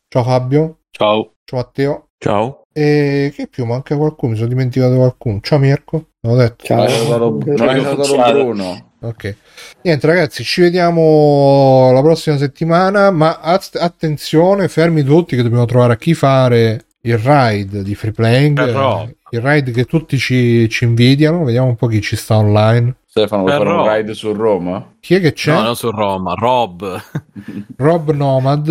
Ciao Fabio. Ciao Matteo. Ciao. E che più? Manca qualcuno? Mi sono dimenticato qualcuno. Ciao Mirko. L'ho detto. Ciao Bruno. Ok. Niente ragazzi, ci vediamo la prossima settimana, ma attenzione, fermi tutti che dobbiamo trovare a chi fare il ride di Free Playing. Il ride che tutti ci invidiano, vediamo un po' chi ci sta online. Stefano, vuoi fare un ride su Roma? Chi è che c'è? No, non su Roma, Rob Nomad.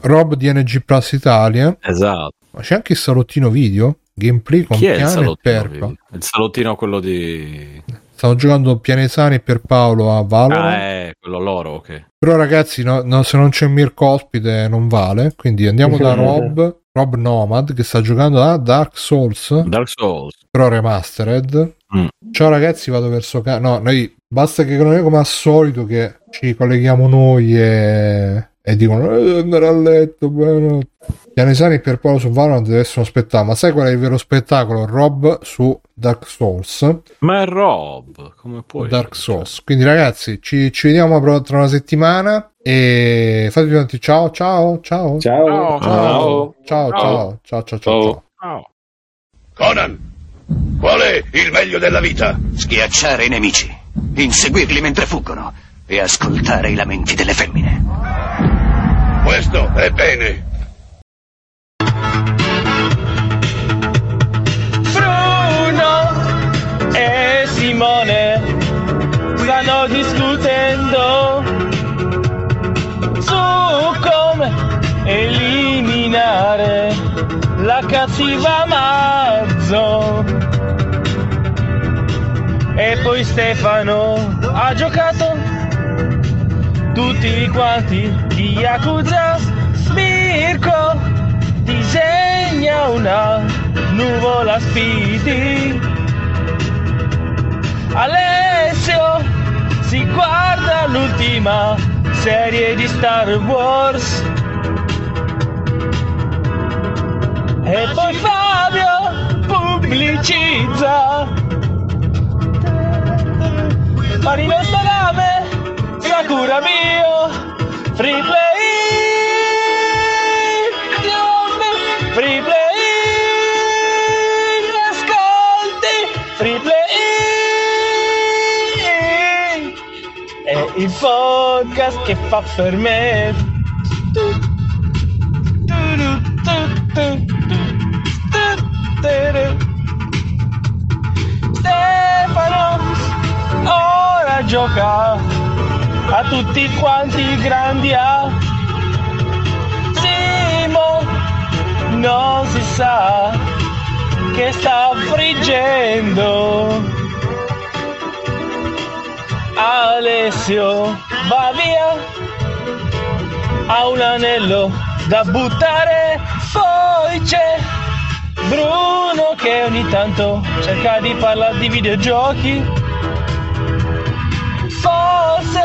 Rob di NG Plus Italia. Esatto. Ma c'è anche il salottino video, gameplay con Piane e Perpa. Il salottino quello di... Stavo giocando Pianesani e Pierpaolo a Valorant. Quello loro, ok. Però ragazzi, no, se non c'è Mirko ospite non vale, quindi andiamo da Rob Nomad che sta giocando a Dark Souls. Però remastered. Ciao ragazzi, vado verso casa. No, noi basta che noi come al solito che ci colleghiamo noi e dicono andare a letto, buonanotte. Pianesani e Pierpaolo su Valorant deve essere uno spettacolo, ma sai qual è il vero spettacolo? Rob su Dark Souls. Ma è Rob, come puoi? Dark Souls. Quindi ragazzi, ci vediamo tra una settimana. E fate prima di ciao. Conan, qual è il meglio della vita? Schiacciare i nemici, inseguirli mentre fuggono e ascoltare i lamenti delle femmine. Questo è bene. Bruno e Simone stanno discutendo su come eliminare la cattiva Marzo. E poi Stefano ha giocato tutti quanti di Yakuza. Mirko disegna una nuvola spiti. Alessio si guarda l'ultima serie di Star Wars. E poi Fabio pubblicizza. Marino Salame, Sakura mio, Free Playing, Free Playing. Il podcast che fa per me. Stefano ora gioca a tutti quanti i grandi A. Simo non si sa che sta friggendo. Alessio va via, ha un anello da buttare. Poi c'è Bruno che ogni tanto cerca di parlare di videogiochi. Forse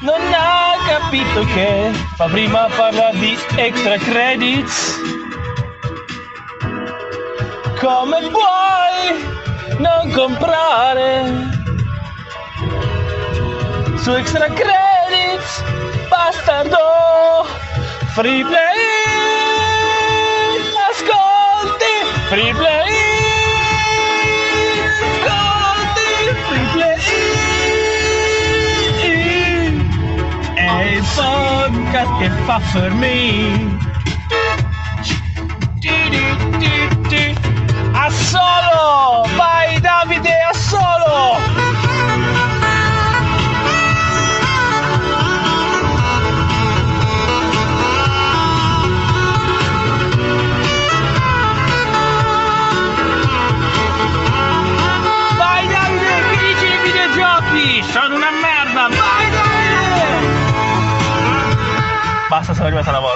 non ha capito che fa prima parlare di extra credits. Come vuoi non comprare su Extra Credits, bastardo. Free Play, ascolti, Free Play, ascolti, Free Play, è il podcast che fa per me. A solo, vai Davide, a solo. Sono una merda, vai dai! Basta, sono arrivato a lavoro.